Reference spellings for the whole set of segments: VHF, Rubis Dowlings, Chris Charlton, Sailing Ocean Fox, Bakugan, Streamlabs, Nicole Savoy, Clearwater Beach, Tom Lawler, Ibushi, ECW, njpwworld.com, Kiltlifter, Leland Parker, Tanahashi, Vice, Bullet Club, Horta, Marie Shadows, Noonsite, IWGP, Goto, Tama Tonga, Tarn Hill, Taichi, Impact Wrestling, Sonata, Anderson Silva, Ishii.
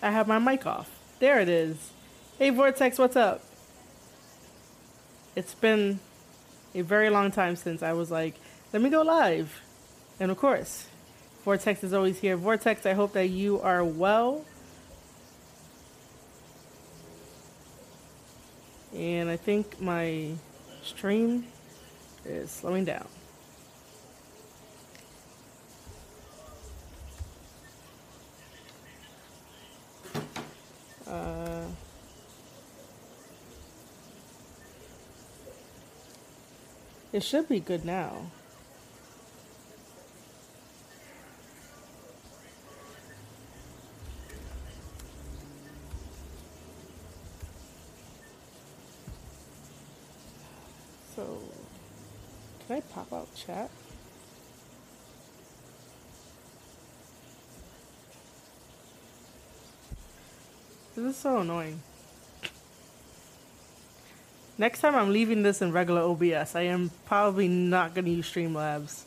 I have my mic off. There it is. Hey, Vortex, what's up? It's been a very long time since I was like, let me go live. And of course, Vortex is always here. Vortex, I hope that you are well. And I think my stream is slowing down. It should be good now. So, can I pop out chat? This is so annoying. Next time I'm leaving this in regular OBS. I am probably not going to use Streamlabs.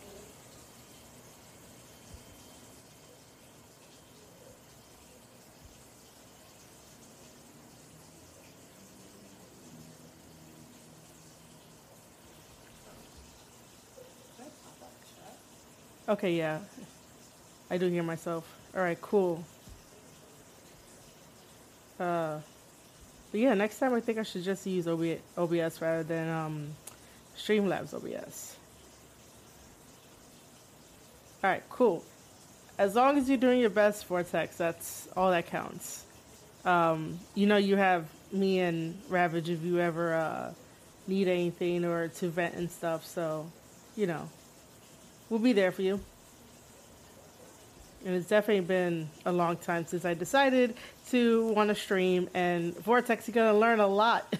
Okay, yeah. I do hear myself. All right, cool. But yeah, next time I think I should just use OBS rather than Streamlabs OBS. All right, cool. As long as you're doing your best, Vortex, that's all that counts. You know, you have me and Ravage if you ever need anything or to vent and stuff. So, you know, we'll be there for you. And it's definitely been a long time since I decided to want to stream. And Vortex, you're going to learn a lot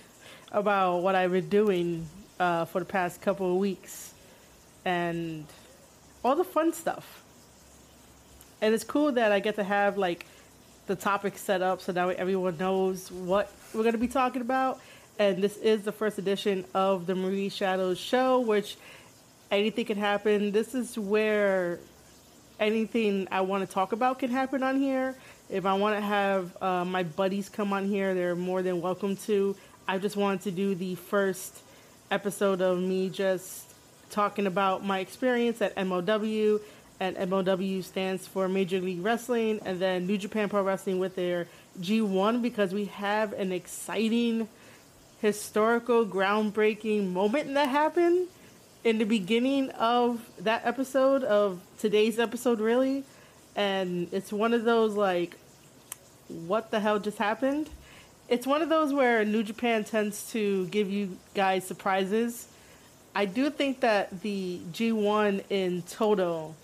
about what I've been doing for the past couple of weeks. And all the fun stuff. And it's cool that I get to have, like, the topic set up so now everyone knows what we're going to be talking about. And this is the first edition of the Marie Shadows show, which anything can happen. This is where anything I want to talk about can happen on here. If I want to have my buddies come on here, they're more than welcome to. I just wanted to do the first episode of me just talking about my experience at MLW, and MLW stands for Major League Wrestling, and then New Japan Pro Wrestling with their G1, because we have an exciting, historical, groundbreaking moment that happened in the beginning of that episode, of today's episode, really. And it's one of those, like, what the hell just happened? It's one of those where New Japan tends to give you guys surprises. I do think that the G1 in total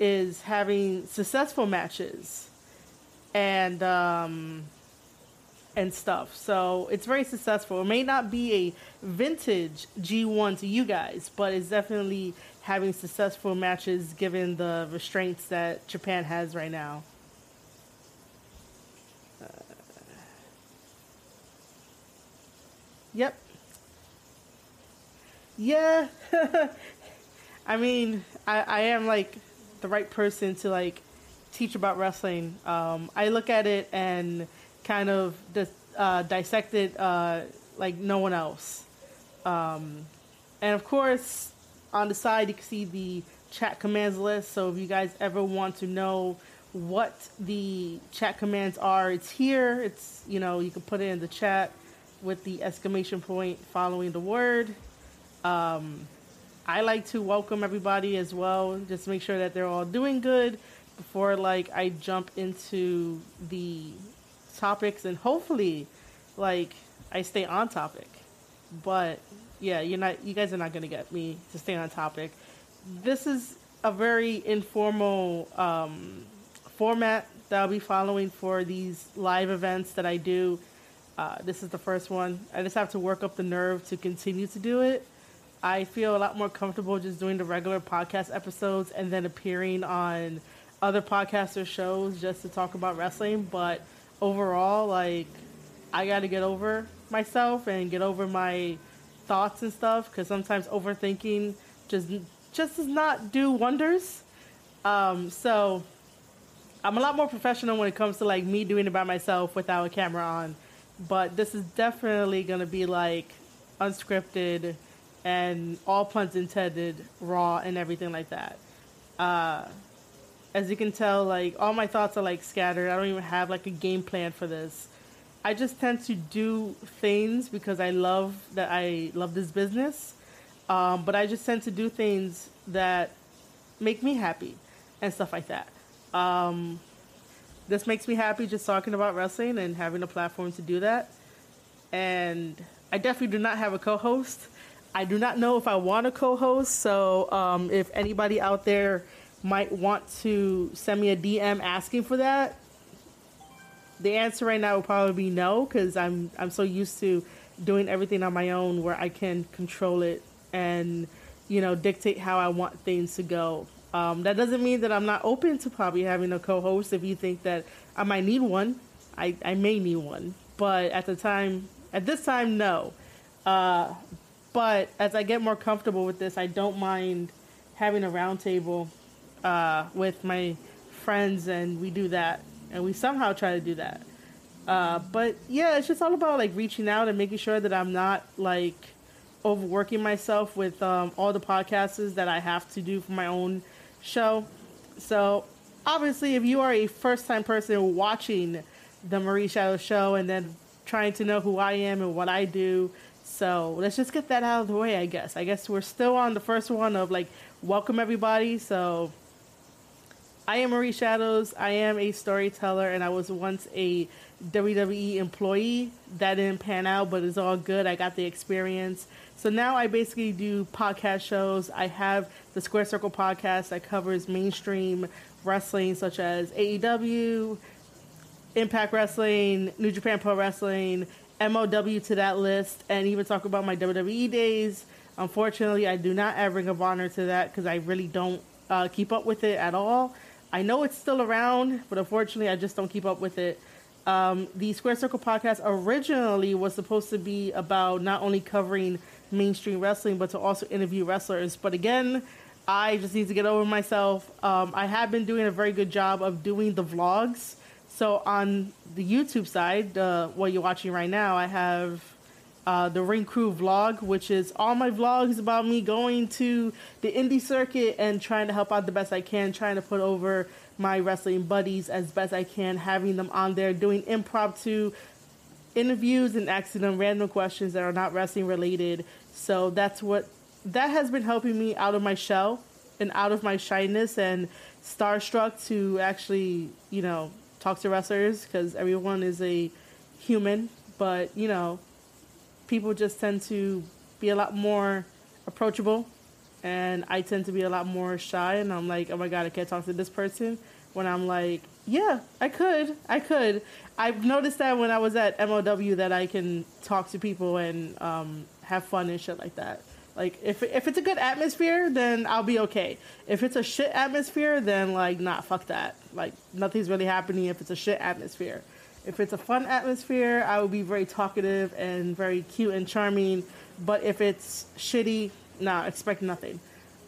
is having successful matches and stuff. So it's very successful. It may not be a vintage G1 to you guys, but it's definitely having successful matches given the restraints that Japan has right now. Yep. Yeah. I mean, I am, like, the right person to, like, teach about wrestling. I look at it and kind of dissect it like no one else. And of course, on the side you can see the chat commands list, so if you guys ever want to know what the chat commands are, it's here. It's, you know, you can put it in the chat with the exclamation point following the word. I like to welcome everybody as well, just make sure that they're all doing good before, like, I jump into the topics, and hopefully, like, I stay on topic. But yeah, you guys are not gonna get me to stay on topic. This is a very informal format that I'll be following for these live events that I do. This is the first one. I just have to work up the nerve to continue to do it. I feel a lot more comfortable just doing the regular podcast episodes and then appearing on other podcasts or shows just to talk about wrestling. But overall, like, I got to get over myself and get over my thoughts and stuff, because sometimes overthinking just does not do wonders. So I'm a lot more professional when it comes to, like, me doing it by myself without a camera on. But this is definitely going to be, like, unscripted and all puns intended, raw, and everything like that. As you can tell, like, all my thoughts are, like, scattered. I don't even have, like, a game plan for this. I just tend to do things because I love this business. But I just tend to do things that make me happy and stuff like that. This makes me happy just talking about wrestling and having a platform to do that. And I definitely do not have a co-host. I do not know if I want a co-host, so if anybody out there might want to send me a DM asking for that, the answer right now would probably be no, because I'm so used to doing everything on my own where I can control it and, you know, dictate how I want things to go. That doesn't mean that I'm not open to probably having a co-host if you think that I might need one. I may need one, but at this time, no. But as I get more comfortable with this, I don't mind having a round table with my friends, and we do that, and we somehow try to do that. But yeah, it's just all about, like, reaching out and making sure that I'm not, like, overworking myself with all the podcasts that I have to do for my own show. So obviously, if you are a first-time person watching the Marie Shadows show and then trying to know who I am and what I do, so let's just get that out of the way, I guess. I guess we're still on the first one of, like, welcome everybody. So I am Marie Shadows. I am a storyteller, and I was once a WWE employee. That didn't pan out, but it's all good. I got the experience. So now I basically do podcast shows. I have the Square Circle podcast that covers mainstream wrestling, such as AEW, Impact Wrestling, New Japan Pro Wrestling, MLW to that list, and even talk about my WWE days. Unfortunately, I do not add Ring of Honor to that because I really don't keep up with it at all. I know it's still around, but unfortunately, I just don't keep up with it. The Square Circle podcast originally was supposed to be about not only covering mainstream wrestling, but to also interview wrestlers. But again, I just need to get over myself. I have been doing a very good job of doing the vlogs. So on the YouTube side, what you're watching right now, I have the Ring Crew vlog, which is all my vlogs about me going to the indie circuit and trying to help out the best I can, trying to put over my wrestling buddies as best I can, having them on there, doing impromptu interviews and asking them random questions that are not wrestling related. So that's what that has been helping me out of my shell and out of my shyness and starstruck to actually, you know, talk to wrestlers, because everyone is a human, but, you know, people just tend to be a lot more approachable, and I tend to be a lot more shy, and I'm like, oh my God, I can't talk to this person, when I'm like, yeah, I could. I've noticed that when I was at MLW that I can talk to people and have fun and shit like that. Like, if it's a good atmosphere, then I'll be okay. If it's a shit atmosphere, then, like, nah, fuck that. Like, nothing's really happening if it's a shit atmosphere. If it's a fun atmosphere, I will be very talkative and very cute and charming. But if it's shitty, nah, expect nothing.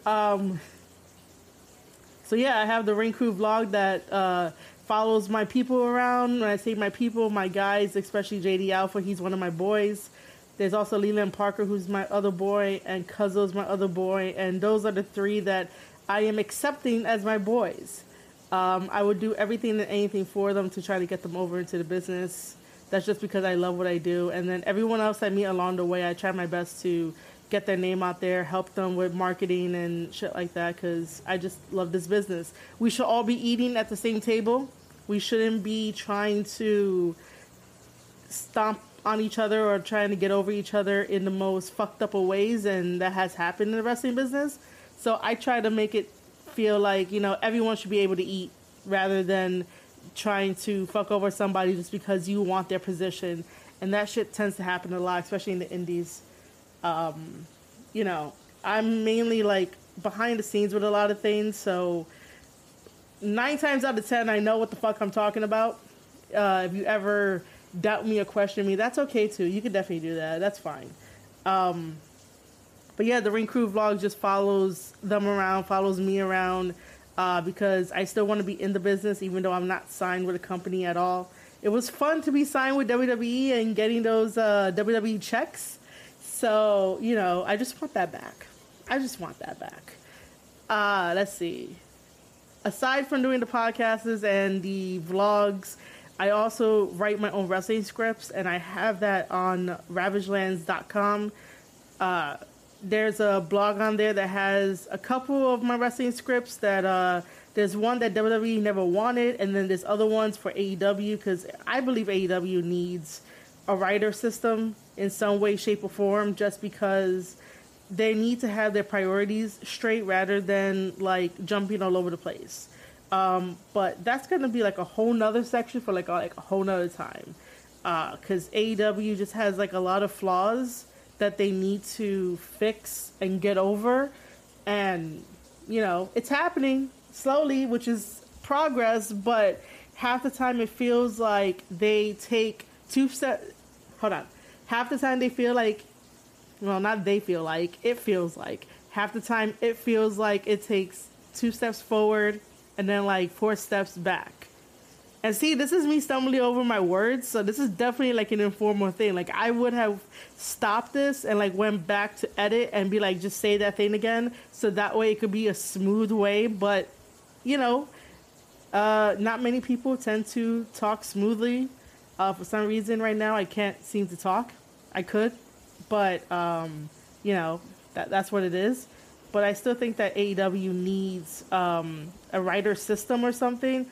So, yeah, I have the Ring Crew vlog that follows my people around. When I say my people, my guys, especially JD Alpha, he's one of my boys. There's also Leland Parker, who's my other boy, and Cuzzo's my other boy, and those are the three that I am accepting as my boys. I would do everything and anything for them to try to get them over into the business. That's just because I love what I do. And then everyone else I meet along the way, I try my best to get their name out there, help them with marketing and shit like that, because I just love this business. We should all be eating at the same table. We shouldn't be trying to stomp on each other or trying to get over each other in the most fucked up of ways, and that has happened in the wrestling business. So I try to make it feel like, you know, everyone should be able to eat rather than trying to fuck over somebody just because you want their position. And that shit tends to happen a lot, especially in the indies. You know, I'm mainly like behind the scenes with a lot of things, so 9 times out of 10 I know what the fuck I'm talking about. If you ever doubt me or question me, that's okay too. You can definitely do that. That's fine. But yeah, the Ring Crew vlog just follows them around, follows me around, because I still want to be in the business, even though I'm not signed with a company at all. It was fun to be signed with WWE and getting those WWE checks. So, you know, I just want that back. Let's see. Aside from doing the podcasts and the vlogs, I also write my own wrestling scripts, and I have that on ravagelands.com. There's a blog on there that has a couple of my wrestling scripts that there's one that WWE never wanted, and then there's other ones for AEW, because I believe AEW needs a writer system in some way, shape, or form, just because they need to have their priorities straight rather than, like, jumping all over the place. But that's going to be like a whole nother section for like a whole nother time. Cause AEW just has like a lot of flaws that they need to fix and get over. And, you know, it's happening slowly, which is progress, but half the time it feels like they take half the time it feels like it takes 2 steps forward and then, like, 4 steps back. And see, this is me stumbling over my words, so this is definitely like an informal thing. Like, I would have stopped this and like went back to edit and be like, just say that thing again, so that way it could be a smooth way. But, you know, not many people tend to talk smoothly. For some reason right now, I can't seem to talk. I could, but, you know, that's what it is. But I still think that AEW needs a writer system or something.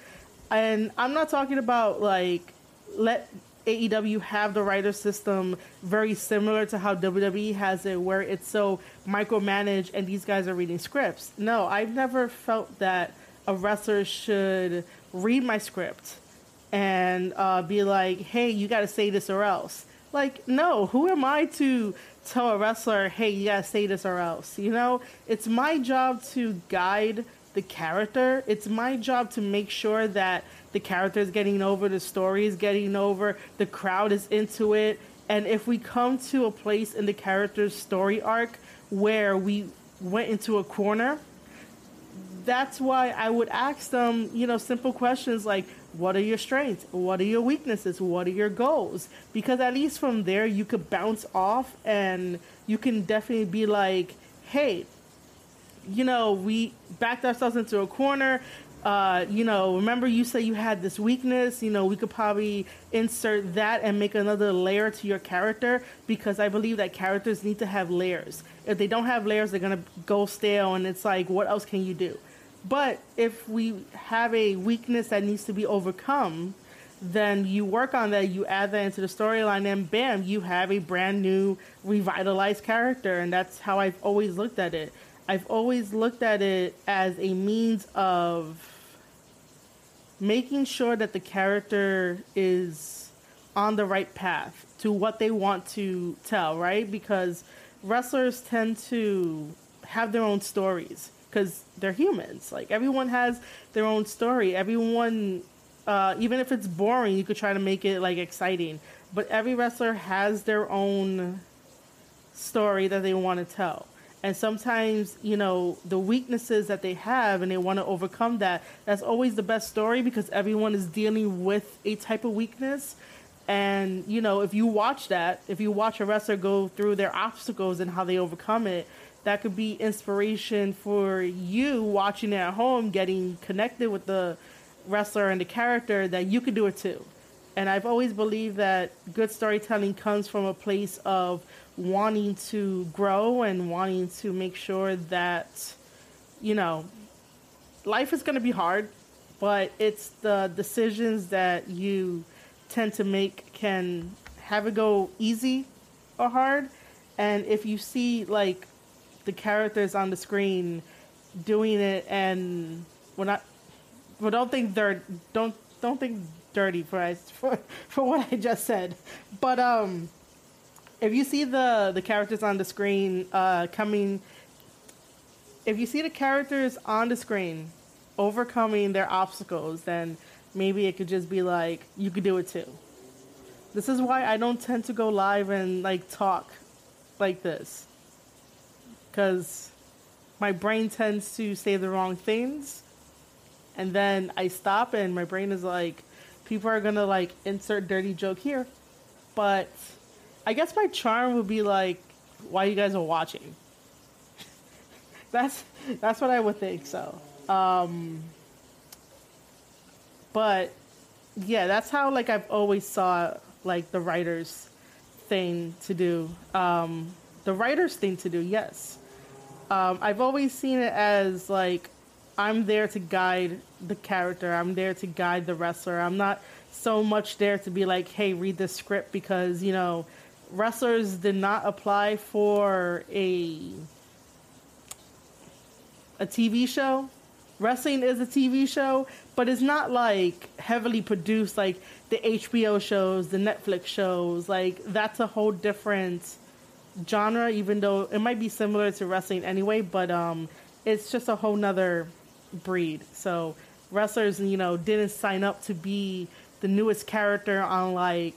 And I'm not talking about, like, let AEW have the writer system very similar to how WWE has it, where it's so micromanaged and these guys are reading scripts. No, I've never felt that a wrestler should read my script and be like, hey, you got to say this or else. Like, no, who am I to tell a wrestler, hey, you got to say this or else? You know, it's my job to guide the character. It's my job to make sure that the character is getting over, the story is getting over, the crowd is into it. And if we come to a place in the character's story arc where we went into a corner, that's why I would ask them, you know, simple questions like, what are your strengths? What are your weaknesses? What are your goals? Because at least from there, you could bounce off and you can definitely be like, hey, you know, we backed ourselves into a corner. You know, remember you said you had this weakness. You know, we could probably insert that and make another layer to your character, because I believe that characters need to have layers. If they don't have layers, they're going to go stale, and it's like, what else can you do? But if we have a weakness that needs to be overcome, then you work on that, you add that into the storyline, and bam, you have a brand new revitalized character. And that's how I've always looked at it. I've always looked at it as a means of making sure that the character is on the right path to what they want to tell, right? Because wrestlers tend to have their own stories because they're humans. Like, everyone has their own story. Everyone, even if it's boring, you could try to make it, like, exciting. But every wrestler has their own story that they want to tell. And sometimes, you know, the weaknesses that they have and they want to overcome that, that's always the best story, because everyone is dealing with a type of weakness. And, you know, if you watch that, if you watch a wrestler go through their obstacles and how they overcome it, that could be inspiration for you watching it at home, getting connected with the wrestler and the character, that you could do it too. And I've always believed that good storytelling comes from a place of wanting to grow and wanting to make sure that, you know, life is going to be hard, but it's the decisions that you tend to make can have it go easy or hard. And if you see, like, the characters on the screen doing it, and don't think dirty for what I just said, but if you see the characters on the screen overcoming their obstacles, then maybe it could just be like, you could do it too. This is why I don't tend to go live and, like, talk like this, because my brain tends to say the wrong things, and then I stop and my brain is like, people are going to, like, insert dirty joke here. But I guess my charm would be like, why you guys are watching. That's what I would think. So, but yeah, that's how, like, I've always saw, like, the writers thing to do. Yes. I've always seen it as, like, I'm there to guide the character. I'm there to guide the wrestler. I'm not so much there to be like, hey, read this script, because, you know, wrestlers did not apply for a TV show. Wrestling is a TV show, but it's not, like, heavily produced like the HBO shows, the Netflix shows. Like, that's a whole different genre, even though it might be similar to wrestling anyway, but it's just a whole nother breed. So wrestlers, you know, didn't sign up to be the newest character on, like,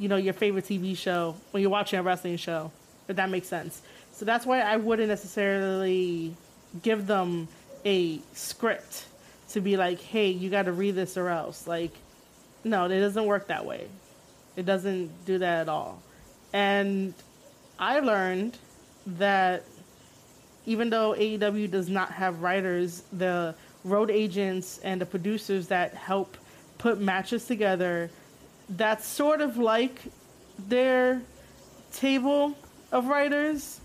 you know, your favorite TV show when you're watching a wrestling show, if that makes sense. So that's why I wouldn't necessarily give them a script to be like, hey, you got to read this or else. Like, No, it doesn't work that way. It doesn't do that at all. And I learned that even though AEW does not have writers, the road agents and the producers that help put matches together, that's sort of like their table of writers.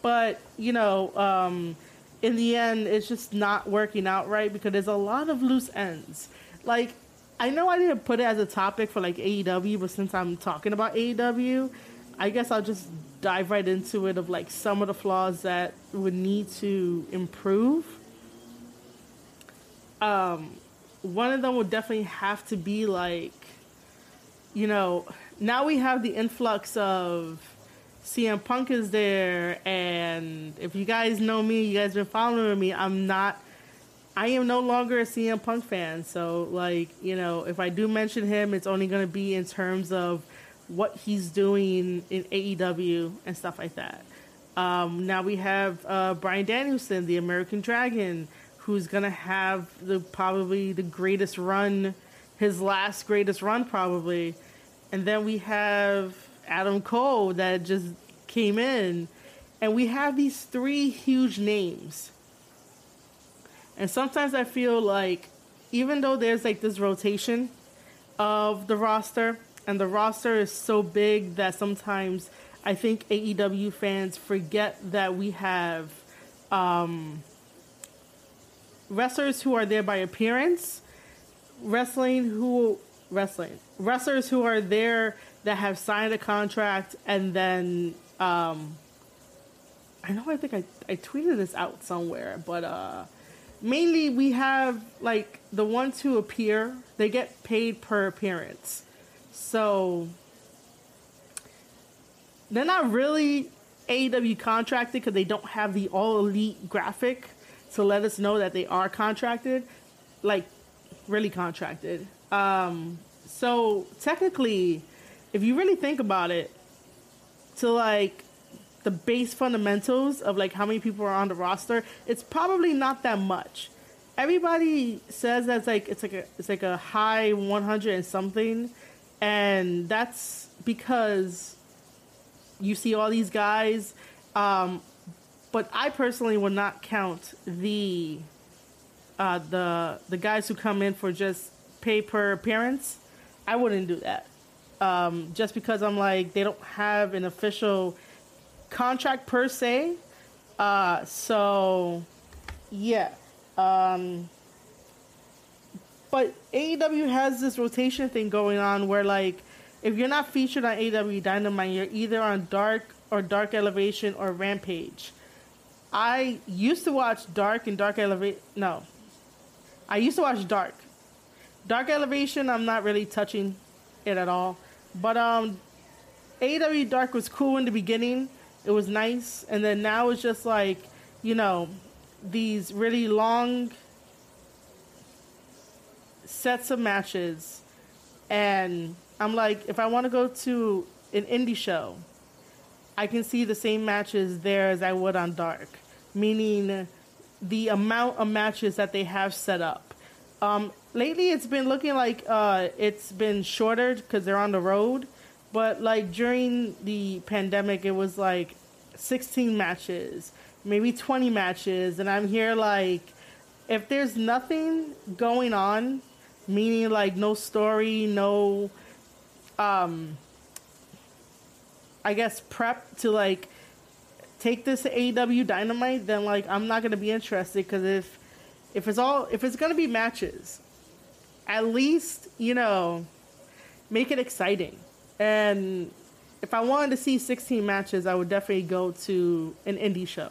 But, you know, in the end, it's just not working out right because there's a lot of loose ends. Like, I know I didn't put it as a topic for, like, AEW, but since I'm talking about AEW, I guess I'll just dive right into it of, like, some of the flaws that would need to improve. One of them would definitely have to be, like, you know, now we have the influx of CM Punk is there, and if you guys know me, you guys have been following me, I am no longer a CM Punk fan, so, like, you know, if I do mention him, it's only going to be in terms of what he's doing in AEW and stuff like that. Now we have Bryan Danielson, the American Dragon, who's going to have probably the greatest run, his last greatest run probably. And then we have Adam Cole that just came in, and we have these three huge names. And sometimes I feel like, even though there's like this rotation of the roster, and the roster is so big that sometimes I think AEW fans forget that we have wrestlers who are there by appearance, wrestlers who are there that have signed a contract, and then I tweeted this out somewhere, but mainly, we have, like, the ones who appear, they get paid per appearance. So they're not really AEW contracted because they don't have the all-elite graphic to let us know that they are contracted. Like, really contracted. So technically, if you really think about it, to, like, the base fundamentals of, like, how many people are on the roster, it's probably not that much. Everybody says that's like it's like a high 100 and something, and that's because you see all these guys. But I personally will not count the guys who come in for just pay per appearance. I wouldn't do that, just because I'm like, they don't have an official contract per se, so yeah. But AEW has this rotation thing going on where, like, if you're not featured on AEW Dynamite, you're either on Dark or Dark Elevation or Rampage. I used to watch Dark and Dark Elevation. No, I used to watch Dark. Dark Elevation, I'm not really touching it at all. But AEW Dark was cool in the beginning. It was nice. And then now it's just like, you know, these really long sets of matches. And I'm like, if I want to go to an indie show, I can see the same matches there as I would on Dark. Meaning the amount of matches that they have set up. Lately it's been looking like it's been shorter because they're on the road. But, like, during the pandemic, it was, like, 16 matches, maybe 20 matches. And I'm here, like, if there's nothing going on, meaning, like, no story, no, I guess, prep to, like, take this to AEW Dynamite, then, like, I'm not going to be interested. Because if it's going to be matches, at least, you know, make it exciting. And if I wanted to see 16 matches, I would definitely go to an indie show.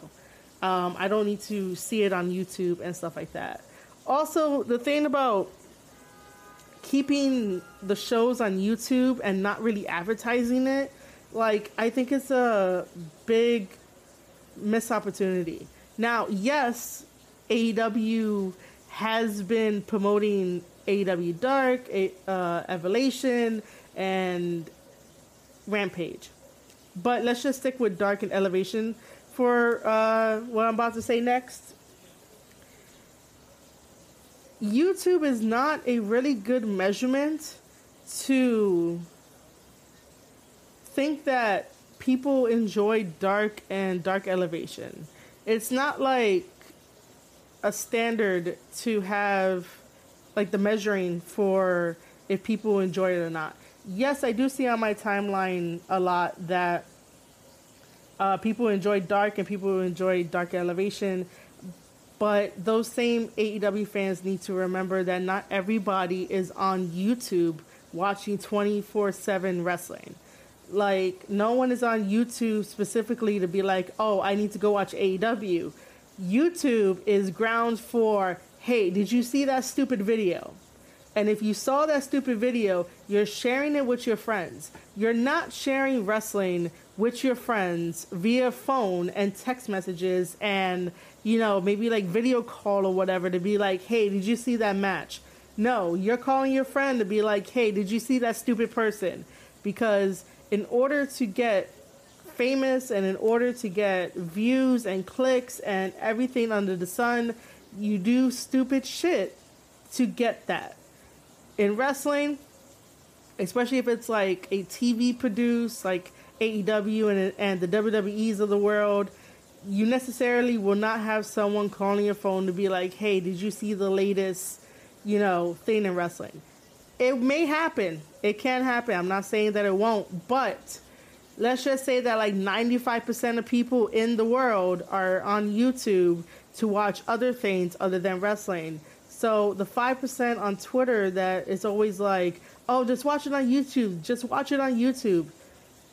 I don't need to see it on YouTube and stuff like that. Also, the thing about keeping the shows on YouTube and not really advertising it, like, I think it's a big missed opportunity. Now, yes, AEW has been promoting AEW Dark, Evolution, and Rampage. But let's just stick with Dark and Elevation for what I'm about to say next. YouTube is not a really good measurement to think that people enjoy dark and dark elevation. It's not like a standard to have like the measuring for if people enjoy it or not. Yes, I do see on my timeline a lot that people enjoy dark and people enjoy dark elevation. But those same AEW fans need to remember that not everybody is on YouTube watching 24/7 wrestling. Like, no one is on YouTube specifically to be like, oh, I need to go watch AEW. YouTube is ground for, hey, did you see that stupid video? And if you saw that stupid video, you're sharing it with your friends. You're not sharing wrestling with your friends via phone and text messages and, you know, maybe like video call or whatever to be like, hey, did you see that match? No, you're calling your friend to be like, hey, did you see that stupid person? Because in order to get famous and in order to get views and clicks and everything under the sun, you do stupid shit to get that. In wrestling, especially if it's like a TV produced, like AEW and the WWEs of the world, you necessarily will not have someone calling your phone to be like, hey, did you see the latest, you know, thing in wrestling? It may happen. It can happen. I'm not saying that it won't, but let's just say that like 95% of people in the world are on YouTube to watch other things other than wrestling. So the 5% on Twitter that is always like, oh, just watch it on YouTube. Just watch it on YouTube.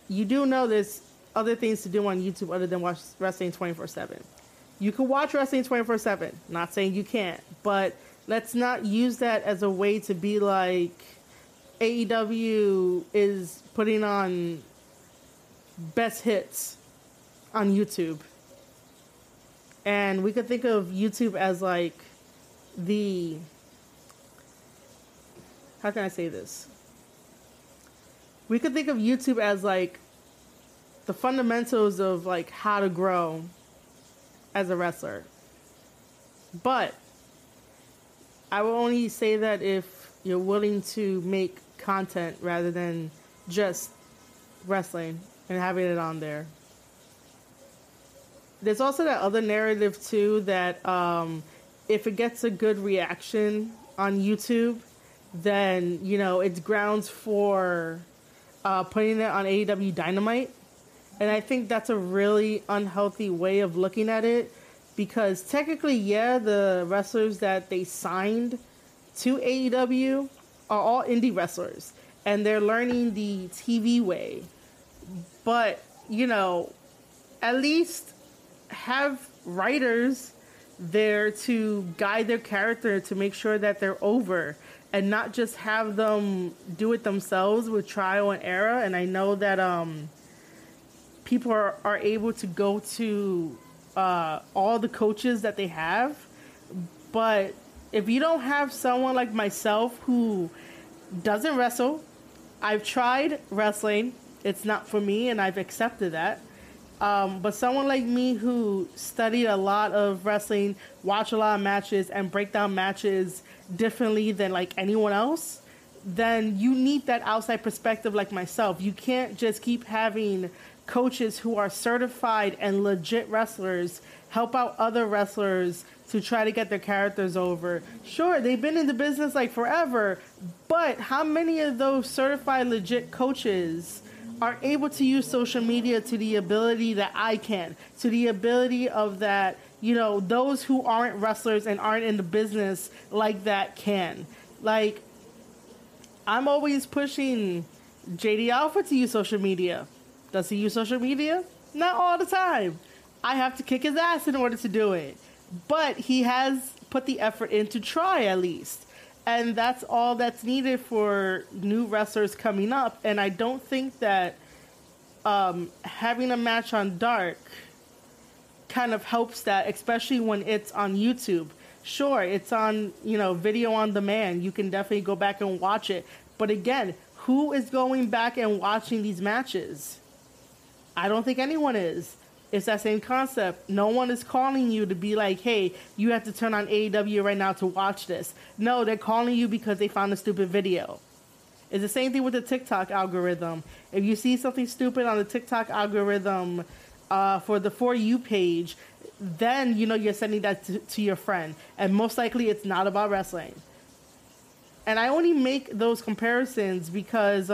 You do know there's other things to do on YouTube other than watch wrestling 24/7. You can watch wrestling 24/7. Not saying you can't, but let's not use that as a way to be like AEW is putting on best hits on YouTube. And we could think of YouTube as like the, how can I say this? We could think of YouTube as like the fundamentals of like how to grow as a wrestler. But I will only say that if you're willing to make content rather than just wrestling and having it on there. There's also that other narrative too that, if it gets a good reaction on YouTube, then, you know, it's grounds for putting it on AEW Dynamite. And I think that's a really unhealthy way of looking at it because technically, yeah, the wrestlers that they signed to AEW are all indie wrestlers and they're learning the TV way. But, you know, at least have writers there to guide their character to make sure that they're over and not just have them do it themselves with trial and error. And I know that people are able to go to all the coaches that they have, but if you don't have someone like myself who doesn't wrestle, I've tried wrestling, it's not for me, and I've accepted that. But someone like me who studied a lot of wrestling, watch a lot of matches, and break down matches differently than like anyone else, then you need that outside perspective like myself. You can't just keep having coaches who are certified and legit wrestlers help out other wrestlers to try to get their characters over. Sure, they've been in the business like forever, but how many of those certified legit coaches are able to use social media to the ability that I can, to the ability of that, you know, those who aren't wrestlers and aren't in the business like that can. Like, I'm always pushing JD Alpha to use social media. Does he use social media? Not all the time. I have to kick his ass in order to do it. But he has put the effort in to try at least. And that's all that's needed for new wrestlers coming up. And I don't think that having a match on Dark kind of helps that, especially when it's on YouTube. Sure, it's on, you know, video on demand. You can definitely go back and watch it. But again, who is going back and watching these matches? I don't think anyone is. It's that same concept. No one is calling you to be like, hey, you have to turn on AEW right now to watch this. No, they're calling you because they found a stupid video. It's the same thing with the TikTok algorithm. If you see something stupid on the TikTok algorithm for the For You page, then you know you're sending that to your friend. And most likely it's not about wrestling. And I only make those comparisons because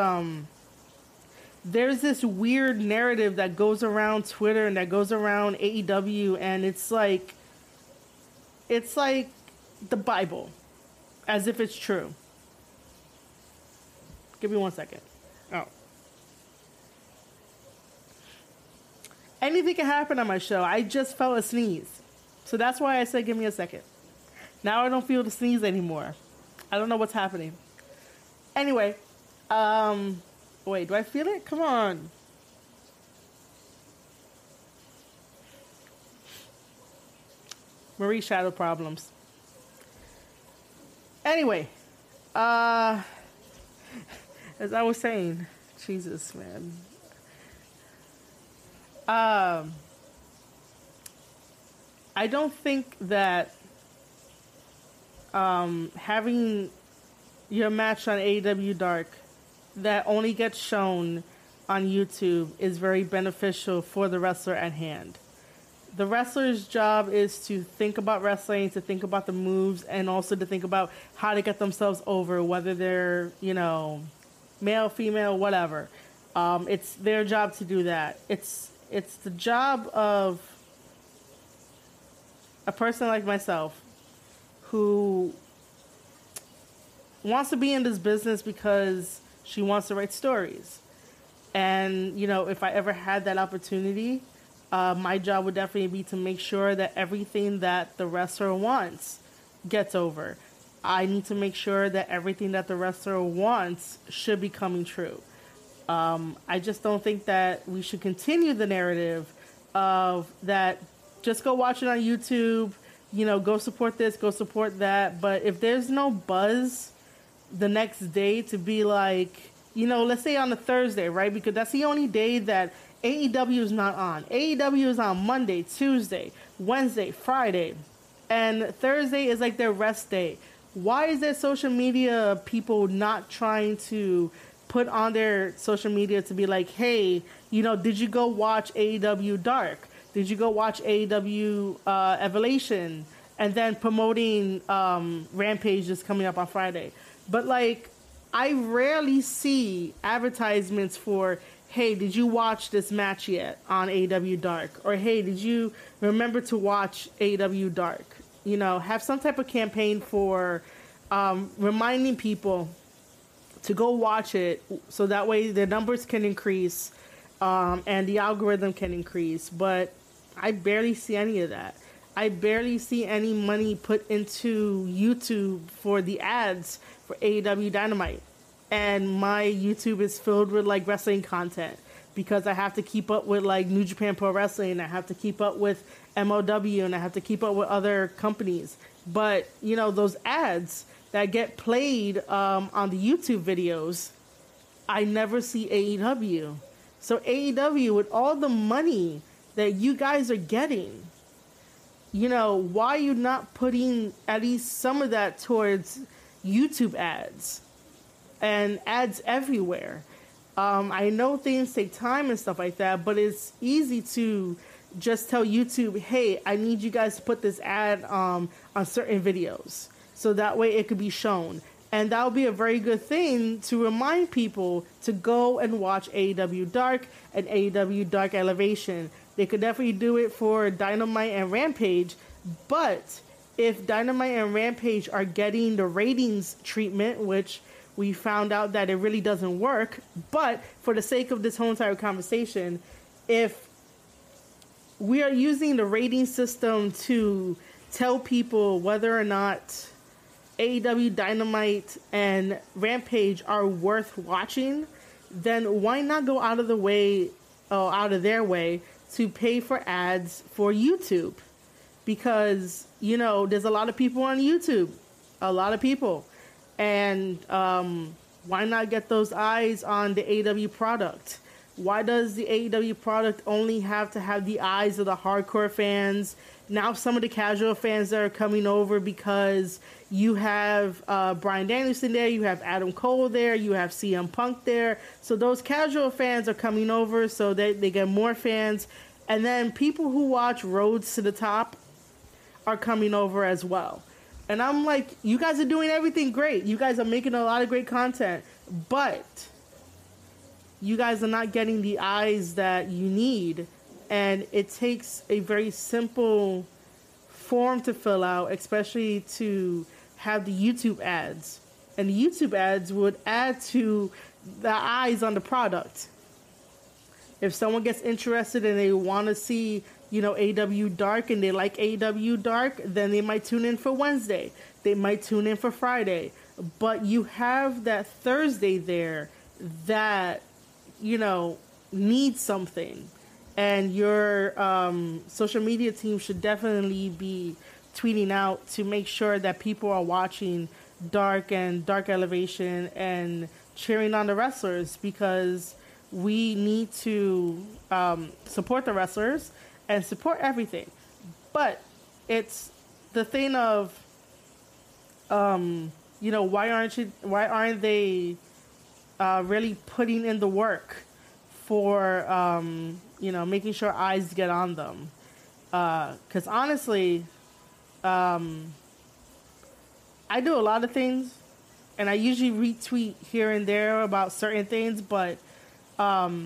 there's this weird narrative that goes around Twitter and that goes around AEW, and it's like the Bible, as if it's true. Give me 1 second. Oh. Anything can happen on my show. I just felt a sneeze. So that's why I said give me a second. Now I don't feel the sneeze anymore. I don't know what's happening. Anyway, wait, do I feel it? Come on. Marie Shadow problems. Anyway, as I was saying, Jesus, man. I don't think that having your match on AEW Dark that only gets shown on YouTube is very beneficial for the wrestler at hand. The wrestler's job is to think about wrestling, to think about the moves, and also to think about how to get themselves over, whether they're, you know, male, female, whatever. It's their job to do that. It's the job of a person like myself who wants to be in this business because she wants to write stories. And, you know, if I ever had that opportunity, my job would definitely be to make sure that everything that the wrestler wants gets over. I need to make sure that everything that the wrestler wants should be coming true. I just don't think that we should continue the narrative of that, just go watch it on YouTube, you know, go support this, go support that. But if there's no buzz the next day to be like, you know, let's say on a Thursday, right? Because that's the only day that AEW is not on. AEW is on Monday, Tuesday, Wednesday, Friday. And Thursday is like their rest day. Why is their social media people not trying to put on their social media to be like, hey, you know, did you go watch AEW Dark? Did you go watch AEW Evolution? And then promoting Rampage that's coming up on Friday. But, like, I rarely see advertisements for, hey, did you watch this match yet on AEW Dark? Or, hey, did you remember to watch AEW Dark? You know, have some type of campaign for reminding people to go watch it so that way their numbers can increase and the algorithm can increase. But I barely see any of that. I barely see any money put into YouTube for the ads for AEW Dynamite. And my YouTube is filled with, like, wrestling content because I have to keep up with, like, New Japan Pro Wrestling. I have to keep up with MLW, and I have to keep up with other companies. But, you know, those ads that get played on the YouTube videos, I never see AEW. So AEW, with all the money that you guys are getting, you know, why are you not putting at least some of that towards YouTube ads and ads everywhere? I know things take time and stuff like that, but it's easy to just tell YouTube, hey, I need you guys to put this ad on certain videos so that way it could be shown. And that would be a very good thing to remind people to go and watch AEW Dark and AEW Dark Elevation. They could definitely do it for Dynamite and Rampage, but if Dynamite and Rampage are getting the ratings treatment, which we found out that it really doesn't work, but for the sake of this whole entire conversation, if we are using the rating system to tell people whether or not AEW Dynamite and Rampage are worth watching, then why not go out of the way, out of their way, to pay for ads for YouTube? Because, you know, there's a lot of people on YouTube, a lot of people. And why not get those eyes on the AEW product? Why does the AEW product only have to have the eyes of the hardcore fans? Now some of the casual fans that are coming over, because you have Bryan Danielson there, you have Adam Cole there, you have CM Punk there. So those casual fans are coming over, so they get more fans. And then people who watch Roads to the Top are coming over as well. And I'm like, you guys are doing everything great. You guys are making a lot of great content. But you guys are not getting the eyes that you need. And it takes a very simple form to fill out, especially to have the YouTube ads. And the YouTube ads would add to the eyes on the product. If someone gets interested and they want to see, you know, AEW Dark, and they like AEW Dark, then they might tune in for Wednesday. They might tune in for Friday. But you have that Thursday there that, you know, needs something. And your social media team should definitely be tweeting out to make sure that people are watching Dark and Dark Elevation and cheering on the wrestlers, because we need to support the wrestlers and support everything. But it's the thing of, you know, why aren't they really putting in the work for, you know, making sure eyes get on them? Because honestly, I do a lot of things, and I usually retweet here and there about certain things, but I'm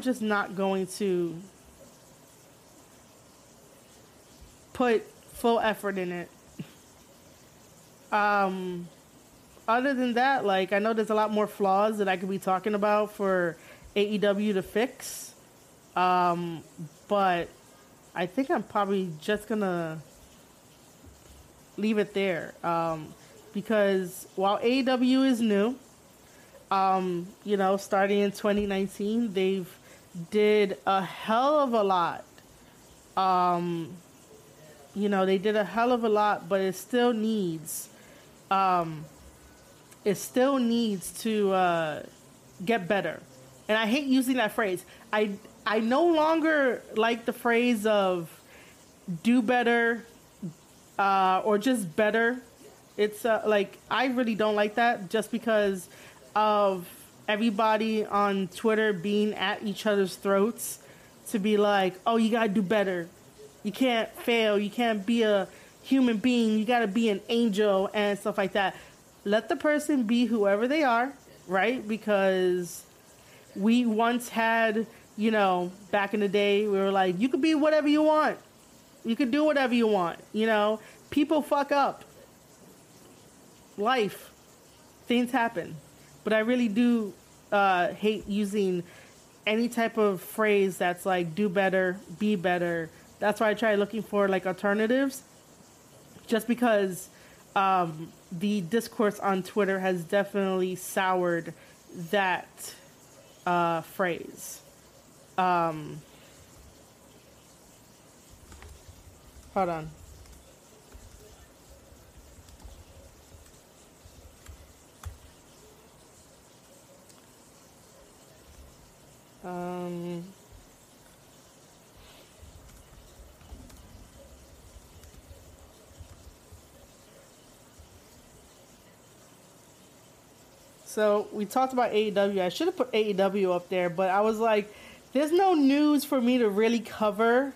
just not going to put full effort in it. Other than that, like, I know there's a lot more flaws that I could be talking about for AEW to fix. But I think I'm probably just gonna leave it there. Because while AEW is new, you know, starting in 2019, they've did a hell of a lot. You know, they did a hell of a lot, but it still needs to get better. And I hate using that phrase. I no longer like the phrase of do better or just better. It's like, I really don't like that, just because of everybody on Twitter being at each other's throats to be like, oh, you gotta do better. You can't fail. You can't be a human being. You gotta be an angel and stuff like that. Let the person be whoever they are, right? Because we once had, you know, back in the day, we were like, you could be whatever you want. You could do whatever you want. You know, people fuck up. Life. Things happen. But I really do hate using any type of phrase that's like, do better, be better. That's why I try looking for, like, alternatives. Just because the discourse on Twitter has definitely soured that phrase. Hold on. So we talked about AEW. I should have put AEW up there, but I was like, there's no news for me to really cover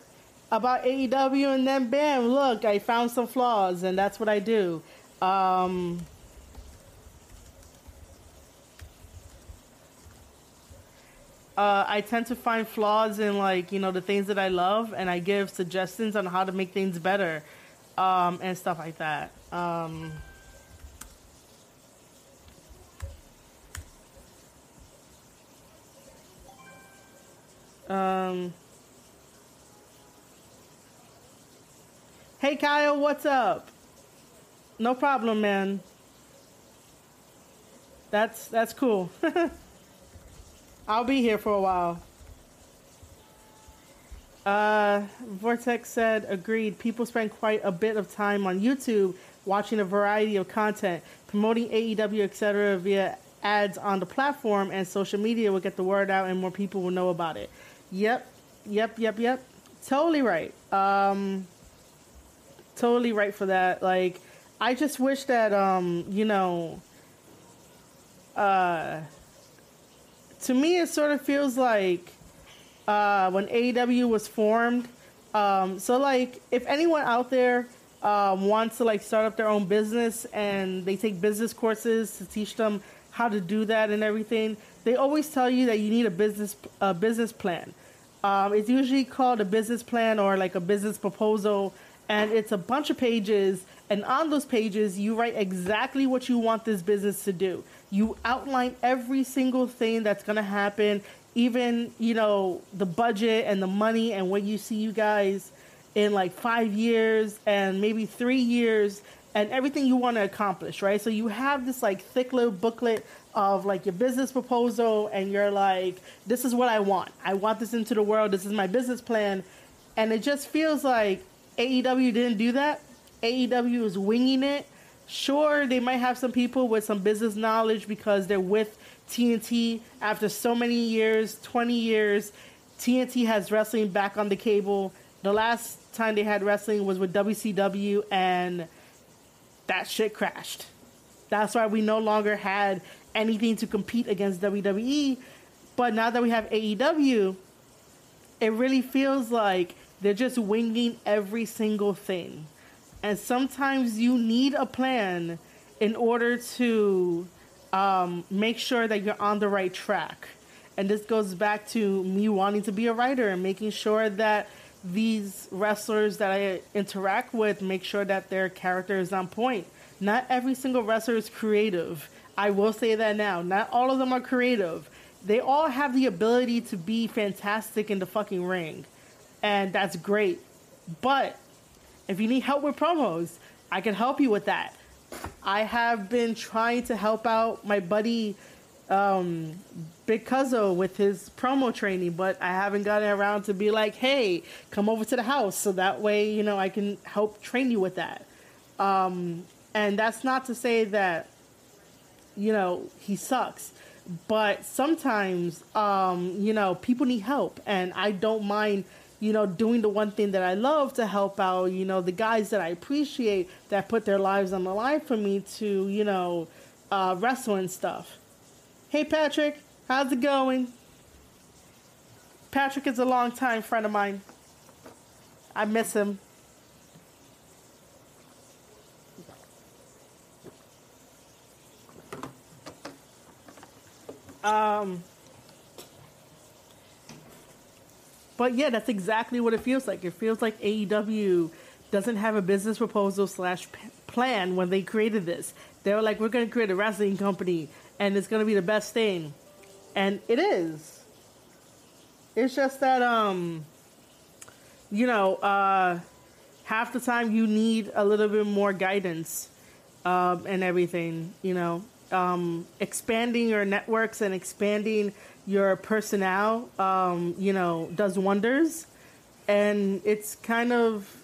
about AEW. And then bam, look, I found some flaws, and that's what I do. I tend to find flaws in, like, you know, the things that I love, and I give suggestions on how to make things better, and stuff like that. Hey Kyle, what's up? No problem, man. That's cool. I'll be here for a while. Vortex said, agreed. People spend quite a bit of time on YouTube watching a variety of content, promoting AEW, etc. via ads on the platform, and social media will get the word out and more people will know about it. Yep. Totally right. Totally right for that. Like, I just wish that, to me, it sort of feels like when AEW was formed. So, like, if anyone out there wants to, like, start up their own business and they take business courses to teach them how to do that and everything, they always tell you that you need a business plan. It's usually called a business plan or, like, a business proposal. And it's a bunch of pages, and on those pages, you write exactly what you want this business to do. You outline every single thing that's going to happen, even, the budget and the money and where you see you guys in, like, 5 years and maybe 3 years and everything you want to accomplish, right? So you have this, like, thick little booklet of, like, your business proposal, and you're like, this is what I want. I want this into the world. This is my business plan. And it just feels like AEW didn't do that. AEW is winging it. Sure, they might have some people with some business knowledge because they're with TNT after so many years, 20 years. TNT has wrestling back on the cable. The last time they had wrestling was with WCW, and that shit crashed. That's why we no longer had anything to compete against WWE. But now that we have AEW, it really feels like they're just winging every single thing. And sometimes you need a plan in order to make sure that you're on the right track. And this goes back to me wanting to be a writer and making sure that these wrestlers that I interact with, make sure that their character is on point. Not every single wrestler is creative. I will say that now. Not all of them are creative. They all have the ability to be fantastic in the fucking ring. And that's great. But if you need help with promos, I can help you with that. I have been trying to help out my buddy Big Cuzzo with his promo training, but I haven't gotten around to be like, hey, come over to the house. So that way, I can help train you with that. And that's not to say that, he sucks. But sometimes, people need help. And I don't mind doing the one thing that I love to help out, the guys that I appreciate that put their lives on the line for me to, wrestle and stuff. Hey, Patrick, how's it going? Patrick is a longtime friend of mine. I miss him. But yeah, that's exactly what it feels like. It feels like AEW doesn't have a business proposal /plan when they created this. They were like, we're going to create a wrestling company and it's going to be the best thing. And it is. It's just that, half the time you need a little bit more guidance and everything, expanding your networks and expanding your personnel, does wonders. And it's kind of,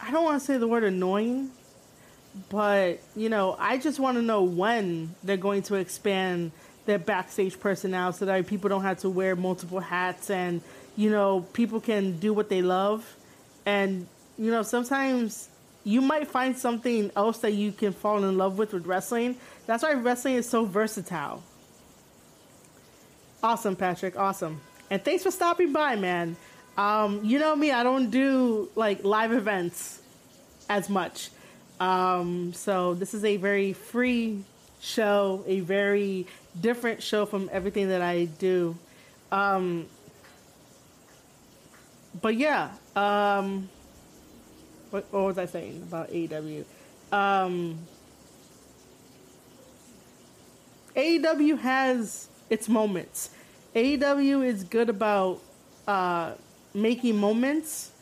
I don't want to say the word annoying, but, I just want to know when they're going to expand their backstage personnel so that people don't have to wear multiple hats and, people can do what they love. And, sometimes you might find something else that you can fall in love with wrestling. That's why wrestling is so versatile. Awesome, Patrick. Awesome. And thanks for stopping by, man. You know me, I don't do live events as much. So this is a very free show, a very different show from everything that I do. But yeah, what was I saying about AEW? AEW has its moments. AEW is good about making moments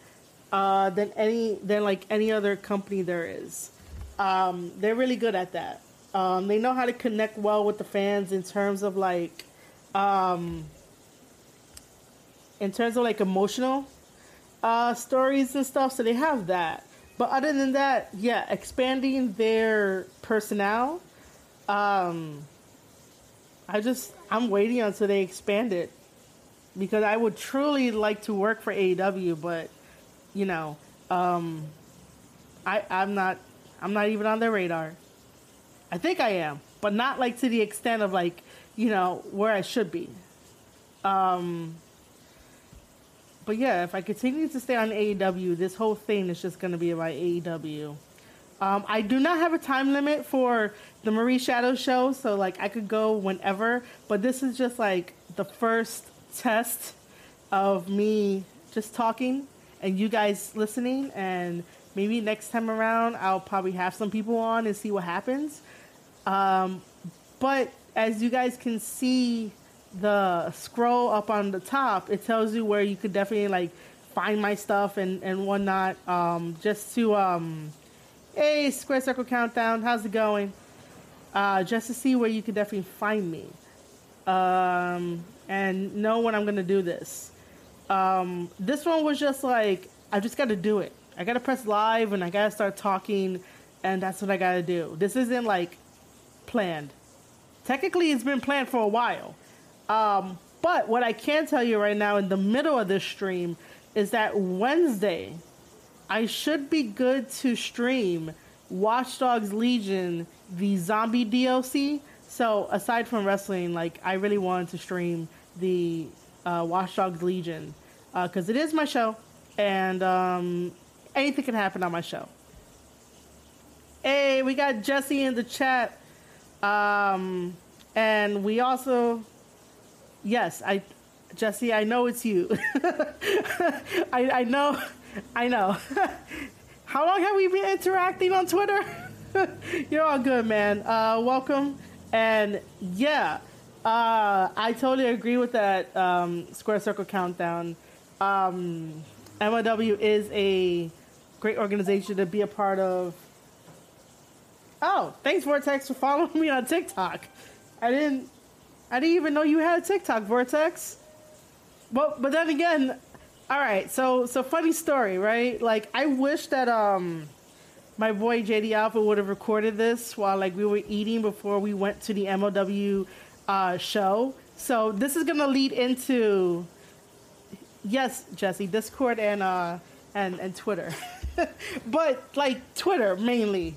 than any other company there is. They're really good at that. They know how to connect well with the fans in terms of emotional stories and stuff. So they have that. But other than that, yeah, expanding their personnel I'm waiting until they expand it, because I would truly like to work for AEW, but you know, I'm not even on their radar. I think I am, but not like to the extent of like, you know, where I should be. But yeah, if I continue to stay on AEW, this whole thing is just going to be about AEW. I do not have a time limit for the Marie Shadows show, so like I could go whenever, but this is just like the first test of me just talking and you guys listening, and maybe next time around I'll probably have some people on and see what happens. But as you guys can see, the scroll up on the top, it tells you where you could definitely like find my stuff and whatnot. Hey, Square Circle Countdown, how's it going? Just to see where you could definitely find me, and know when I'm gonna do this. This one was just like, I just gotta do it. I gotta press live and I gotta start talking, and that's what I gotta do. This isn't like planned. Technically, it's been planned for a while. But what I can tell you right now in the middle of this stream is that Wednesday, I should be good to stream Watch Dogs Legion, the zombie DLC. So aside from wrestling, like I really wanted to stream the Watch Dogs Legion, because it is my show, and anything can happen on my show. Hey, we got Jesse in the chat, and we also... Yes, Jesse, I know it's you. I know. How long have we been interacting on Twitter? You're all good, man. Welcome. And yeah, I totally agree with that, Square Circle Countdown. MLW is a great organization to be a part of. Oh, thanks, Vortex, for following me on TikTok. I didn't even know you had a TikTok, Vortex. But then again, all right. So funny story, right? Like I wish that my boy JD Alpha would have recorded this while like we were eating before we went to the MLW show. So this is gonna lead into, yes, Jesse, Discord and Twitter, but like Twitter mainly.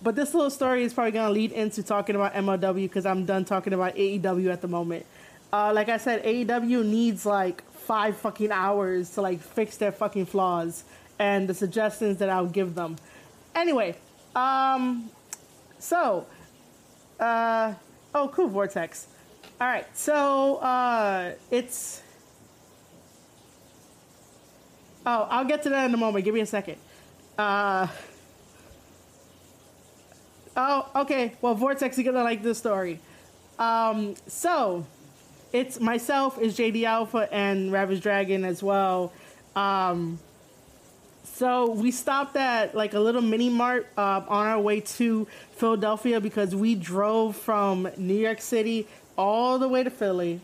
But this little story is probably going to lead into talking about MLW, because I'm done talking about AEW at the moment. Like I said, AEW needs like 5 fucking hours to like fix their fucking flaws and the suggestions that I'll give them. Anyway, oh, cool, Vortex. All right, I'll get to that in a moment. Give me a second. Oh, okay. Well, Vortex, you're gonna like this story. So it's myself, is JD Alpha, and Ravage Dragon as well. So we stopped at like a little mini mart on our way to Philadelphia, because we drove from New York City all the way to Philly.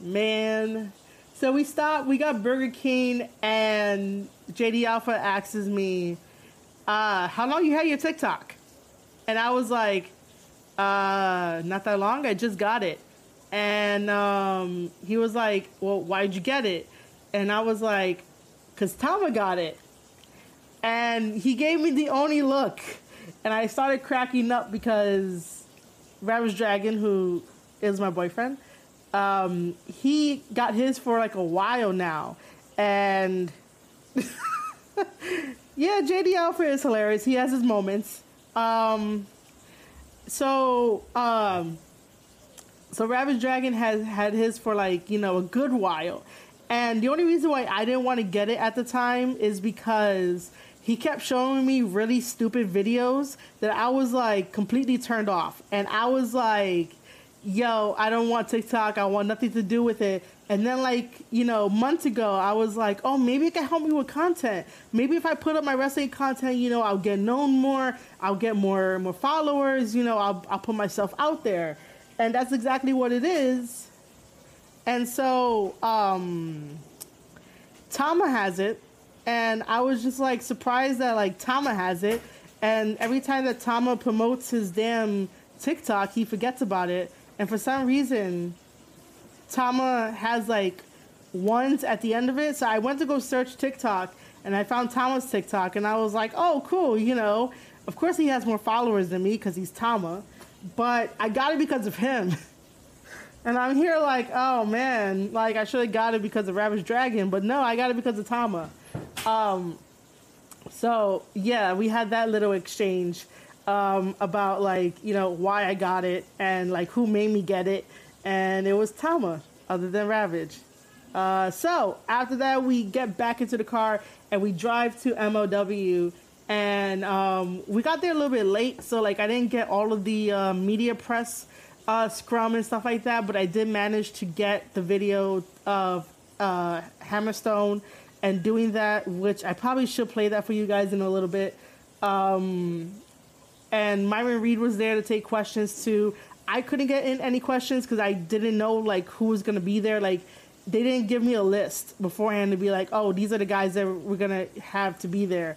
Man. So we stopped, we got Burger King, and JD Alpha asks me, how long you had your TikTok? And I was like, not that long. I just got it. And he was like, well, why'd you get it? And I was like, because Tama got it. And he gave me the only look. And I started cracking up, because Ravage Dragon, who is my boyfriend, he got his for like a while now. And yeah, JD Alpha is hilarious. He has his moments. So Ravage Dragon has had his for like, you know, a good while. And the only reason why I didn't want to get it at the time is because he kept showing me really stupid videos that I was like completely turned off. And I was like, yo, I don't want TikTok. I want nothing to do with it. And then like, you know, months ago, I was like, oh, maybe it can help me with content. Maybe if I put up my wrestling content, you know, I'll get known more. I'll get more followers. You know, I'll put myself out there. And that's exactly what it is. And so Tama has it. And I was just like surprised that like Tama has it. And every time that Tama promotes his damn TikTok, he forgets about it. And for some reason, Tama has like ones at the end of it. So I went to go search TikTok and I found Tama's TikTok and I was like, oh, cool. You know, of course he has more followers than me because he's Tama, but I got it because of him. And I'm here like, oh man, like I should have got it because of Ravage Dragon, but no, I got it because of Tama. So yeah, we had that little exchange about like, you know, why I got it and like who made me get it. And it was Tama, other than Ravage. So after that, we get back into the car and we drive to MLW. And we got there a little bit late, so like I didn't get all of the media press scrum and stuff like that. But I did manage to get the video of Hammerstone and doing that, which I probably should play that for you guys in a little bit. And Myron Reed was there to take questions too. I couldn't get in any questions because I didn't know like who was gonna be there. Like they didn't give me a list beforehand to be like, oh, these are the guys that we're gonna have to be there.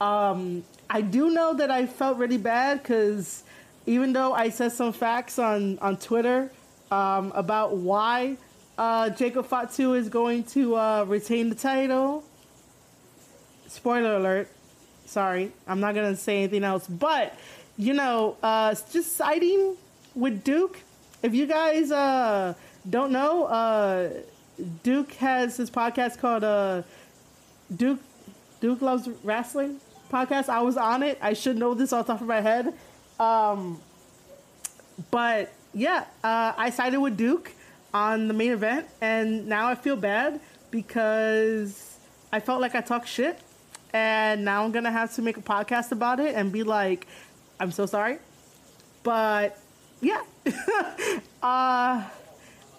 I do know that I felt really bad because even though I said some facts on Twitter about why Jacob Fatu is going to retain the title. Spoiler alert. Sorry, I'm not gonna say anything else. But you know, just siding with Duke. If you guys don't know, Duke has his podcast called Duke Loves Wrestling podcast. I was on it. I should know this off the top of my head. But yeah, I sided with Duke on the main event, and now I feel bad because I felt like I talked shit, and now I'm gonna have to make a podcast about it and be like, I'm so sorry. But yeah.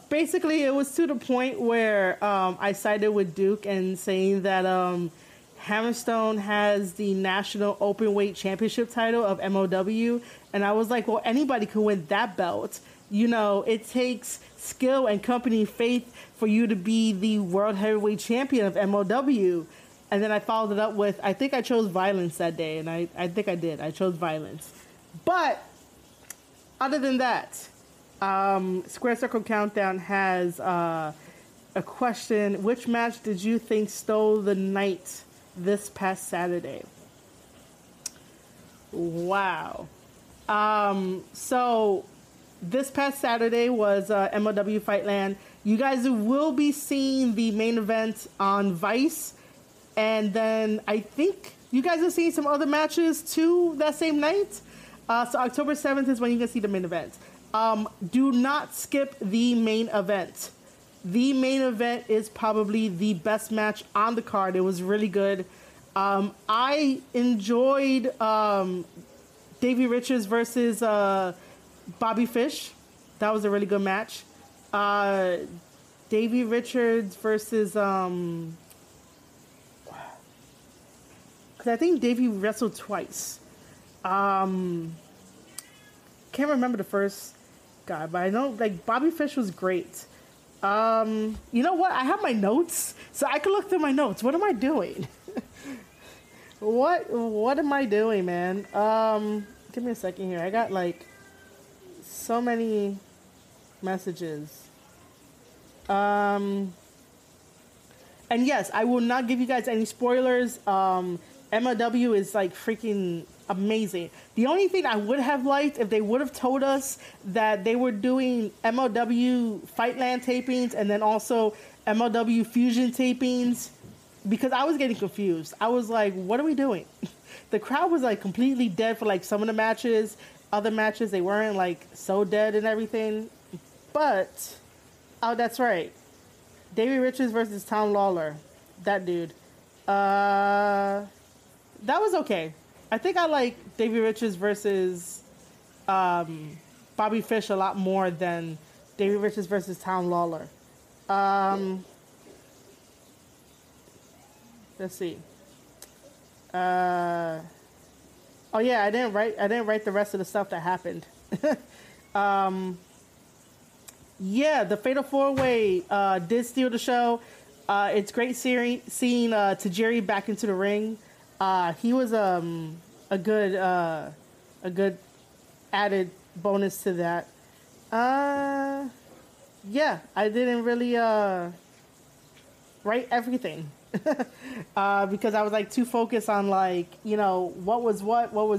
Basically it was to the point where I sided with Duke and saying that Hammerstone has the National Openweight Championship title of MLW, and I was like, well, anybody could win that belt. You know, it takes skill and company faith for you to be the World Heavyweight Champion of MLW. And then I followed it up with, I think I chose violence that day, and I think I did. I chose violence. But other than that, Square Circle Countdown has a question. Which match did you think stole the night this past Saturday? Wow. So this past Saturday was MLW Fightland. You guys will be seeing the main event on Vice. And then I think you guys are seeing some other matches too that same night. So October 7th is when you can see the main event. Do not skip the main event. The main event is probably the best match on the card. It was really good. I enjoyed Davey Richards versus Bobby Fish. That was a really good match. Davey Richards versus... because I think Davey wrestled twice. Can't remember the first guy, but I know like Bobby Fish was great. You know what? I have my notes, so I can look through my notes. What am I doing? What am I doing, man? Give me a second here. I got like so many messages. And yes, I will not give you guys any spoilers. MLW is like freaking amazing. The only thing I would have liked if they would have told us that they were doing MLW Fightland tapings and then also MLW Fusion tapings, because I was getting confused. I was like, what are we doing? The crowd was like completely dead for like some of the matches. Other matches, they weren't like so dead and everything. But, oh, that's right. Davey Richards versus Tom Lawler. That dude. That was okay. I think I like Davey Richards versus Bobby Fish a lot more than Davey Richards versus Tom Lawler. Let's see. Oh yeah, I didn't write the rest of the stuff that happened. Yeah, the Fatal 4-Way did steal the show. It's great seeing Tajiri back into the ring. He was a good added bonus to that. Yeah, I didn't really write everything because I was like too focused on like, you know, what was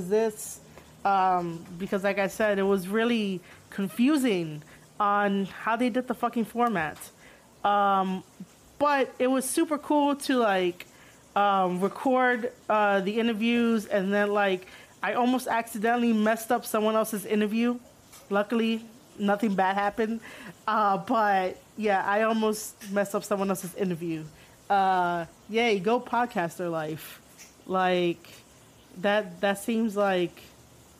this? Because like I said, it was really confusing on how they did the fucking format. But it was super cool to like record the interviews, and then like I almost accidentally messed up someone else's interview. Luckily, nothing bad happened. But yeah, I almost messed up someone else's interview. Yay, go podcaster life. Like that seems like,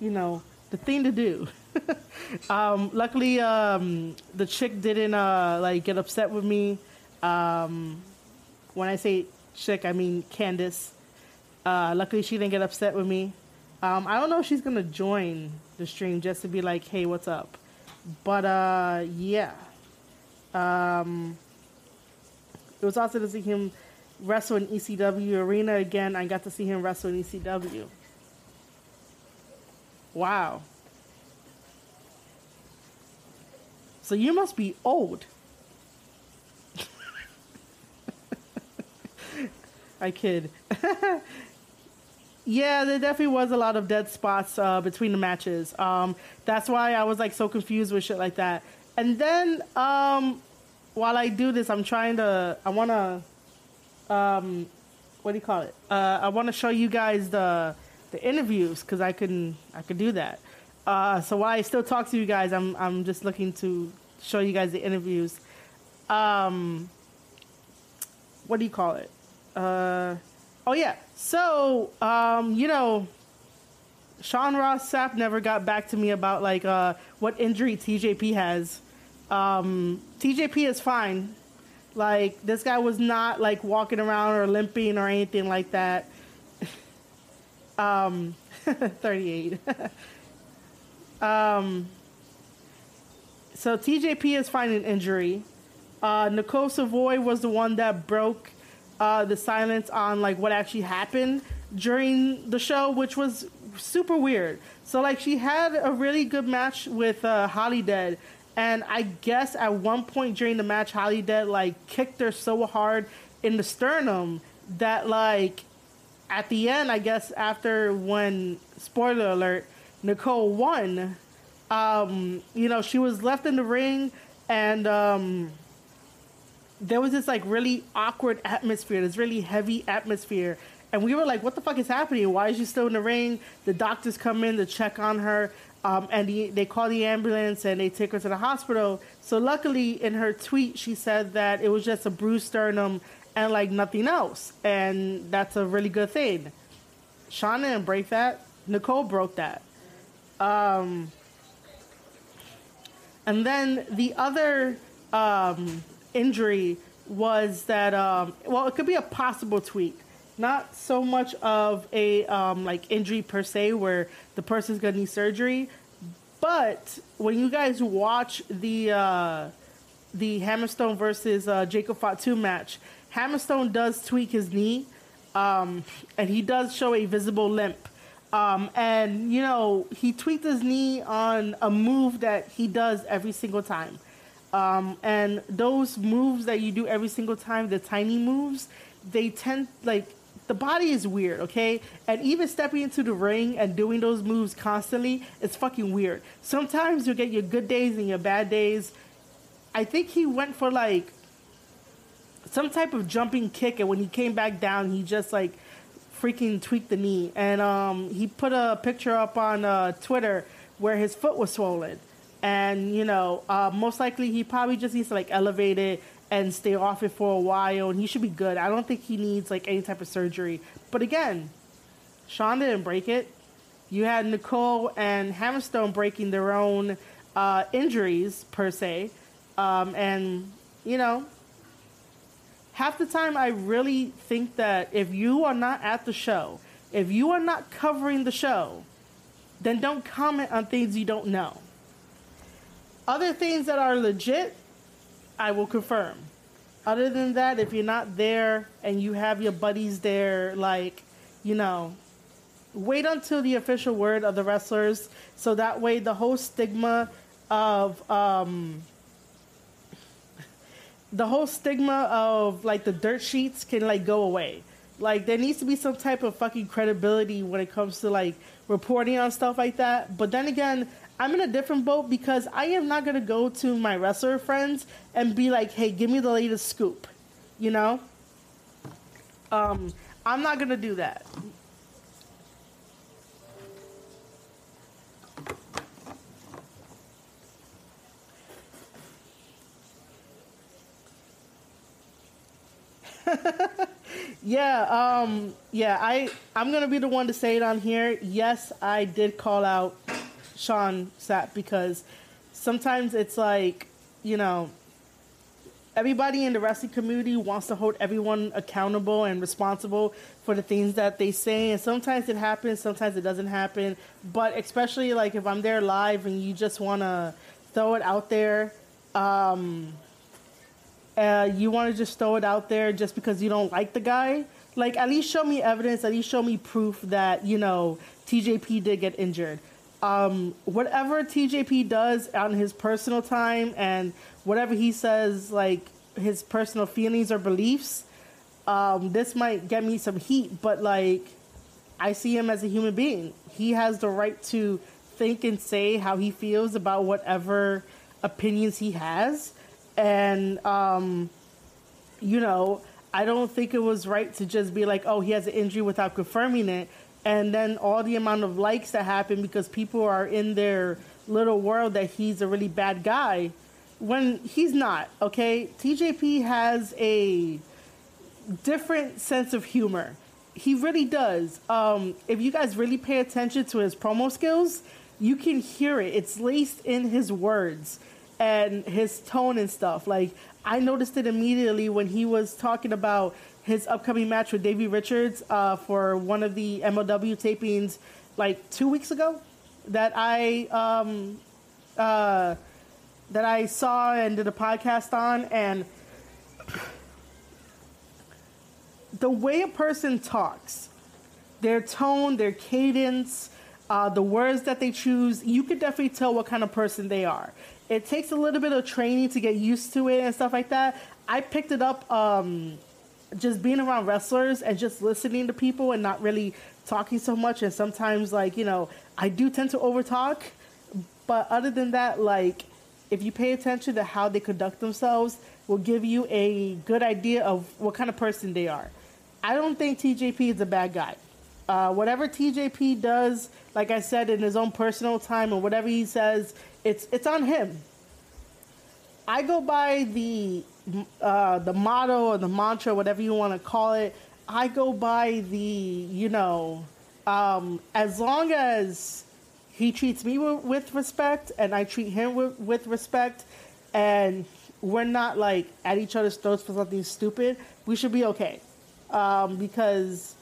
you know, the thing to do. Luckily, the chick didn't like get upset with me. When I say chick, I mean Candace. Luckily, she didn't get upset with me. I don't know if she's gonna join the stream just to be like, "Hey, what's up?" But yeah, it was awesome to see him wrestle in ECW arena again. I got to see him wrestle in ECW. Wow. So you must be old. I kid. Yeah, there definitely was a lot of dead spots between the matches. That's why I was like so confused with shit like that. And then while I do this, I want to what do you call it? I want to show you guys the interviews, because I could do that. So while I still talk to you guys, I'm just looking to show you guys the interviews. What do you call it? Oh yeah. So, you know, Sean Ross Sapp never got back to me about like what injury TJP has. TJP is fine. Like, this guy was not like walking around or limping or anything like that. 38. So TJP is fine in injury. Nicole Savoy was the one that broke the silence on like what actually happened during the show, which was super weird. So like, she had a really good match with Holly Dead, and I guess at one point during the match, Holly Dead like kicked her so hard in the sternum that like at the end, I guess after when, spoiler alert, Nicole won, you know, she was left in the ring, and there was this like really awkward atmosphere, this really heavy atmosphere, and we were like, what the fuck is happening? Why is she still in the ring? The doctors come in to check on her, and they call the ambulance and they take her to the hospital. So luckily, in her tweet, she said that it was just a bruised sternum and like nothing else, and that's a really good thing. Shauna didn't break that. Nicole broke that. And then the other injury was that, well, it could be a possible tweak, not so much of a like injury per se where the person's gonna need surgery, but when you guys watch the Hammerstone versus Jacob Fatu match, Hammerstone does tweak his knee, and he does show a visible limp. And, you know, he tweaked his knee on a move that he does every single time. And those moves that you do every single time, the tiny moves, they tend, like, the body is weird, okay? And even stepping into the ring and doing those moves constantly is fucking weird. Sometimes you get your good days and your bad days. I think he went for, like, some type of jumping kick, and when he came back down, he just, like, freaking tweaked the knee. And he put a picture up on Twitter where his foot was swollen, and you know, most likely he probably just needs to like elevate it and stay off it for a while, and he should be good. I don't think he needs like any type of surgery. But again, Sean didn't break it. You had Nicole and Hammerstone breaking their own injuries per se, and you know, half the time, I really think that if you are not at the show, if you are not covering the show, then don't comment on things you don't know. Other things that are legit, I will confirm. Other than that, if you're not there and you have your buddies there, like, you know, wait until the official word of the wrestlers, so that way the whole stigma of like the dirt sheets can like go away. Like there needs to be some type of fucking credibility when it comes to like reporting on stuff like that. But then again, I'm in a different boat because I am not going to go to my wrestler friends and be like, hey, give me the latest scoop, you know? I'm not going to do that. I'm going to be the one to say it on here. Yes, I did call out Sean Sapp because sometimes it's like, you know, everybody in the wrestling community wants to hold everyone accountable and responsible for the things that they say. And sometimes it happens, sometimes it doesn't happen. But especially like if I'm there live and you just want to throw it out there, you want to just throw it out there just because you don't like the guy. Like, at least show me evidence. At least show me proof that, you know, TJP did get injured. Whatever TJP does on his personal time and whatever he says, like, his personal feelings or beliefs, this might get me some heat. But, like, I see him as a human being. He has the right to think and say how he feels about whatever opinions he has. And, you know, I don't think it was right to just be like, oh, he has an injury without confirming it. And then all the amount of likes that happen because people are in their little world that he's a really bad guy when he's not, okay? TJP has a different sense of humor. He really does. If you guys really pay attention to his promo skills, you can hear it. It's laced in his words and his tone and stuff. Like, I noticed it immediately when he was talking about his upcoming match with Davey Richards for one of the MLW tapings like 2 weeks ago that I saw and did a podcast on. And the way a person talks, their tone, their cadence, the words that they choose, you could definitely tell what kind of person they are. It takes a little bit of training to get used to it and stuff like that. I picked it up just being around wrestlers and just listening to people and not really talking so much. And sometimes, like, you know, I do tend to overtalk. But other than that, like, if you pay attention to how they conduct themselves, will give you a good idea of what kind of person they are. I don't think TJP is a bad guy. Whatever TJP does, like I said, in his own personal time or whatever he says, it's on him. I go by the motto or the mantra, whatever you want to call it. I go by the, you know, as long as he treats me with respect and I treat him with respect and we're not, like, at each other's throats for something stupid, we should be okay. Because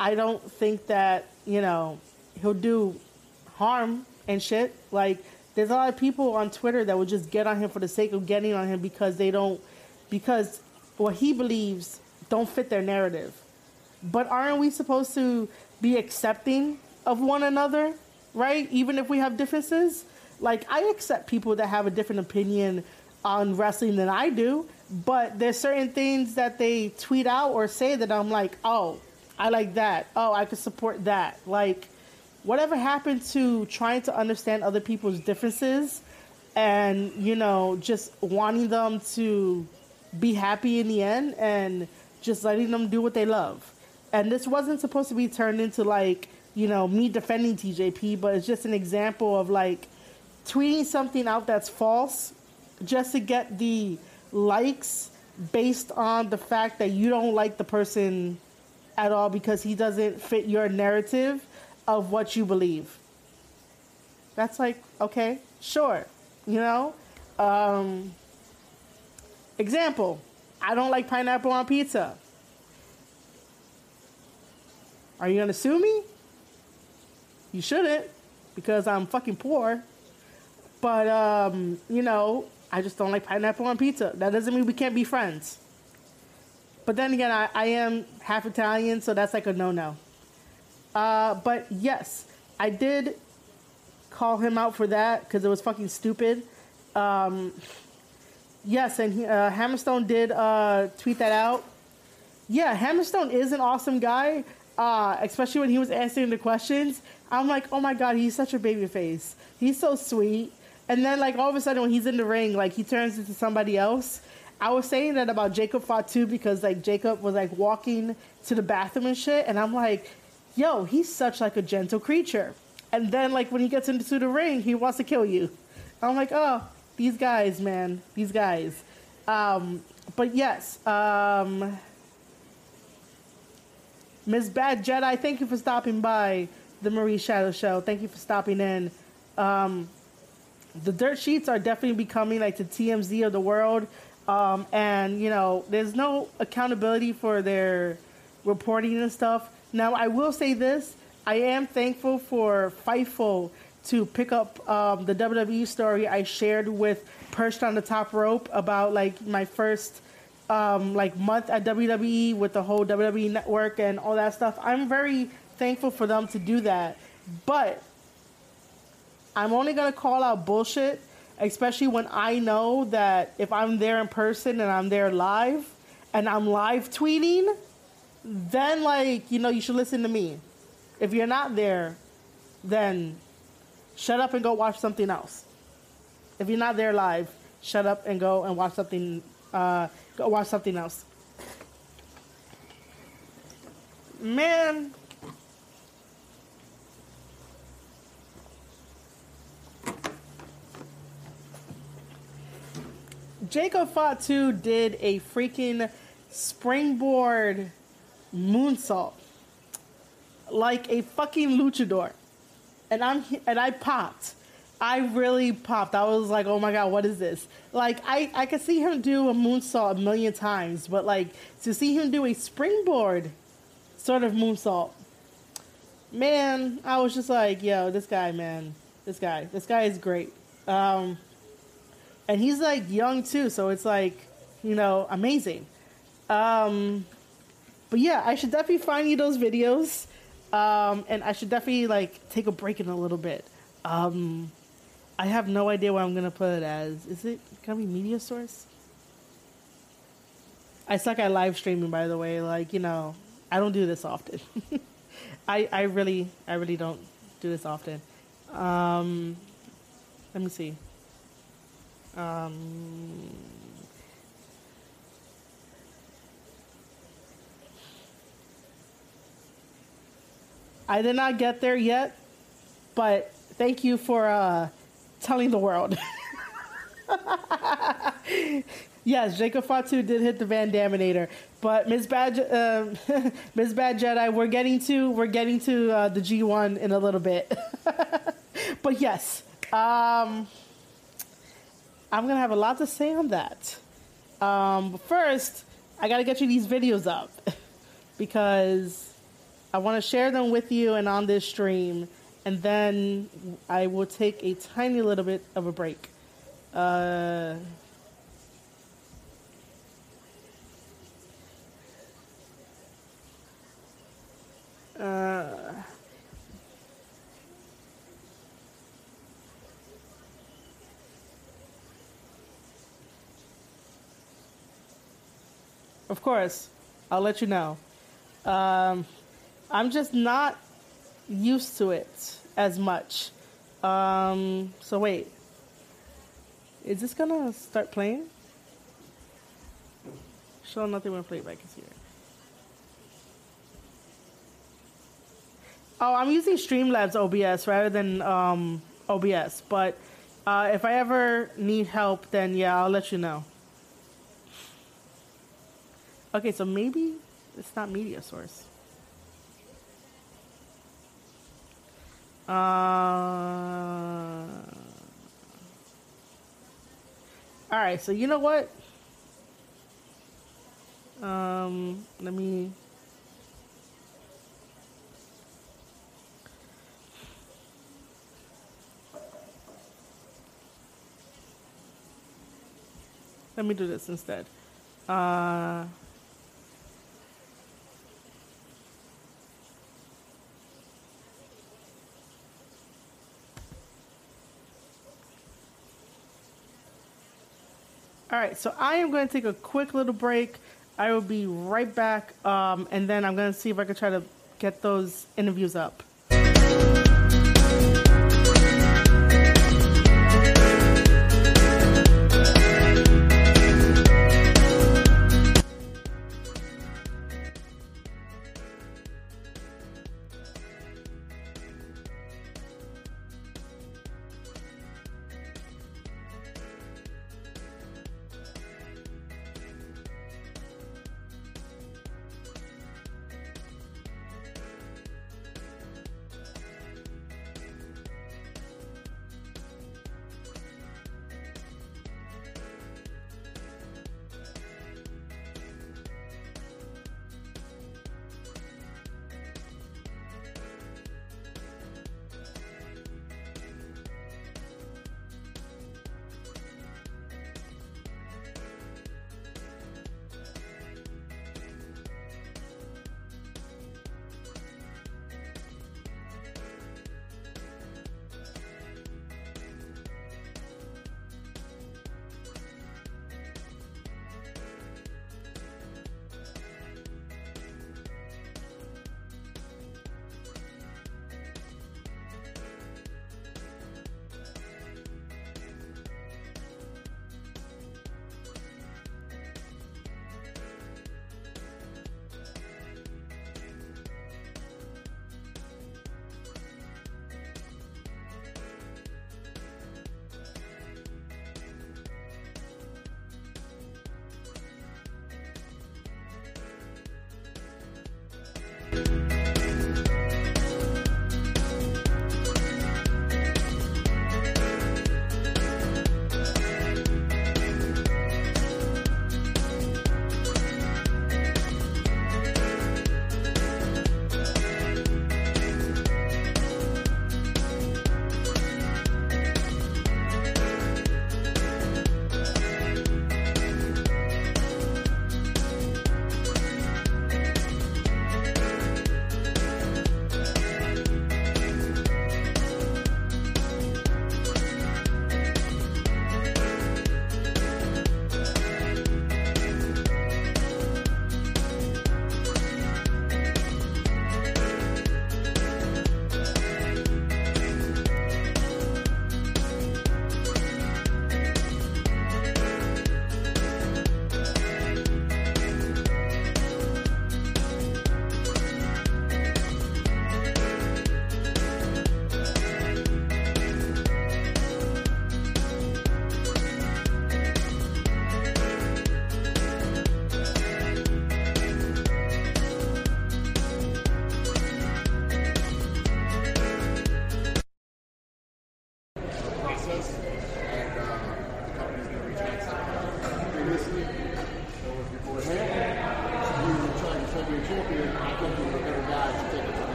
I don't think that, you know, he'll do harm and shit. Like, there's a lot of people on Twitter that would just get on him for the sake of getting on him because what he believes don't fit their narrative. But aren't we supposed to be accepting of one another, right? Even if we have differences? Like, I accept people that have a different opinion on wrestling than I do, but there's certain things that they tweet out or say that I'm like, oh, I like that. Oh, I could support that. Like, whatever happened to trying to understand other people's differences and, you know, just wanting them to be happy in the end and just letting them do what they love. And this wasn't supposed to be turned into, like, you know, me defending TJP, but it's just an example of, like, tweeting something out that's false just to get the likes based on the fact that you don't like the person at all because he doesn't fit your narrative of what you believe. That's like, okay, sure, you know? Example, I don't like pineapple on pizza. Are you gonna sue me? You shouldn't, because I'm fucking poor. But, you know, I just don't like pineapple on pizza. That doesn't mean we can't be friends. But then again, I am half Italian, so that's like a no-no. But yes, I did call him out for that because it was fucking stupid. Yes, and he, Hammerstone did tweet that out. Yeah, Hammerstone is an awesome guy, especially when he was answering the questions. I'm like, oh my God, he's such a baby face. He's so sweet. And then, like, all of a sudden when he's in the ring, like, he turns into somebody else. I was saying that about Jacob Fatu because, like, Jacob was, like, walking to the bathroom and shit. And I'm like, yo, he's such, like, a gentle creature. And then, like, when he gets into the ring, he wants to kill you. I'm like, oh, these guys, man. These guys. But, yes. Ms. Bad Jedi, thank you for stopping by the Marie Shadow Show. Thank you for stopping in. The dirt sheets are definitely becoming, like, the TMZ of the world. And, you know, there's no accountability for their reporting and stuff. Now, I will say this. I am thankful for Fightful to pick up the WWE story I shared with Perched on the Top Rope about, like, my first, like, month at WWE with the whole WWE Network and all that stuff. I'm very thankful for them to do that. But I'm only going to call out bullshit, especially when I know that if I'm there in person and I'm there live and I'm live tweeting, then, like, you know, you should listen to me. If you're not there, then shut up and go watch something else. If you're not there live, shut up and go and watch something. Go watch something else. Man. Jacob Fatu did a freaking springboard moonsault like a fucking luchador, and I popped. I really popped. I was like, oh my God, what is this? Like, I could see him do a moonsault a million times, but, like, to see him do a springboard sort of moonsault, man, I was just like, yo, this guy, man, this guy is great. And he's, like, young, too, so it's, like, you know, amazing. But, yeah, I should definitely find you those videos. And I should definitely, like, take a break in a little bit. I have no idea what I'm going to put it as. Is it going to be Media Source? I suck at live streaming, by the way. Like, you know, I don't do this often. I really don't do this often. Let me see. I did not get there yet, but thank you for telling the world. Yes, Jacob Fatu did hit the Van Daminator, but Ms. Bad Jedi, we're getting to the G1 in a little bit. But yes. I'm going to have a lot to say on that. But first, I got to get you these videos up because I want to share them with you and on this stream. And then I will take a tiny little bit of a break. Of course, I'll let you know. I'm just not used to it as much. So wait, is this gonna start playing? Show nothing when playback is here. Oh, I'm using Streamlabs OBS rather than OBS. But if I ever need help, then yeah, I'll let you know. Okay, so maybe it's not Media Source. All right, so you know what? Let me... Let me do this instead. All right, so I am going to take a quick little break. I will be right back, and then I'm going to see if I can try to get those interviews up.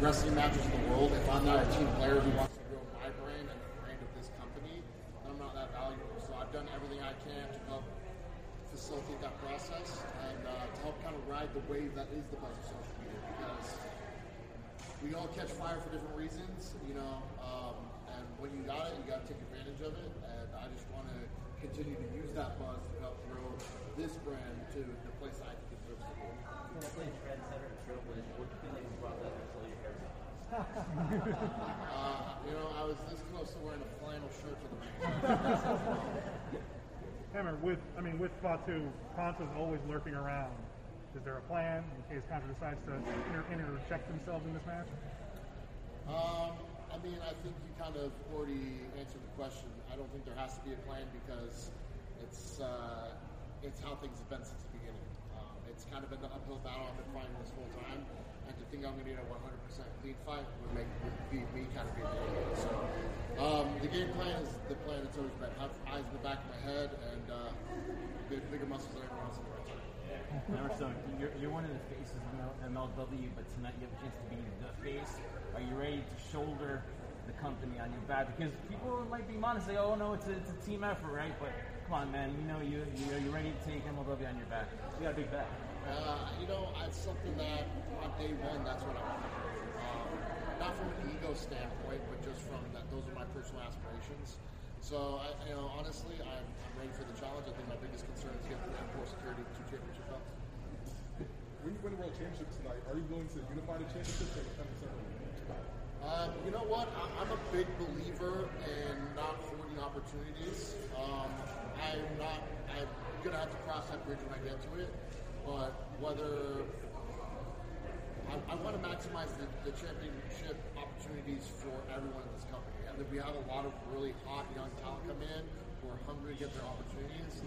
Wrestling matches in the world, if I'm not a team player who wants to build my brand and the brand of this company, then I'm not that valuable. So I've done everything I can to help facilitate that process and to help kind of ride the wave that is the buzz of social media, because we all catch fire for different reasons, you know, and when you got it, you got to take advantage of it, and I just want to continue to use that buzz to help grow this brand to the place I think it deserves to be. You know, I was this close to wearing a flannel shirt for the match. Hammer, with Fatu, Ponta's always lurking around. Is there a plan in case Contra decides to interject themselves in this match? I think you kind of already answered the question. I don't think there has to be a plan because it's how things have been since the beginning. It's kind of been the uphill battle I've been fighting this whole time. And to think I'm going to get a 100% clean fight would be kind of being a so the game plan is the plan that's always been. Have eyes in the back of my head and bigger muscles than everyone else in the right time. Hammerstone, you're one of the faces of MLW, but tonight you have a chance to be the face. Are you ready to shoulder the company on your back? Because people might be modest and say, oh no, it's a team effort, right? But come on, man, you know you're ready to take MLW on your back. You got a big back. You know, it's something that on day one, that's what I want to do. Not from an ego standpoint, but just from that, those are my personal aspirations. So, honestly, I'm ready for the challenge. I think my biggest concern is getting the M4 security to championship belts. When you win the World Championship tonight, are you going to unify the championships or become a You know what? I'm a big believer in not hoarding opportunities. I'm going to have to cross that bridge when I get to it. But whether... I want to maximize the championship opportunities for everyone in this company. And we have a lot of really hot young talent come in who are hungry to get their opportunities.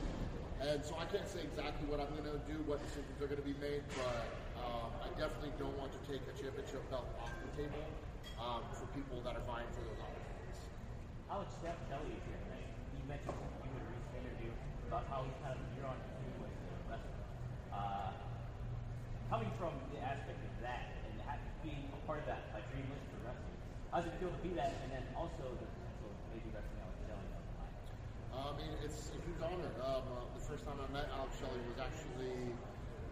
And so I can't say exactly what I'm going to do, what decisions are going to be made, but I definitely don't want to take a championship belt off the table for people that are vying for those opportunities. Alex, Steph Kelly is here tonight. You mentioned you in a recent interview about how he's kind of you're on your new way to the wrestling. Coming from the aspect of that and being a part of that, a dream list for wrestling, how does it feel to be that, and then also the potential of maybe wrestling Alex Shelley down the line? I mean, it's a huge honor. The first time I met Alex Shelley was actually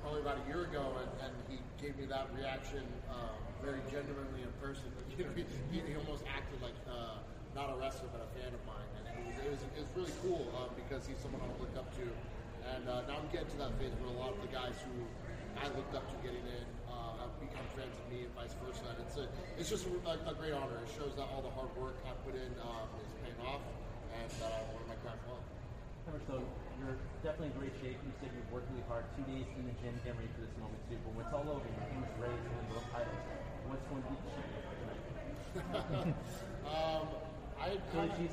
probably about a year ago, and he gave me that reaction very genuinely in person. But, he almost acted like not a wrestler but a fan of mine, and it was really cool because he's someone I look up to, and now I'm getting to that phase where a lot of the guys who I looked up to getting in, have become friends of me and vice versa. And it's just a great honor. It shows that all the hard work I put in is paying off, and one of my craft well. So you're definitely in great shape. You said you've worked really hard, 2 days in the gym, getting ready for this moment too. But when it's all over, your team is raised in the world titles. What's going to be the shape for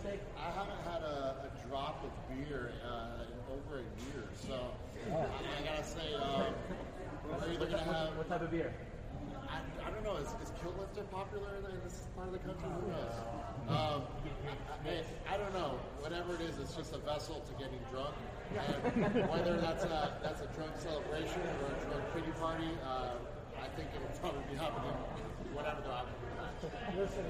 tonight? I haven't had a drop of beer in over a year, so I gotta say. Are you looking to have what type of beer? I don't know. Is Kiltlifter popular in this part of the country? Who knows? I don't know. Whatever it is, it's just a vessel to getting drunk. And whether that's a drunk celebration or a drunk piggy party, I think it'll probably be happening. Whatever they're happening. Listen,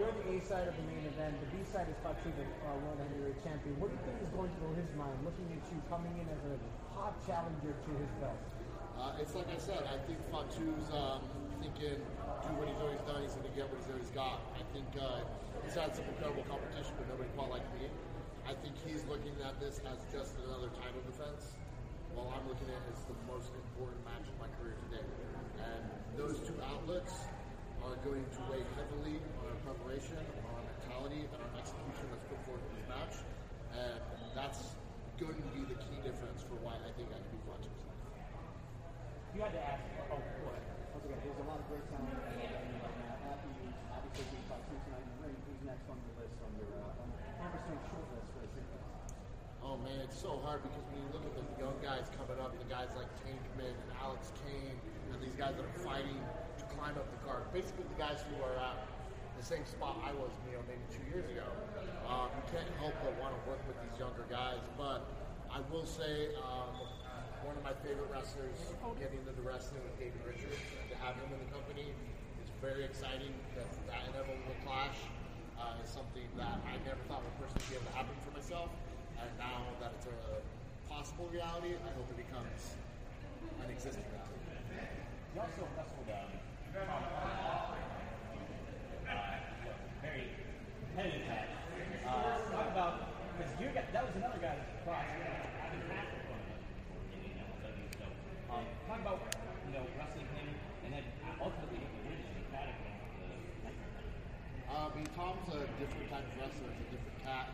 you're the A side of the main event. The B side is Fatu, the world heavyweight champion. What do you think is going through his mind, looking at you coming in as a hot challenger to his belt? It's like I said, I think Fatu's thinking, do what he's always done, he's going to get what he's always got. I think he's had some incredible competition, but nobody quite like me. I think he's looking at this as just another title defense, while I'm looking at it as the most important match of my career today. And those two outlets are going to weigh heavily on our preparation, on our mentality, and our execution that's put forward in this match. And that's going to be the key difference for why I think I can be Fatu. You had to ask. Oh, what? Once again, there's a lot of great talent after you obviously beat Fatu tonight in the ring. Who's next on the list on your Hammerstone short list for the singles? Oh man, it's so hard because when you look at the young guys coming up, the guys like Tankman and Alex Kane, and these guys that are fighting to climb up the card. Basically, the guys who are at the same spot I was, maybe 2 years ago. You can't help but want to work with these younger guys. But I will say. One of my favorite wrestlers getting into the wrestling with Davey Richards. To have him in the company is very exciting because that inevitable clash is something that I never thought would personally be able to happen for myself. And now that it's a possible reality, I hope it becomes an existing reality. You also wrestled very heavy match. Talk about, because that was another guy's surprise. Talk about wrestling him and then ultimately winning the category. Tom's a different type of wrestler. It's a different cat.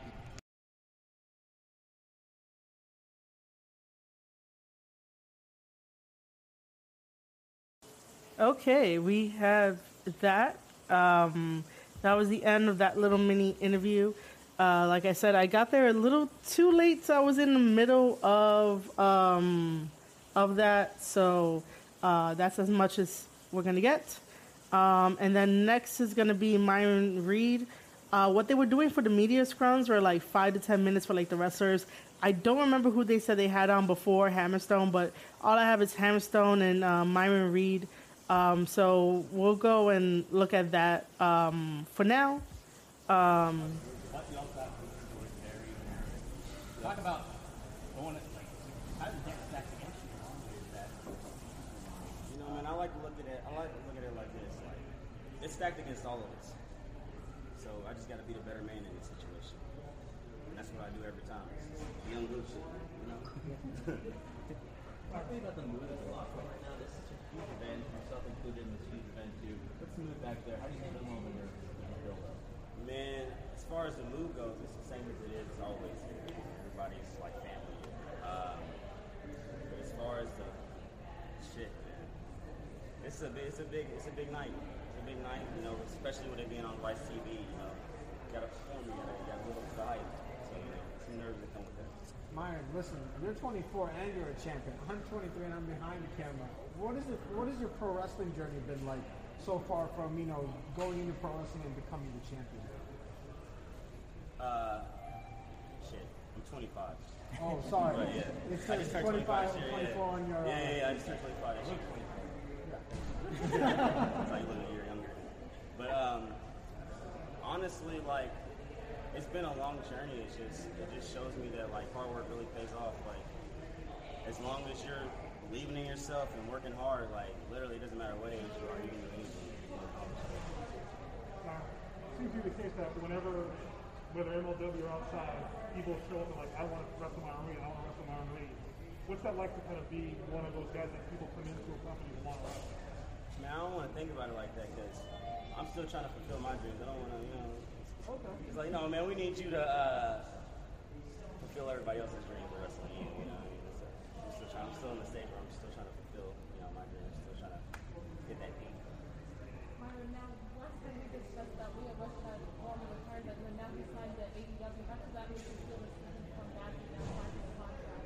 Okay, we have that. That was the end of that little mini interview. Like I said, I got there a little too late, so I was in the middle of that, so that's as much as we're gonna get. And then next is gonna be Myron Reed. What they were doing for the media scrums were like 5 to 10 minutes for like the wrestlers. I don't remember who they said they had on before Hammerstone, but all I have is Hammerstone and Myron Reed. So we'll go and look at that for now. Talk about going at like how does that stack against you? You know, man, I like to look at it like this. Like it's stacked against all of us. So I just gotta be the better man in this situation. And that's what I do every time. It's young good shit, you know? I think about the mood of the locker room right now. This is a huge event, myself included in this huge event too. What's the mood back there? How do you handle the moment you're real though? Man, as far as the mood goes, it's the same as it is always. Everybody's like family. As far as the shit, man, it's a big night. It's a big night, you know, especially with it being on Vice TV, you know. You gotta perform, you gotta go to the height. Myron, listen, you're 24 and you're a champion. I'm 23 and I'm behind the camera. What is your pro wrestling journey been like so far from, you know, going into pro wrestling and becoming the champion? I'm 25. Oh, sorry. But, yeah. It says 25 and 24 on your... Yeah, I just turned 25. I look 25. Yeah. It's like a little year younger. But honestly, like, it's been a long journey. It just shows me that like hard work really pays off. Like as long as you're believing in yourself and working hard, like literally it doesn't matter what age you are, you can do anything. Now, it seems to be the case that whether MLW or outside, people show up and like, I want to wrestle my own league. What's that like to kind of be one of those guys that people come into a company and want to wrestle? Now I don't want to think about it like that because I'm still trying to fulfill my dreams. I don't want to, you know. Okay. He's like, no, man, we need you to fulfill everybody else's dream for wrestling. You know, I'm still in the stage where I'm still trying to fulfill, you know, my dream. I'm still trying to get that thing. Myron, now, last time we discussed that we had rushed that form of the card, but when now we signed the AEW, how does that make you feel the season from that to that part of the contract?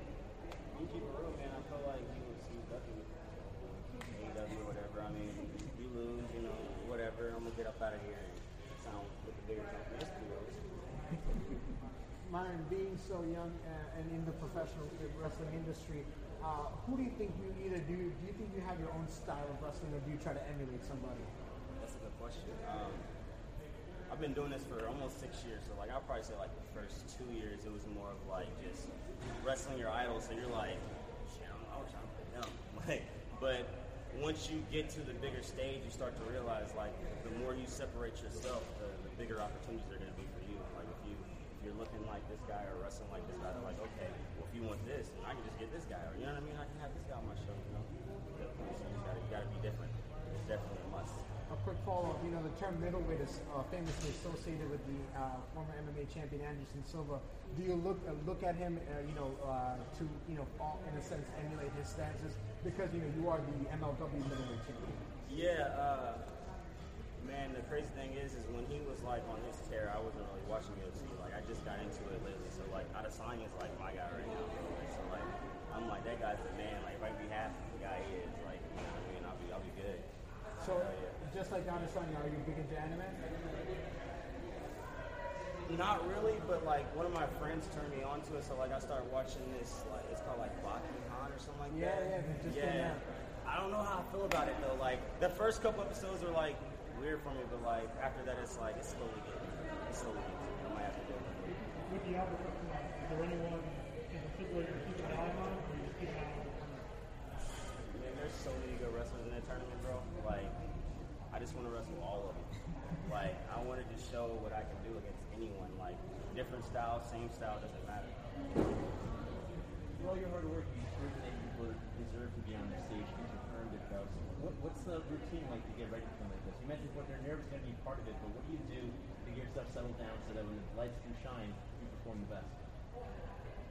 You keep it real, man. I feel like he was lucky with AEW or whatever. I mean, you lose, you know, whatever. I'm going to get up out of here. Myron, being so young and in the professional wrestling industry, who do you think do you think you have your own style of wrestling, or do you try to emulate somebody? That's a good question. I've been doing this for almost 6 years, so like I'll probably say like the first 2 years it was more of like just wrestling your idol, so you're like, shit, I was trying to play them. Like, but once you get to the bigger stage, you start to realize like the more you separate yourself, the bigger opportunities are going to be for you. Like if you're looking like this guy or wrestling like this guy, they're like, okay, well if you want this, then I can just get this guy. Or you know what I mean? I can have this guy on my show. You know, so you got to be different. It's definitely a must. A quick follow-up. You know, the term middleweight is famously associated with the former MMA champion Anderson Silva. Do you look at him, to in a sense emulate his stances because you know you are the MLW middleweight champion? Yeah, man. The crazy thing is when he was like on his tear, I wasn't really watching UFC. Like I just got into it lately, so like Adesanya's like my guy right now. So like I'm like that guy's the man. Like if I can be half the guy he is, like you know what I mean, I'll be good. So. Yeah. Just like Tanahashi, are you big into anime? Not really, but like one of my friends turned me on to it, so like I started watching this. Like it's called like Bakugan or something like that. Yeah. I don't know how I feel about it though. Like the first couple episodes are like weird for me, but like after that, it's like it's slowly getting. I might have to do it. With the album, is there anyone in particular you're keeping an eye on, or you keeping an eye on? Man, there's so many good wrestlers in that tournament, bro. Like. I just want to wrestle all of them. Like, I wanted to show what I can do against anyone. Like, different style, same style, doesn't matter. For all your hard work, you've proven that you deserve to be on the stage because you've earned it, though. So what's the routine like to get ready for something like this? You mentioned when you're nervous, going to be part of it, but what do you do to get yourself settled down so that when the lights do shine, you perform the best?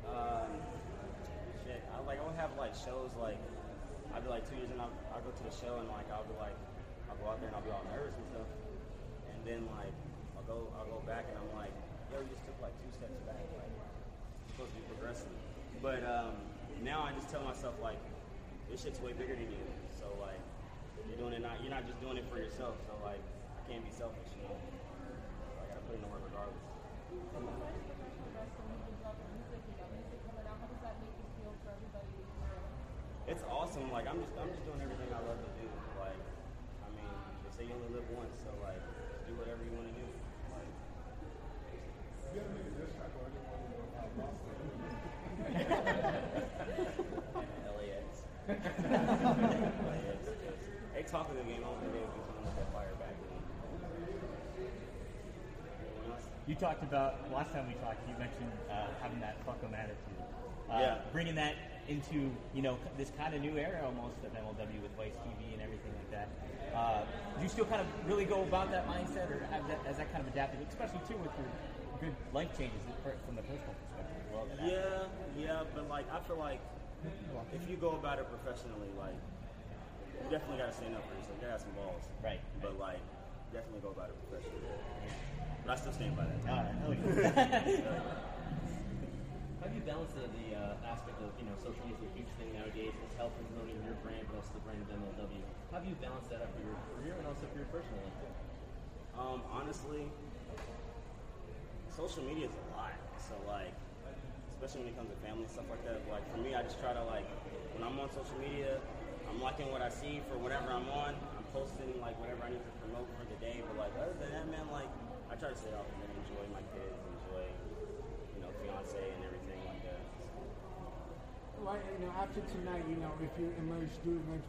I'll have, like, shows, like, I'll be, like, 2 years and I'll go to the show and, like, I'll be, like, I'll go out there and I'll be all nervous and stuff, and then like I'll go back and I'm like, yo, you just took like 2 steps back, like you're supposed to be progressing. But now I just tell myself like, this shit's way bigger than you, so like you're not just doing it for yourself, so like I can't be selfish, you know. So I gotta put in the work regardless. It's awesome. Like I'm just doing everything I love to do. Like, I mean, they say you only live once, so like, do whatever you want to do. Like, LAX. They talking the game all the day. We talking about that fire back. You talked about last time we talked. You mentioned having that fuck 'em attitude. Yeah. Bringing that into, you know, this kind of new era almost of MLW with Vice TV and everything like that. Do you still kind of really go about that mindset, or have that, has that kind of adapted, especially too with your good life changes from the personal perspective as well? Yeah, but like I feel like if you go about it professionally, like you definitely got to stand up for yourself. You got to have some balls, right? But like definitely go about it professionally. But I still stand by that. All right. Yeah. How do you balance the aspect of, you know, social media is a huge thing nowadays, it's helping promoting your brand, but also the brand of MLW? How do you balance that up for your career and also for your personal life? Honestly, social media is a lot. So like, especially when it comes to family and stuff like that, like for me, I just try to like, when I'm on social media, I'm liking what I see for whatever I'm on. I'm posting like whatever I need to promote for the day. But like other than that, man, like I try to stay off and enjoy my kids, enjoy, you know, fiance and everything like that. Well, you know, after tonight, you know, if you do emerge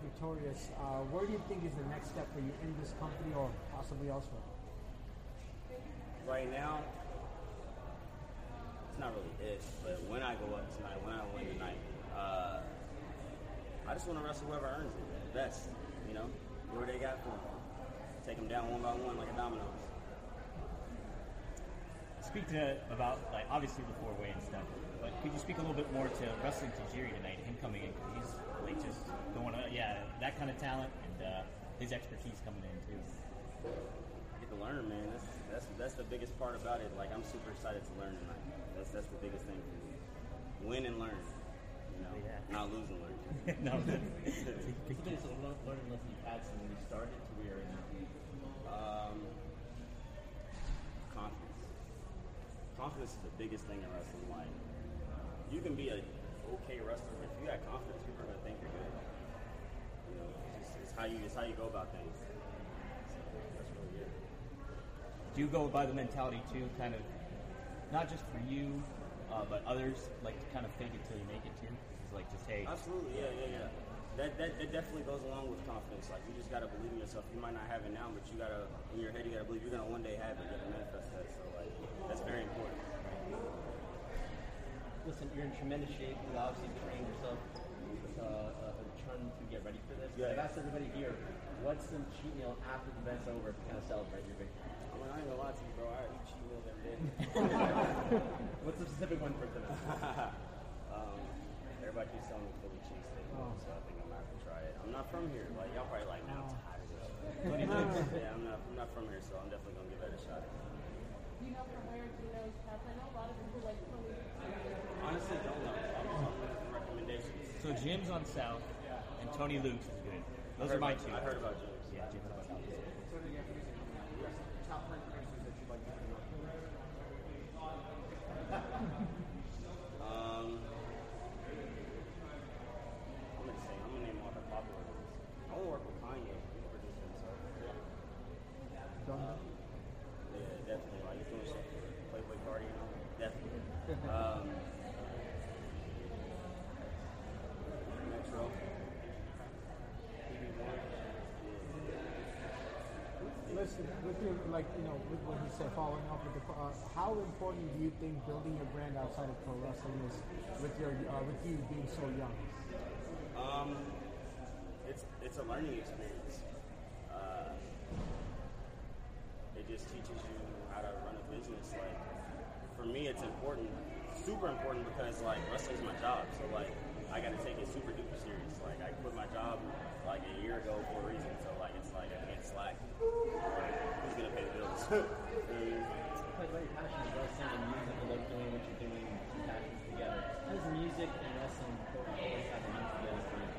victorious, where do you think is the next step for you in this company or possibly elsewhere? Right now, it's not really it, but when I go up tonight, when I win tonight, I just want to wrestle whoever earns it the best, you know, where they got for them. Take them down one by one like a dominoes. Speak to about, like, obviously the four-way and stuff, but could you speak a little bit more to wrestling Tajiri tonight, him coming in, because he's really just going on, that kind of talent, and his expertise coming in, too. I get to learn, man. That's the biggest part about it. Like, I'm super excited to learn tonight. That's the biggest thing for me. Win and learn. You know, not lose and learn. No, that's it's a learning lesson you've had since we started to where you're confidence. Confidence is the biggest thing in wrestling. Like, you can be an okay wrestler, but if you got confidence, people are gonna think you're good. You know, it's how you go about things. So that's really good. Do you go by the mentality too, kind of, not just for you, but others, like to kind of fake it till you make it too? It's like just, hey. Absolutely, yeah. That definitely goes along with confidence. Like, you just gotta believe in yourself. You might not have it now, but in your head you gotta believe you're gonna one day have it. You gotta manifest that. So like, that's very important. Listen, you're in tremendous shape. You obviously trained yourself, trying to get ready for this. Yeah. I've asked everybody here, what's some cheat meal after the event's over to kind of celebrate your victory? I mean, I ain't gonna lie to you, bro. I eat cheat meals every day. What's the specific one for tonight? Everybody keeps telling me Philly cheesesteak, so I think I'm gonna have to try it. I'm not from here. Like, y'all probably like, no, I'm tired of it. Yeah, I'm not from here, so I'm definitely gonna give that a shot. Do you know from where Gino's past? I know a lot of people like Philly. Honestly, don't know. I'm just some recommendations. So Jim's on South, and Tony Luke's is good. Those are my two. I heard about Jim's. Yeah, Jim's on South. So do you have top three producers that you like to do? I'm gonna name all the popular ones. I wanna work with Kanye, he's a producer himself. Yeah. Yeah, definitely. Like, he's doing stuff for Playboy Cardi, you know? Definitely. Metro. Yeah. Listen, with your, like, you know, with what he said, following up with the, how important do you think building your brand outside of pro wrestling is with your, with you being so young? It's a learning experience. It just teaches you how to run a business. Like, for me, it's important, super important, because like wrestling's my job. So like, I gotta take it super duper serious. Like, I quit my job like a year ago for a reason. So like, it's like I can't slack. Like, who's gonna pay the bills? It's about your passion for wrestling and music. I love doing what you're doing. Two passions together. How does music and wrestling always have a mix together for you?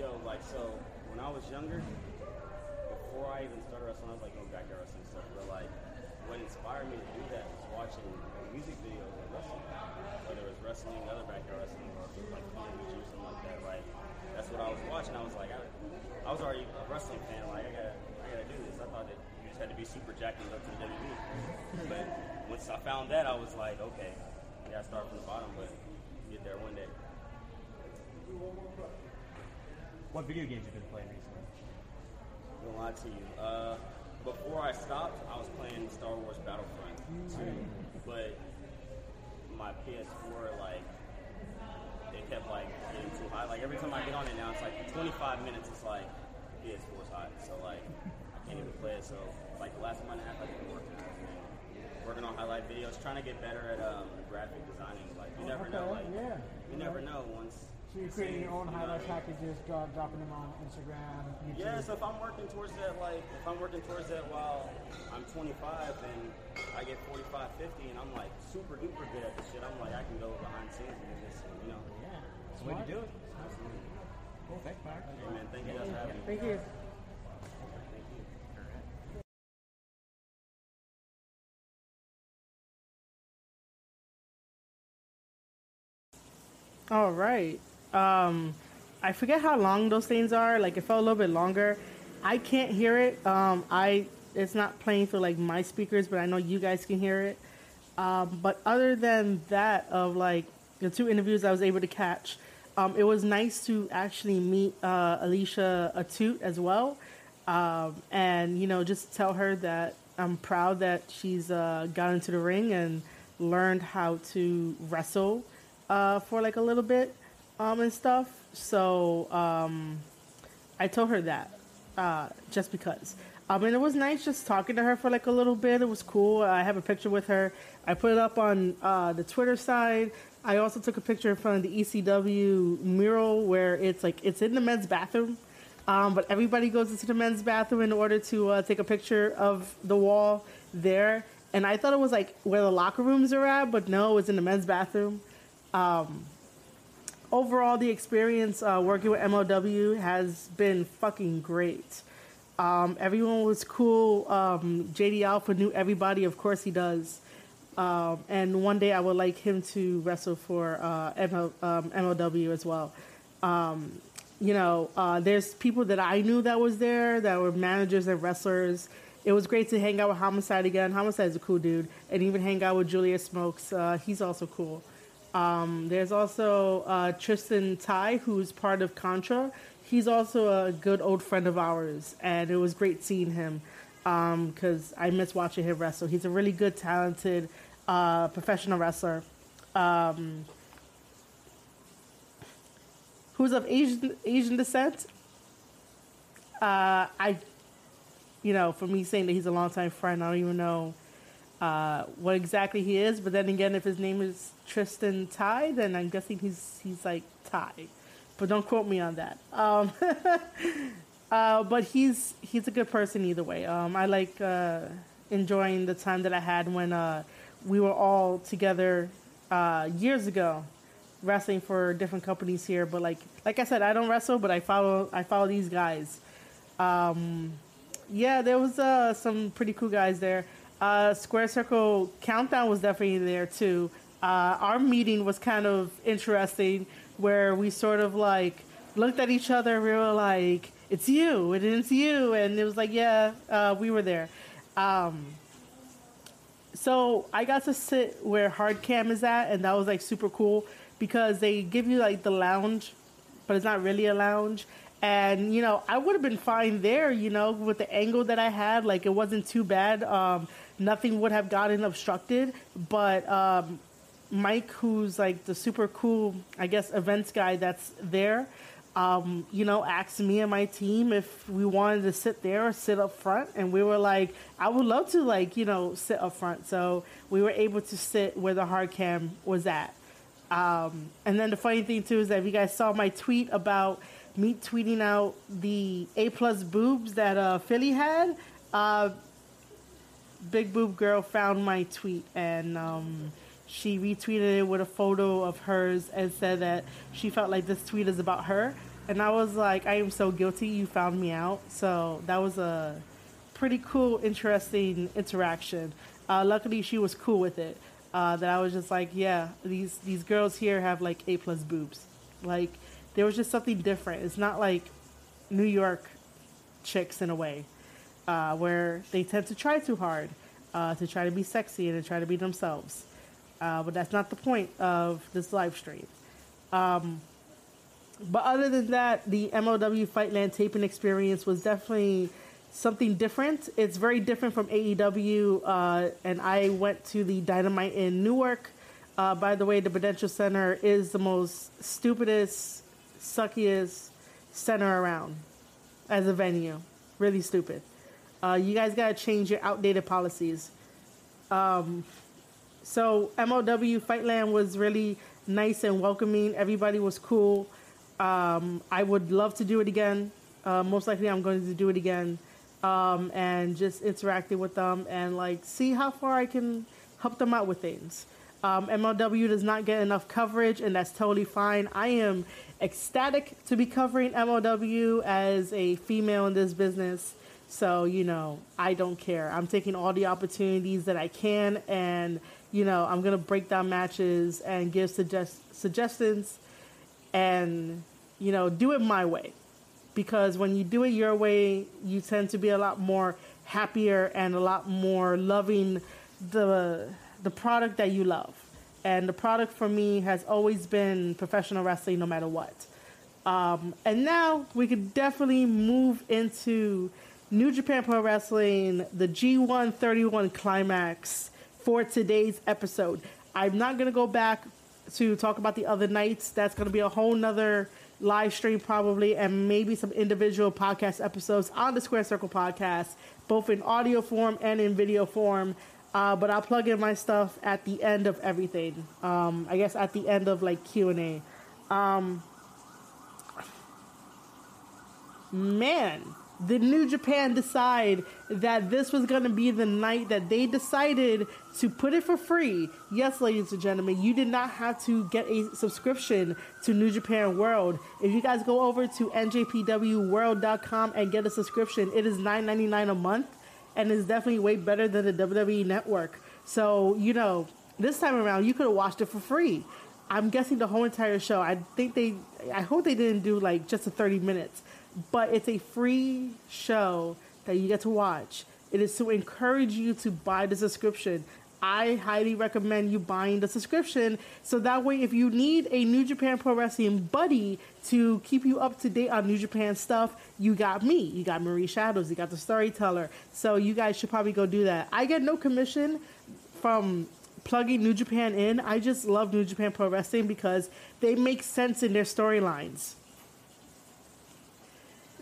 Yo, like, so when I was younger, before I even started wrestling, I was like, going back to wrestling stuff. But like, what inspired me to do that was watching music videos of wrestling, whether it was wrestling, other backyard wrestling, or like Juice or something like that. Like that's what I was watching. I was like, I was already a wrestling fan. Like I gotta do this. I thought that you just had to be super jacked and go to the WWE. But once I found that, I was like, okay, you gotta start from the bottom, but get there one day. What video games have you been playing recently? I'm gonna lie to you. Before I stopped, I was playing Star Wars Battlefront 2, but my PS4, like, it kept, like, getting too hot. Like, every time I get on it now, it's like 25 minutes, it's like, PS4's hot. So, like, I can't even play it. So, like, the last month and a half, I've been working on highlight videos, trying to get better at graphic designing. Like, you never know, like, you never know once. So you're creating your own highlight packages, dropping them on Instagram, YouTube? Yeah, so if I'm working towards that, while I'm 25 and I get 45, 50, and I'm like super duper good at this shit, I'm like, I can go behind the scenes and just, you know. Yeah, that's the way to do it. Absolutely. Cool, thanks, Mark. Hey, man, thank you guys for having me. Thank you. All right. I forget how long those things are. Like, it felt a little bit longer. I can't hear it. It's not playing through like my speakers, but I know you guys can hear it. But other than that, of like the two interviews I was able to catch, it was nice to actually meet Alicia Atute as well, and you know, just tell her that I'm proud that she's got into the ring and learned how to wrestle for like a little bit. And stuff. So I told her that just because. And it was nice just talking to her for like a little bit. It was cool. I have a picture with her. I put it up on the Twitter side. I also took a picture in front of the ECW mural where it's in the men's bathroom. But everybody goes into the men's bathroom in order to take a picture of the wall there. And I thought it was like where the locker rooms are at, but no, it's in the men's bathroom. Overall, the experience working with MLW has been fucking great. Everyone was cool. JD Alpha knew everybody. Of course he does. And one day I would like him to wrestle for MLW as well. There's people that I knew that was there that were managers and wrestlers. It was great to hang out with Homicide again. Homicide's a cool dude. And even hang out with Julia Smokes. He's also cool. There's also Tristan Tai, who's part of Contra. He's also a good old friend of ours, and it was great seeing him because I miss watching him wrestle. He's a really good, talented professional wrestler who's of Asian descent. For me saying that he's a longtime friend, I don't even know what exactly he is, but then again, if his name is Tristan Tai, then I'm guessing he's like Thai, but don't quote me on that. But he's a good person either way. I like enjoying the time that I had when we were all together years ago, wrestling for different companies here. But like I said, I don't wrestle, but I follow these guys. There was some pretty cool guys there. Square Circle Countdown was definitely there too. Our meeting was kind of interesting where we sort of like looked at each other. We were like, it's you, and it's you. And it was like, we were there. So I got to sit where Hard Cam is at. And that was like super cool because they give you like the lounge, but it's not really a lounge. And, I would have been fine there, with the angle that I had. Like, it wasn't too bad. Nothing would have gotten obstructed. But Mike, who's, like, the super cool, I guess, events guy that's there, asked me and my team if we wanted to sit there or sit up front. And we were like, I would love to, sit up front. So we were able to sit where the hard cam was at. And then the funny thing, too, is that if you guys saw my tweet about me tweeting out the A+ boobs that Philly had, Big Boob Girl found my tweet, and she retweeted it with a photo of hers and said that she felt like this tweet is about her. And I was like, I am so guilty, you found me out. So that was a pretty cool, interesting interaction. Luckily, she was cool with it. That I was just like, yeah, these girls here have like A+ boobs. Like, there was just something different. It's not like New York chicks in a way, where they tend to try too hard to try to be sexy and to try to be themselves. But that's not the point of this live stream. But other than that, the MLW Fightland taping experience was definitely something different. It's very different from AEW. And I went to the Dynamite in Newark. By the way, the Prudential Center is the most stupidest, suckiest center around as a venue. Really stupid. You guys got to change your outdated policies. So MLW Fightland was really nice and welcoming. Everybody was cool. I would love to do it again. Most likely I'm going to do it again. And just interacting with them and like see how far I can help them out with things. MLW does not get enough coverage, and that's totally fine. I am ecstatic to be covering MLW as a female in this business. So, you know, I don't care. I'm taking all the opportunities that I can, and, you know, I'm going to break down matches and give suggestions and, you know, do it my way. Because when you do it your way, you tend to be a lot more happier and a lot more loving the product that you love. And the product for me has always been professional wrestling no matter what. And now we could definitely move into New Japan Pro Wrestling, the G1 31 climax for today's episode. I'm not going to go back to talk about the other nights. That's going to be a whole nother live stream probably, and maybe some individual podcast episodes on the Square Circle podcast, both in audio form and in video form. But I'll plug in my stuff at the end of everything. I guess at the end of like Q&A. Man, did New Japan decide that this was going to be the night that they decided to put it for free? Yes, ladies and gentlemen, you did not have to get a subscription to New Japan World. If you guys go over to njpwworld.com and get a subscription, it is $9.99 a month. And it's definitely way better than the WWE Network. So, you know, this time around, you could have watched it for free. I'm guessing the whole entire show. I hope they didn't do like just the 30 minutes. But it's a free show that you get to watch. It is to encourage you to buy the subscription. I highly recommend you buying the subscription. So that way, if you need a New Japan Pro Wrestling buddy to keep you up to date on New Japan stuff, you got me. You got Marie Shadows. You got the Storyteller. So you guys should probably go do that. I get no commission from plugging New Japan in. I just love New Japan Pro Wrestling because they make sense in their storylines.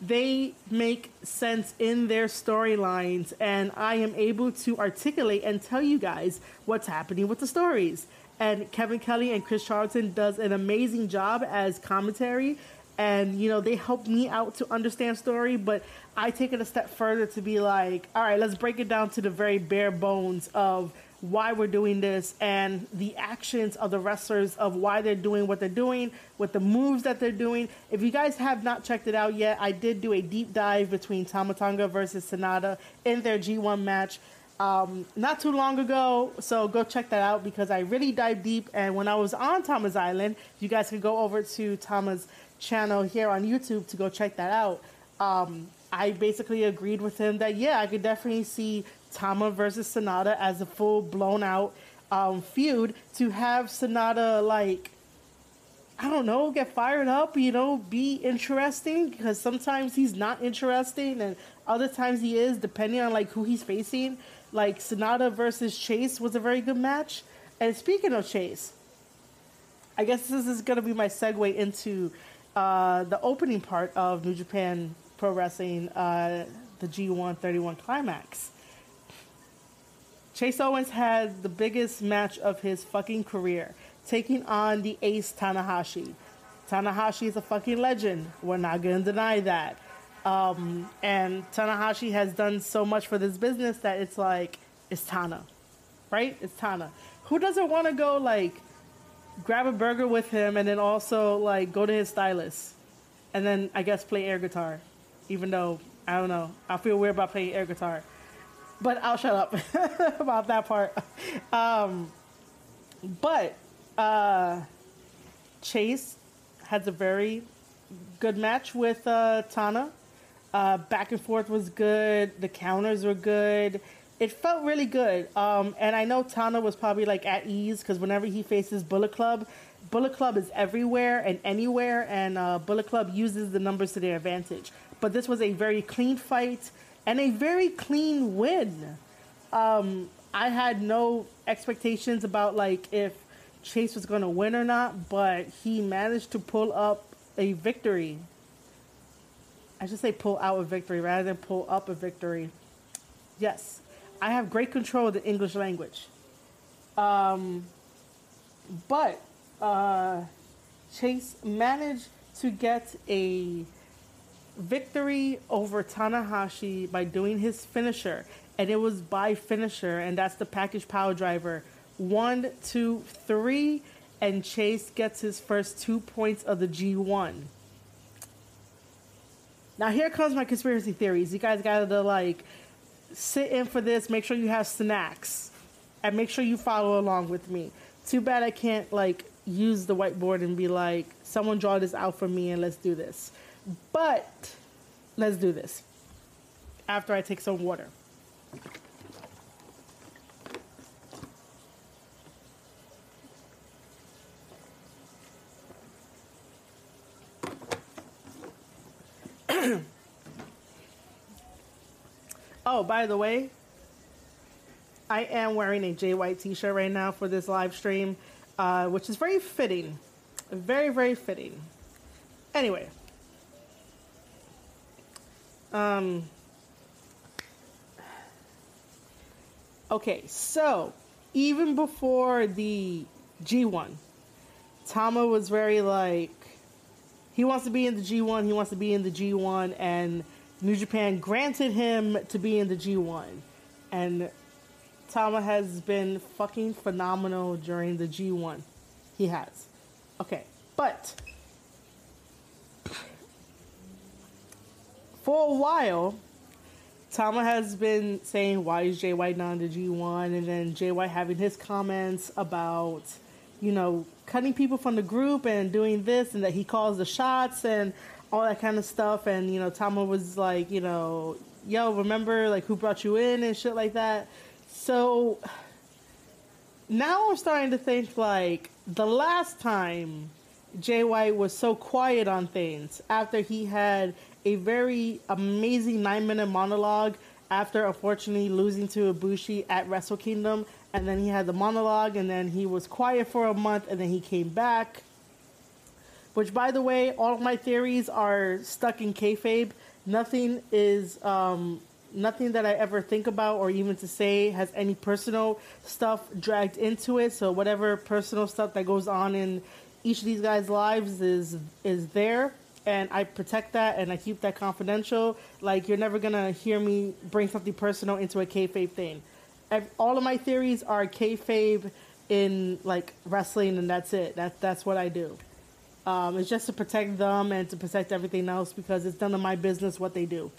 They make sense in their storylines, and I am able to articulate and tell you guys what's happening with the stories. And Kevin Kelly and Chris Charlton does an amazing job as commentary, and, you know, they help me out to understand story, but I take it a step further to be like, all right, let's break it down to the very bare bones of why we're doing this and the actions of the wrestlers of why they're doing what they're doing, with the moves that they're doing. If you guys have not checked it out yet, I did do a deep dive between Tama Tonga versus Sonata in their G1 match not too long ago. So go check that out because I really dive deep. And when I was on Tama's Island, you guys can go over to Tama's channel here on YouTube to go check that out. I basically agreed with him that, yeah, I could definitely see Tama versus Sonata as a full blown out feud, to have Sonata, like, I don't know, get fired up, you know, be interesting, because sometimes he's not interesting and other times he is, depending on like who he's facing. Like Sonata versus Chase was a very good match. And speaking of Chase, I guess this is going to be my segue into the opening part of New Japan Pro Wrestling, the G1 31 climax. Chase Owens had the biggest match of his fucking career, taking on the ace Tanahashi. Tanahashi is a fucking legend. We're not going to deny that. And Tanahashi has done so much for this business that it's like, it's Tana, right? It's Tana. Who doesn't want to go, like, grab a burger with him and then also, like, go to his stylist? And then, I guess, play air guitar. Even though, I don't know, I feel weird about playing air guitar. but I'll shut up about that part. But Chase had a very good match with Tana. Back and forth was good. The counters were good. It felt really good. And I know Tana was probably like at ease because whenever he faces Bullet Club is everywhere and anywhere, and Bullet Club uses the numbers to their advantage. But this was a very clean fight and a very clean win. I had no expectations about like if Chase was going to win or not, but he managed to pull up a victory. I should say pull out a victory rather than pull up a victory. Yes. I have great control of the English language. But Chase managed to get a victory over Tanahashi by doing his finisher. And it was by finisher, and that's the package power driver. 1, 2, 3, and Chase gets his first 2 points of the G1. Now here comes my conspiracy theories. You guys gotta like sit in for this. Make sure you have snacks, and make sure you follow along with me. Too bad I can't like use the whiteboard and be like, someone draw this out for me and let's do this. But let's do this after I take some water. Oh, by the way, I am wearing a Jay White t-shirt right now for this live stream, which is very fitting. Very, very fitting. Anyway. Okay, so even before the G1, Tama was very like, he wants to be in the G1, and New Japan granted him to be in the G1, and Tama has been fucking phenomenal during the G1. He has. Okay, but for a while, Tama has been saying, why is Jay White not in the G1? And then Jay White having his comments about, you know, cutting people from the group and doing this, and that he calls the shots and all that kind of stuff. And, you know, Tama was like, you know, yo, remember, like, who brought you in and shit like that. So now I'm starting to think, like, the last time Jay White was so quiet on things after he had a very amazing 9-minute monologue after unfortunately losing to Ibushi at Wrestle Kingdom. And then he had the monologue, and then he was quiet for a month, and then he came back. Which, by the way, all of my theories are stuck in kayfabe. Nothing is, nothing that I ever think about or even to say has any personal stuff dragged into it. So whatever personal stuff that goes on in each of these guys' lives is there, and I protect that and I keep that confidential. Like, you're never gonna hear me bring something personal into a kayfabe thing. All of my theories are kayfabe in like wrestling, and that's it. That's what I do. It's just to protect them and to protect everything else, because it's none of my business what they do.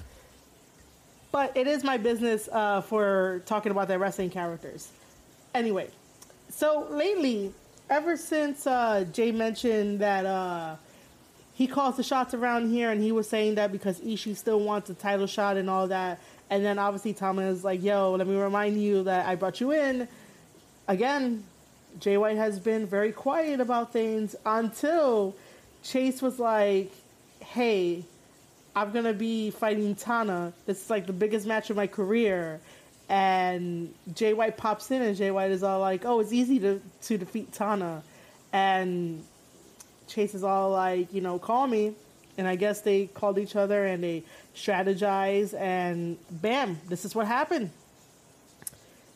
But it is my business for talking about their wrestling characters. Anyway, so lately, ever since Jay mentioned that he calls the shots around here, and he was saying that because Ishii still wants a title shot and all that, and then obviously Tama is like, yo, let me remind you that I brought you in. Again, Jay White has been very quiet about things until Chase was like, hey, I'm going to be fighting Tana. This is like the biggest match of my career. And Jay White pops in, and Jay White is all like, oh, it's easy to defeat Tana. And Chase is all like, you know, call me. And I guess they called each other and they strategized, and bam, this is what happened.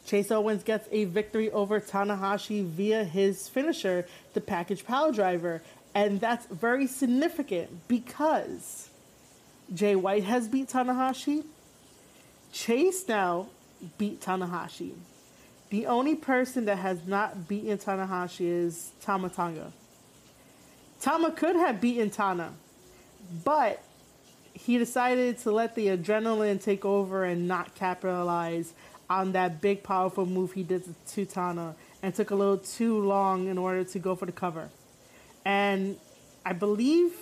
Chase Owens gets a victory over Tanahashi via his finisher, the package power driver. And that's very significant because Jay White has beat Tanahashi. Chase now beat Tanahashi. The only person that has not beaten Tanahashi is Tama Tonga. Tama could have beaten Tana, but he decided to let the adrenaline take over and not capitalize on that big powerful move he did to Tana and took a little too long in order to go for the cover. And I believe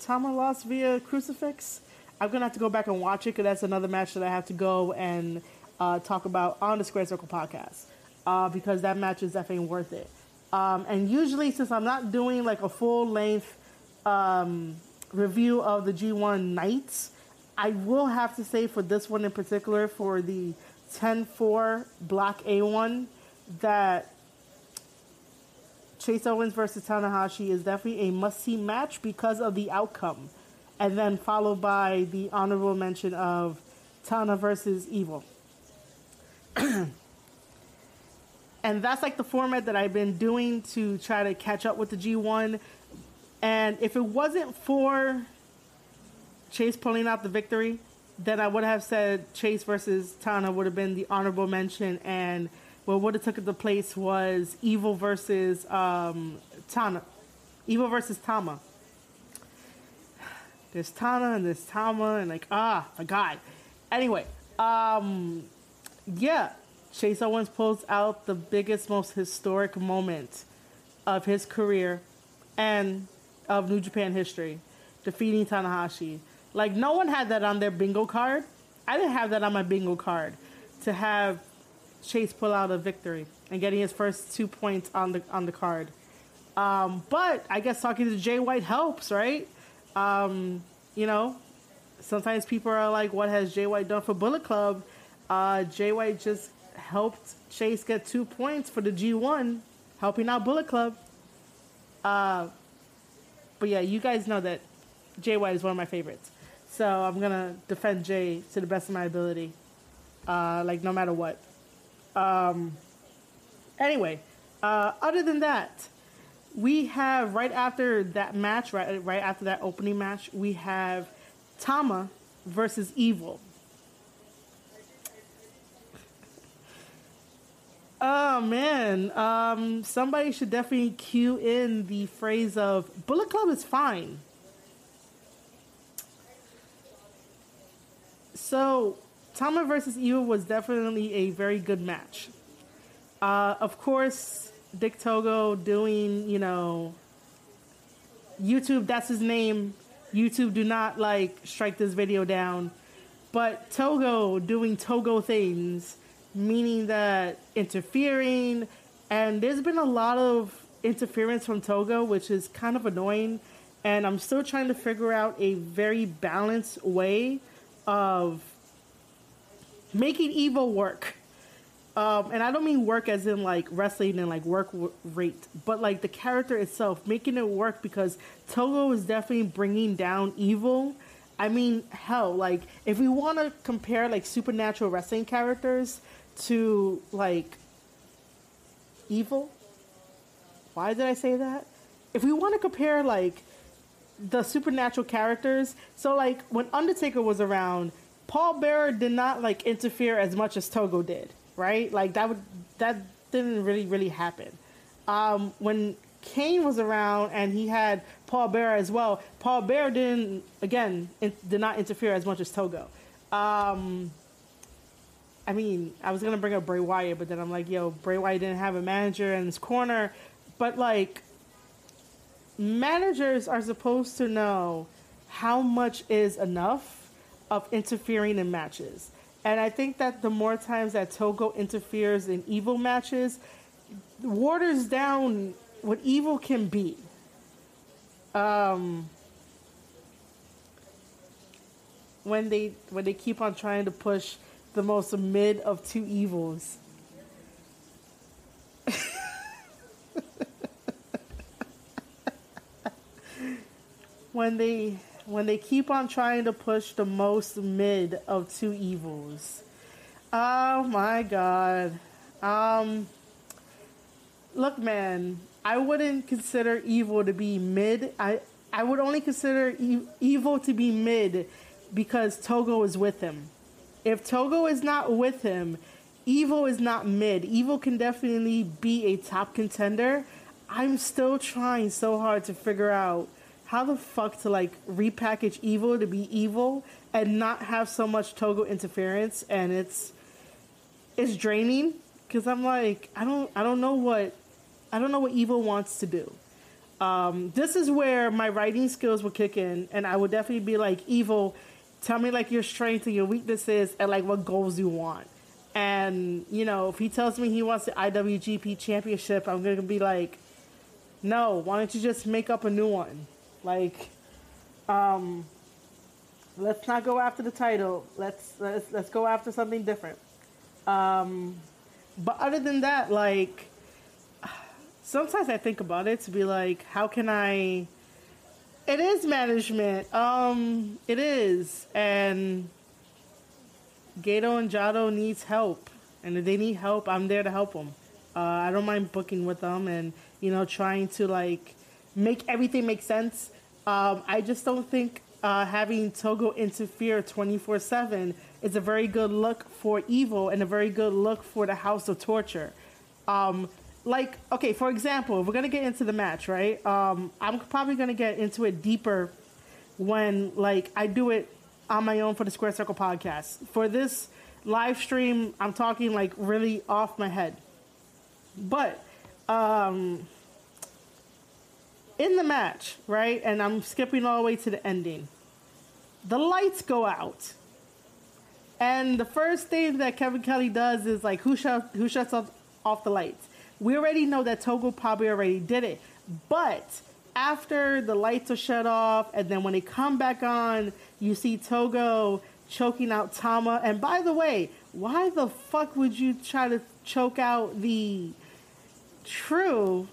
Tama lost via crucifix. I'm going to have to go back and watch it because that's another match that I have to go and talk about on the Square Circle podcast because that match is definitely worth it. And usually, since I'm not doing like a full-length review of the G1 nights, I will have to say for this one in particular, for the 10-4 Block A1, that Chase Owens versus Tanahashi is definitely a must-see match because of the outcome. And then followed by the honorable mention of Tana versus Evil. And that's like the format that I've been doing to try to catch up with the G1. And if it wasn't for Chase pulling out the victory, then I would have said Chase versus Tana would have been the honorable mention. And what would have took the place was Evil versus Tana. Evil versus Tama. There's Tana and there's Tama and like, my God. Anyway, yeah. Chase Owens pulls out the biggest, most historic moment of his career and of New Japan history, defeating Tanahashi. Like, no one had that on their bingo card. I didn't have that on my bingo card to have Chase pull out a victory and getting his first 2 points on the card. But I guess talking to Jay White helps, right? You know, sometimes people are like, what has Jay White done for Bullet Club? Jay White just helped Chase get 2 points for the G1, helping out Bullet Club. But yeah, you guys know that Jay White is one of my favorites. So I'm going to defend Jay to the best of my ability, like no matter what. Anyway, other than that, we have right after that match, right after that opening match, we have Tama versus Evil. Oh, man. Somebody should definitely cue in the phrase of Bullet Club is fine. So, Tama versus Evil was definitely a very good match. Of course, Dick Togo doing, you know, YouTube, that's his name. YouTube, do not, like, strike this video down. But Togo doing Togo things, meaning that interfering, and there's been a lot of interference from Togo, which is kind of annoying, and I'm still trying to figure out a very balanced way of making Evil work. And I don't mean work as in like wrestling and like work rate, but like the character itself, making it work, because Togo is definitely bringing down Evil. I mean, hell, like if we want to compare like supernatural wrestling characters to like Evil. Why did I say that? If we want to compare like the supernatural characters, so like when Undertaker was around, Paul Bearer did not like interfere as much as Togo did, right? Like that didn't really happen. When Kane was around and he had Paul Bearer as well, Paul Bearer did not interfere as much as Togo. I mean, I was going to bring up Bray Wyatt, but then I'm like, yo, Bray Wyatt didn't have a manager in his corner. But, like, managers are supposed to know how much is enough of interfering in matches. And I think that the more times that Togo interferes in Evil matches, waters down what Evil can be. When they keep on trying to push the most mid of two evils. when they keep on trying to push the most mid of two evils. Oh my God. Look, man, I wouldn't consider Evil to be mid. I would only consider Evil to be mid because Togo is with him. If Togo is not with him, Evil is not mid. Evil can definitely be a top contender. I'm still trying so hard to figure out how the fuck to like repackage Evil to be Evil and not have so much Togo interference. And it's it's draining because I'm like, I don't know what Evil wants to do. This is where my writing skills would kick in, and I would definitely be like, Evil, tell me like your strengths and your weaknesses and like what goals you want. And, you know, if he tells me he wants the IWGP championship, I'm going to be like, no, why don't you just make up a new one? Like, let's not go after the title. Let's go after something different. But other than that, like, sometimes I think about it to be like, how can I... It is management. It is. And Gato and Jado needs help. And if they need help, I'm there to help them. I don't mind booking with them and, you know, trying to, like, make everything make sense. I just don't think having Togo interfere 24/7 is a very good look for Evil and a very good look for the House of Torture. Like, okay, for example, we're going to get into the match, right? I'm probably going to get into it deeper when, like, I do it on my own for the Square Circle podcast. For this live stream, I'm talking, like, really off my head. But in the match, right, and I'm skipping all the way to the ending, the lights go out. And the first thing that Kevin Kelly does is, like, who shuts off the lights? We already know that Togo probably already did it. But after the lights are shut off, and then when they come back on, you see Togo choking out Tama. And by the way, why the fuck would you try to choke out the true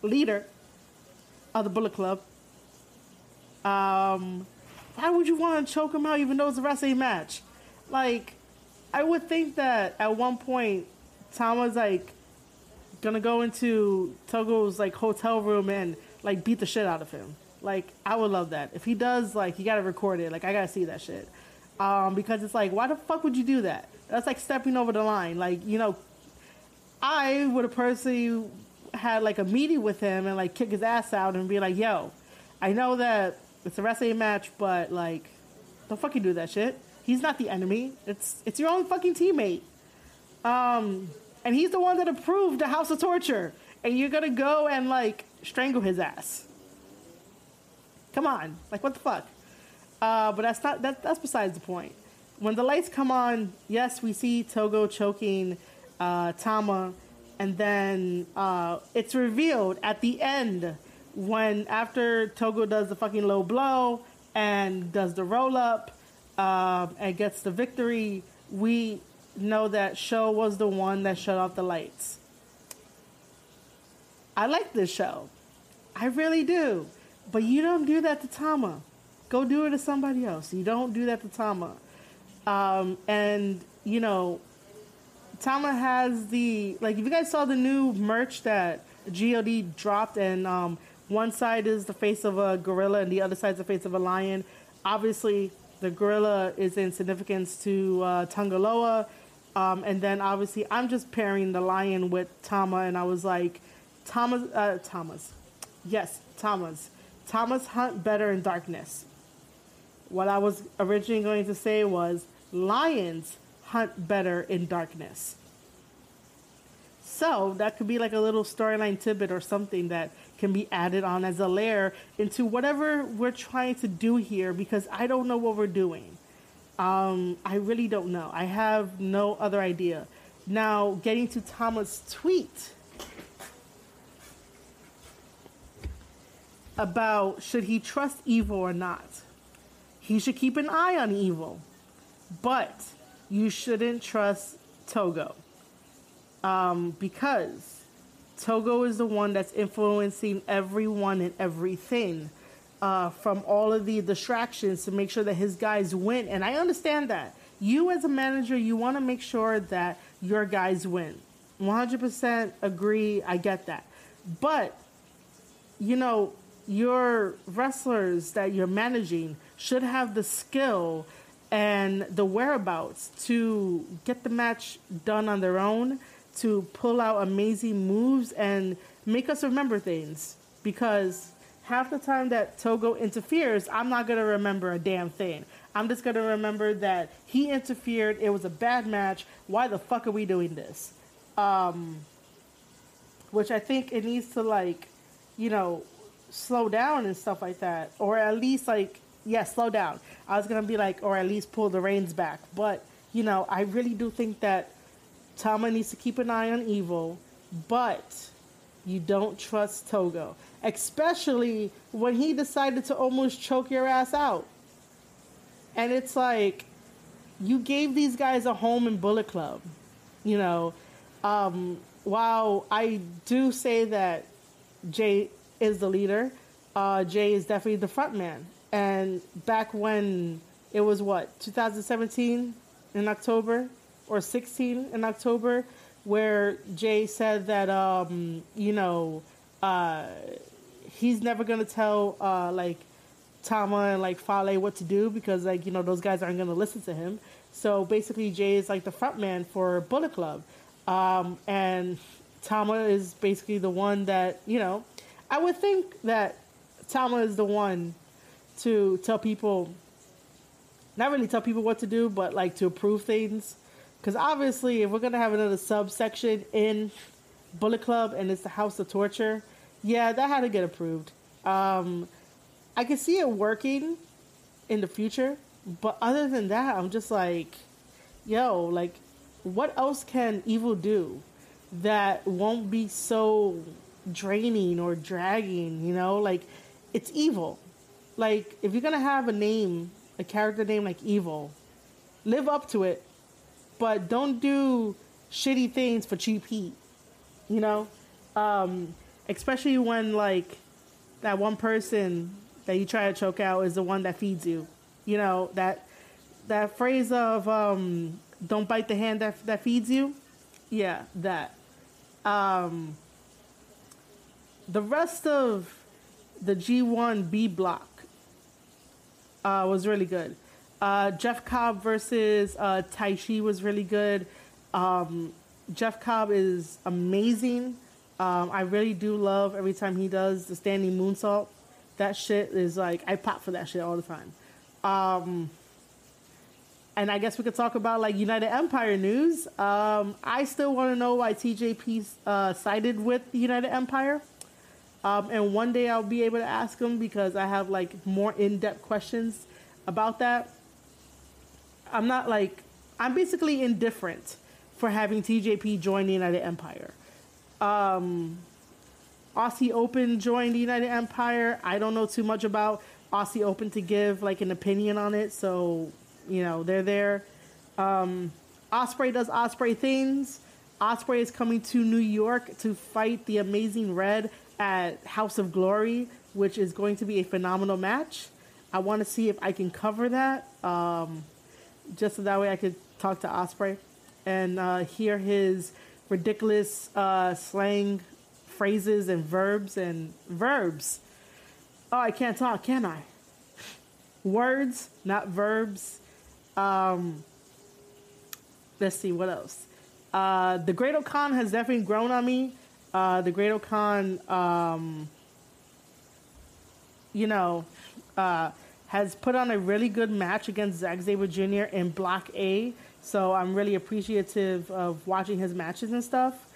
leader of the Bullet Club? Why would you want to choke him out even though it's a wrestling match? Like, I would think that at one point, Tama's, like, gonna go into Togo's, like, hotel room and, like, beat the shit out of him. Like, I would love that. If he does, like, you gotta record it. Like, I gotta see that shit. Because it's like, why the fuck would you do that? That's, like, stepping over the line. Like, you know, I would have personally had, like, a meeting with him and, like, kick his ass out and be like, yo, I know that it's a wrestling match, but, like, don't fucking do that shit. He's not the enemy. It's your own fucking teammate. And he's the one that approved the House of Torture. And you're going to go and, like, strangle his ass. Come on. Like, what the fuck? But that's besides the point. When the lights come on, yes, we see Togo choking Tama. And then it's revealed at the end when after Togo does the fucking low blow and does the roll-up and gets the victory, we know that SHO was the one that shut off the lights. I like this SHO. I really do. But you don't do that to Tama. Go do it to somebody else. You don't do that to Tama. And, you know, Tama has the... Like, if you guys saw the new merch that GOD dropped, and one side is the face of a gorilla and the other side is the face of a lion, obviously... The gorilla is in significance to Tonga Loa. And then, obviously, I'm just pairing the lion with Tama. And I was like, Tama's hunt better in darkness. What I was originally going to say was, lions hunt better in darkness. So, that could be like a little storyline tidbit or something that can be added on as a layer into whatever we're trying to do here, because I don't know what we're doing. I really don't know. I have no other idea. Now, getting to Tama's tweet about should he trust Evil or not. He should keep an eye on Evil, but you shouldn't trust Togo. Because Togo is the one that's influencing everyone and everything from all of the distractions to make sure that his guys win. And I understand that. You as a manager, you want to make sure that your guys win. 100% agree. I get that. But, you know, your wrestlers that you're managing should have the skill and the whereabouts to get the match done on their own, to pull out amazing moves and make us remember things. Because half the time that Togo interferes, I'm not going to remember a damn thing. I'm just going to remember that he interfered. It was a bad match. Why the fuck are we doing this? Which I think it needs to, like, you know, slow down and stuff like that. Or at least, like, yeah, slow down. I was going to be like, or at least pull the reins back. But, you know, I really do think that Tama needs to keep an eye on Evil. But you don't trust Togo. Especially when he decided to almost choke your ass out. And it's like, you gave these guys a home in Bullet Club, you know. While I do say that Jay is the leader, Jay is definitely the front man. And back when it was, what, 2017 in October or 16 in October, where Jay said that, you know, he's never going to tell, like, Tama and, like, Fale what to do because, like, you know, those guys aren't going to listen to him. So, basically, Jay is, like, the front man for Bullet Club. And Tama is basically the one that, you know, I would think that Tama is the one to tell people, not really tell people what to do, but, like, to approve things. Because, obviously, if we're going to have another subsection in Bullet Club and it's the House of Torture, yeah, that had to get approved. I can see it working in the future, but other than that, I'm just like, yo, like, what else can Evil do that won't be so draining or dragging, you know? Like, it's Evil. Like, if you're going to have a name, a character name like Evil, live up to it, but don't do shitty things for cheap heat, you know? Especially when, like, that one person that you try to choke out is the one that feeds you. You know, that phrase of don't bite the hand that feeds you. Yeah, that. The rest of the G1 B block was really good. Jeff Cobb versus Taishi was really good. Jeff Cobb is amazing. I really do love every time he does the standing moonsault. That shit is like, I pop for that shit all the time. And I guess we could talk about, like, United Empire news. I still want to know why TJP sided with United Empire. And one day I'll be able to ask him because I have, like, more in-depth questions about that. I'm not, like, I'm basically indifferent for having TJP join the United Empire. Aussie Open joined the United Empire. I don't know too much about Aussie Open to give, like, an opinion on it. So, you know, they're there. Ospreay does Ospreay things. Ospreay is coming to New York to fight the Amazing Red at House of Glory, which is going to be a phenomenal match. I want to see if I can cover that. Just so that way I could talk to Ospreay and hear his ridiculous slang phrases and verbs. Oh, I can't talk, can I? Words, not verbs. Let's see, what else? The Great O'Khan has definitely grown on me. The Great O'Khan, you know, has put on a really good match against Zack Sabre Jr. in Block A. So I'm really appreciative of watching his matches and stuff.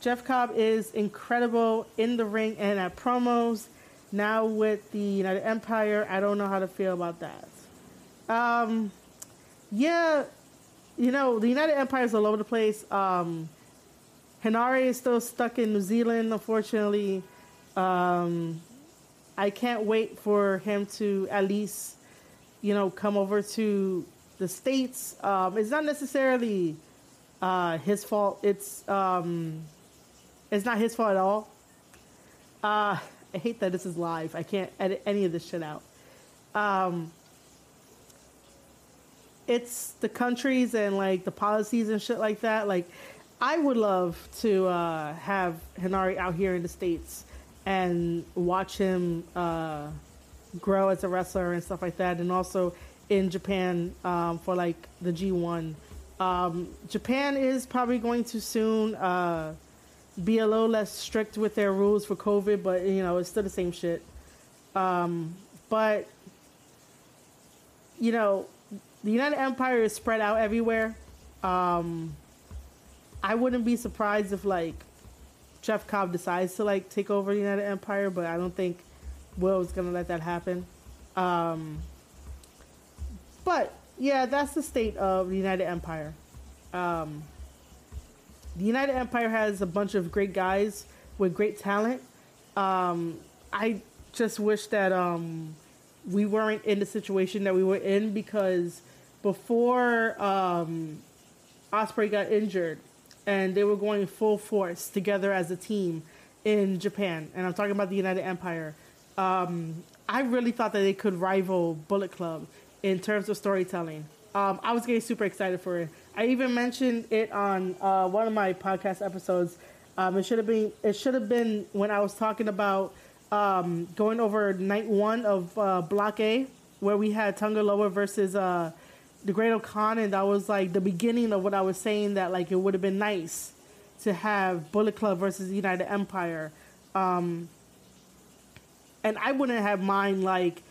Jeff Cobb is incredible in the ring and at promos. Now with the United Empire, I don't know how to feel about that. Yeah, you know, the United Empire is all over the place. Henare is still stuck in New Zealand, unfortunately. I can't wait for him to at least, you know, come over to the States. It's not necessarily his fault. It's not his fault at all. I hate that this is live. I can't edit any of this shit out. It's the countries and, like, the policies and shit like that. Like, I would love to have Henare out here in the States and watch him grow as a wrestler and stuff like that. And also in Japan for, like, the G1. Japan is probably going to soon be a little less strict with their rules for COVID, but, you know, it's still the same shit. But, you know, the United Empire is spread out everywhere. I wouldn't be surprised if, like, Jeff Cobb decides to, like, take over the United Empire, but I don't think Will is going to let that happen. But, yeah, that's the state of the United Empire. The United Empire has a bunch of great guys with great talent. I just wish that we weren't in the situation that we were in, because before Ospreay got injured and they were going full force together as a team in Japan, and I'm talking about the United Empire, I really thought that they could rival Bullet Club in terms of storytelling. I was getting super excited for it. I even mentioned it on one of my podcast episodes. It should have been when I was talking about going over night one of Block A, where we had Tonga Loa versus the Great O'Connor, and that was like the beginning of what I was saying, that like it would have been nice to have Bullet Club versus United Empire, and I wouldn't have mind like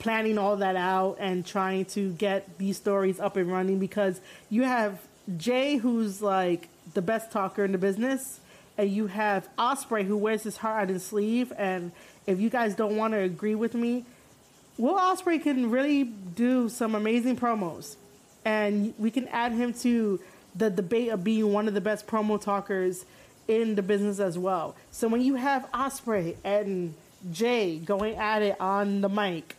planning all that out and trying to get these stories up and running, because you have Jay, who's like the best talker in the business, and you have Ospreay, who wears his heart on his sleeve. And if you guys don't want to agree with me, Will Ospreay can really do some amazing promos, and we can add him to the debate of being one of the best promo talkers in the business as well. So when you have Ospreay and Jay going at it on the mic,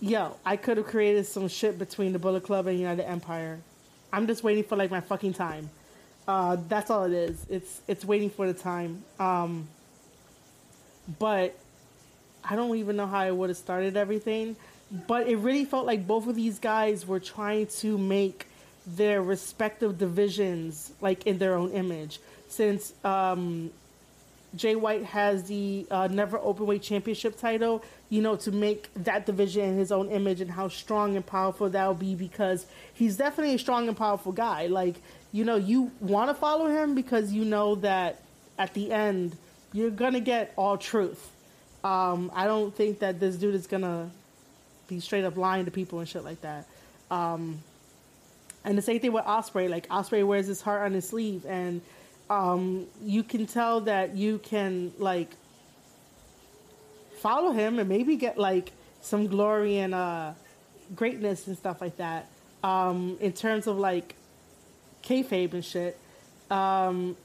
yo, I could have created some shit between the Bullet Club and United Empire. I'm just waiting for like my fucking time. That's all it is. It's waiting for the time. But I don't even know how I would have started everything, but it really felt like both of these guys were trying to make their respective divisions like in their own image, since Jay White has the Never Openweight Championship title, you know, to make that division in his own image and how strong and powerful that'll be, because he's definitely a strong and powerful guy. Like, you know, you want to follow him because you know that at the end, you're going to get all truth. I don't think that this dude is going to be straight up lying to people and shit like that. And the same thing with Ospreay. Like, Ospreay wears his heart on his sleeve, and you can tell that you can like follow him and maybe get like some glory and greatness and stuff like that, in terms of like kayfabe and shit. And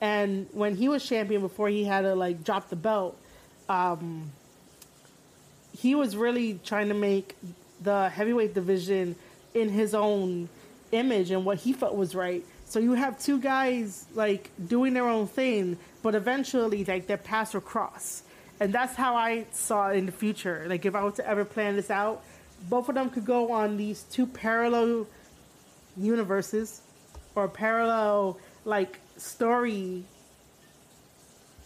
when he was champion, before he had to like drop the belt, he was really trying to make the heavyweight division in his own image and what he felt was right. So you have two guys like doing their own thing, but eventually like their paths will cross. And that's how I saw it in the future. Like if I were to ever plan this out, both of them could go on these two parallel universes or parallel like story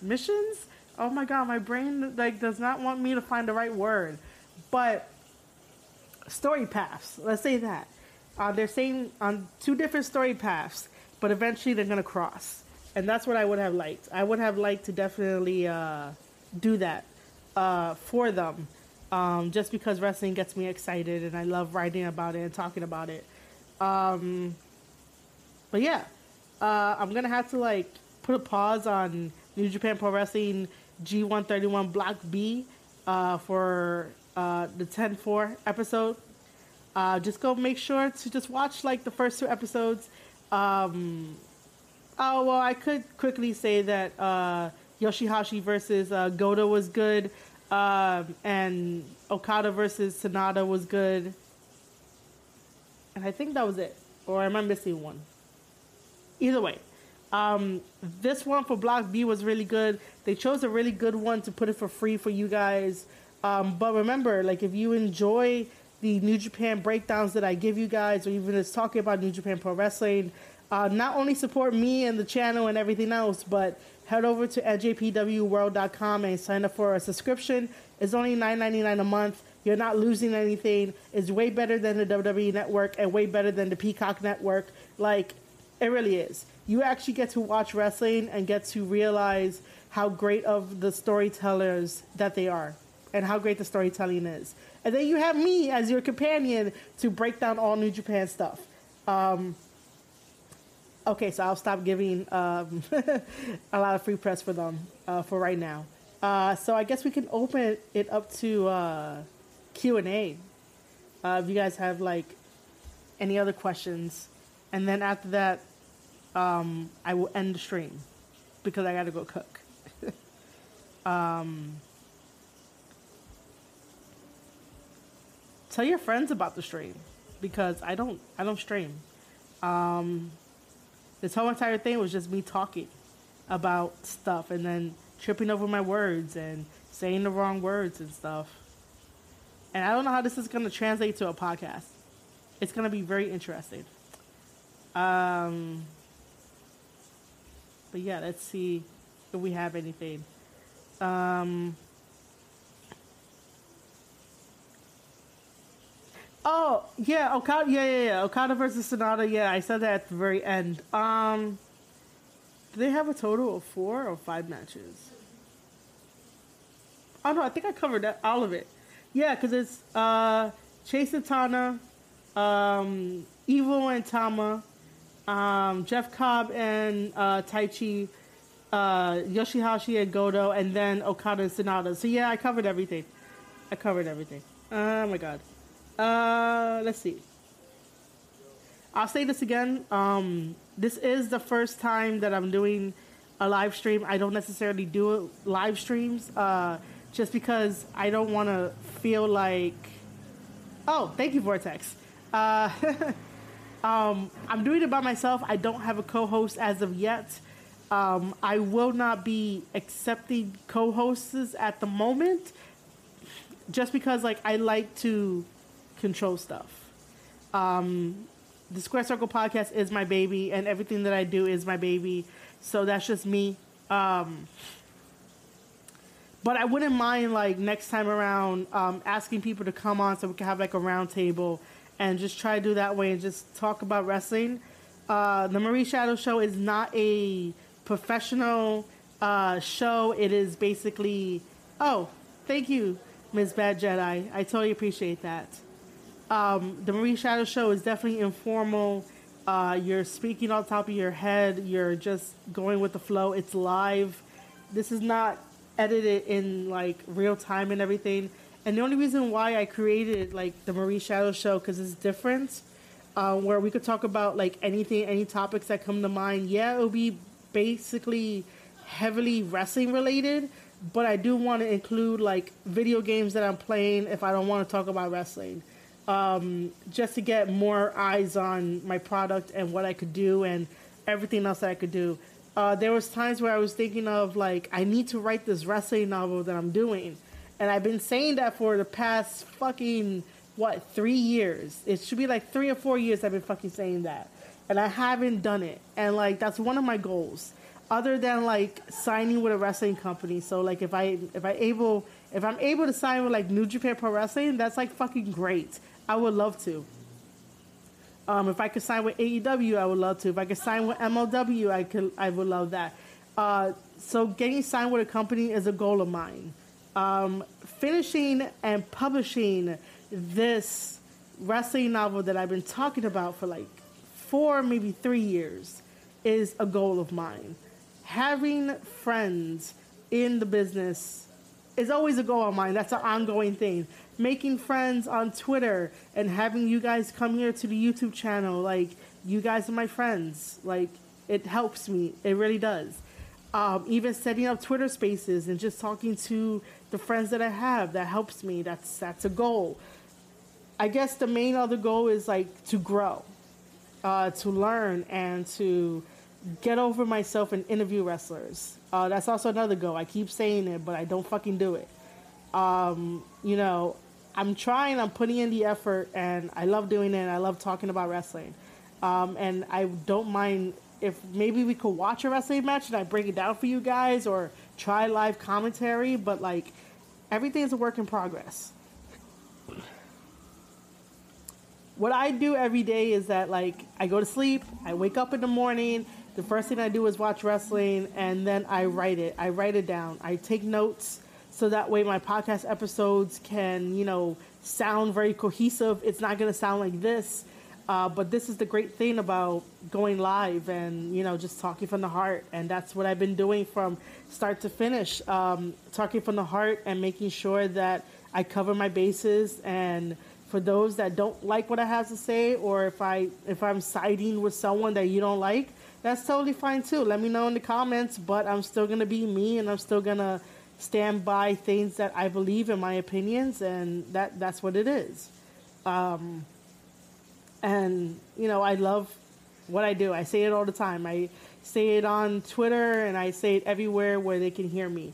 missions. Oh my God, my brain like does not want me to find the right word, but story paths. Let's say that. They're saying on two different story paths, but eventually they're going to cross. And that's what I would have liked. I would have liked to definitely do that for them, just because wrestling gets me excited and I love writing about it and talking about it. But yeah, I'm going to have to like put a pause on New Japan Pro Wrestling G131 Block B for the 10-4 episode. Just go make sure to just watch like the first two episodes. Oh, well, I could quickly say that Yoshihashi versus Goto was good, and Okada versus Sonata was good, and I think that was it. Or am I missing one? Either way, this one for Block B was really good. They chose a really good one to put it for free for you guys. But remember, like if you enjoy the New Japan breakdowns that I give you guys, or even just talking about New Japan Pro Wrestling, not only support me and the channel and everything else, but head over to njpwworld.com and sign up for a subscription. It's only $9.99 a month. You're not losing anything. It's way better than the WWE Network and way better than the Peacock Network. Like, It really is. You actually get to watch wrestling and get to realize how great of the storytellers that they are and how great the storytelling is. And then you have me as your companion to break down all New Japan stuff. Okay, so I'll stop giving a lot of free press for them for right now. So I guess we can open it up to Q&A. If you guys have, like, any other questions. And then after that, I will end the stream because I got to go cook. Tell your friends about the stream because I don't stream. This whole entire thing was just me talking about stuff and then tripping over my words and saying the wrong words and stuff. And I don't know how this is going to translate to a podcast. It's going to be very interesting. But yeah, let's see if we have anything. Oh, yeah, Okada, yeah. Okada versus Sonata, yeah, I said that at the very end. Do they have a total of 4 or 5 matches? Oh, no, I think I covered that, all of it. Yeah, because it's Chase and Tana, Evil and Tama, Jeff Cobb and Taichi, Yoshihashi and Goto, and then Okada and Sonata. So, yeah, I covered everything. Oh, my God. Let's see. I'll say this again. This is the first time that I'm doing a live stream. I don't necessarily do live streams just because I don't want to feel like... Oh, thank you, Vortex. I'm doing it by myself. I don't have a co-host as of yet. I will not be accepting co-hosts at the moment just because, like, I like to control stuff. The Square Circle podcast is my baby, and everything that I do is my baby. So that's just me. But I wouldn't mind, like, next time around asking people to come on so we can have, like, a round table and just try to do that way and just talk about wrestling. The Marie Shadows show is not a professional show. It is basically... Oh, thank you, Ms. Bad Jedi. I totally appreciate that. The Marie Shadows show is definitely informal. You're speaking on top of your head. You're just going with the flow. It's live. This is not edited in, like, real time and everything. And the only reason why I created, like, the Marie Shadows show, because it's different, where we could talk about, like, anything, any topics that come to mind. Yeah, it'll be basically heavily wrestling related, but I do want to include, like, video games that I'm playing if I don't want to talk about wrestling. Just to get more eyes on my product and what I could do and everything else that I could do. There was times where I was thinking of, like, I need to write this wrestling novel that I'm doing. And I've been saying that for the past fucking, 3 years. It should be like 3 or 4 years I've been fucking saying that. And I haven't done it. And, like, that's one of my goals. Other than, like, signing with a wrestling company. So, like, if I'm able to sign with, like, New Japan Pro Wrestling, that's, like, fucking great. I would love to. If I could sign with AEW, I would love to. If I could sign with MLW, I would love that. So getting signed with a company is a goal of mine. Finishing and publishing this wrestling novel that I've been talking about for, like, 4, maybe 3 years is a goal of mine. Having friends in the business is always a goal of mine. That's an ongoing thing. Making friends on Twitter and having you guys come here to the YouTube channel. Like, you guys are my friends. Like, it helps me. It really does. Even setting up Twitter spaces and just talking to the friends that I have, that helps me. That's a goal. I guess the main other goal is, like, to grow, to learn, and to get over myself and interview wrestlers. That's also another goal. I keep saying it, but I don't fucking do it. You know, I'm trying, I'm putting in the effort, and I love doing it, and I love talking about wrestling. And I don't mind if maybe we could watch a wrestling match and I break it down for you guys or try live commentary, but, like, everything's a work in progress. what I do every day is that, like, I go to sleep, I wake up in the morning, the first thing I do is watch wrestling, and then I write it. I write it down. I take notes so that way my podcast episodes can, you know, sound very cohesive. It's not going to sound like this, but this is the great thing about going live and, you know, just talking from the heart. And that's what I've been doing from start to finish, talking from the heart and making sure that I cover my bases. And for those that don't like what I have to say, or if I'm siding with someone that you don't like, that's totally fine too. Let me know in the comments, but I'm still going to be me, and I'm still going to stand by things that I believe in, my opinions, and that's what it is. And, you know, I love what I do. I say it all the time. I say it on Twitter, and I say it everywhere where they can hear me.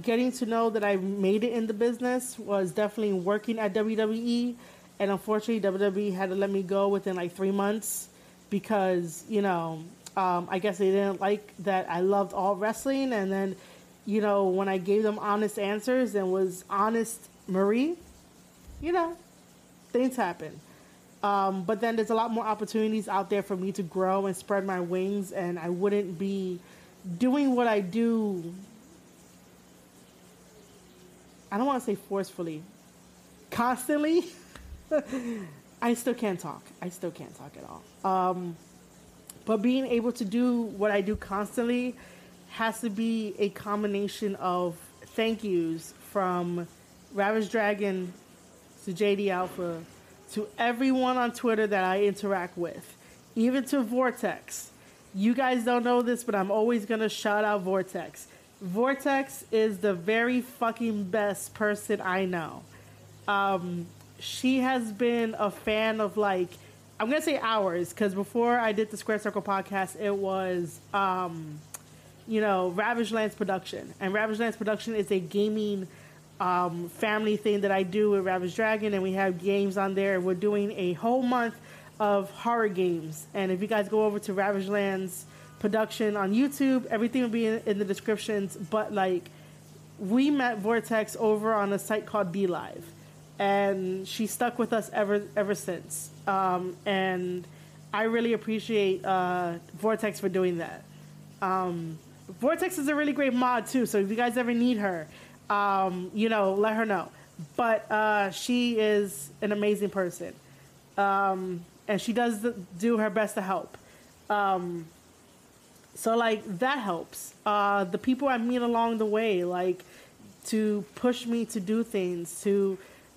Getting to know that I made it in the business was definitely working at WWE, and unfortunately WWE had to let me go within like 3 months because, you know, I guess they didn't like that I loved all wrestling. And then, you know, when I gave them honest answers and was honest Marie, you know, things happen. But then there's a lot more opportunities out there for me to grow and spread my wings, and I wouldn't be doing what I do, I don't want to say forcefully, constantly. I still can't talk at all. But being able to do what I do constantly has to be a combination of thank yous from Ravage Dragon to JD Alpha to everyone on Twitter that I interact with, even to Vortex. You guys don't know this, but I'm always going to shout out Vortex. Vortex is the very fucking best person I know. She has been a fan of, like, I'm going to say ours, because before I did the Square Circle podcast, it was, you know, Ravage Lance Production. And Ravage Lance Production is a gaming family thing that I do with Ravage Dragon, and we have games on there. We're doing a whole month of horror games. And if you guys go over to Ravage Lance Production on YouTube, everything will be in the descriptions. But, like, we met Vortex over on a site called D Live, and she stuck with us ever since. And I really appreciate Vortex for doing that. Vortex is a really great mod too, so if you guys ever need her, you know, let her know. But she is an amazing person, and she does do her best to help. So, like, that helps. The people I meet along the way, like, to push me to do things,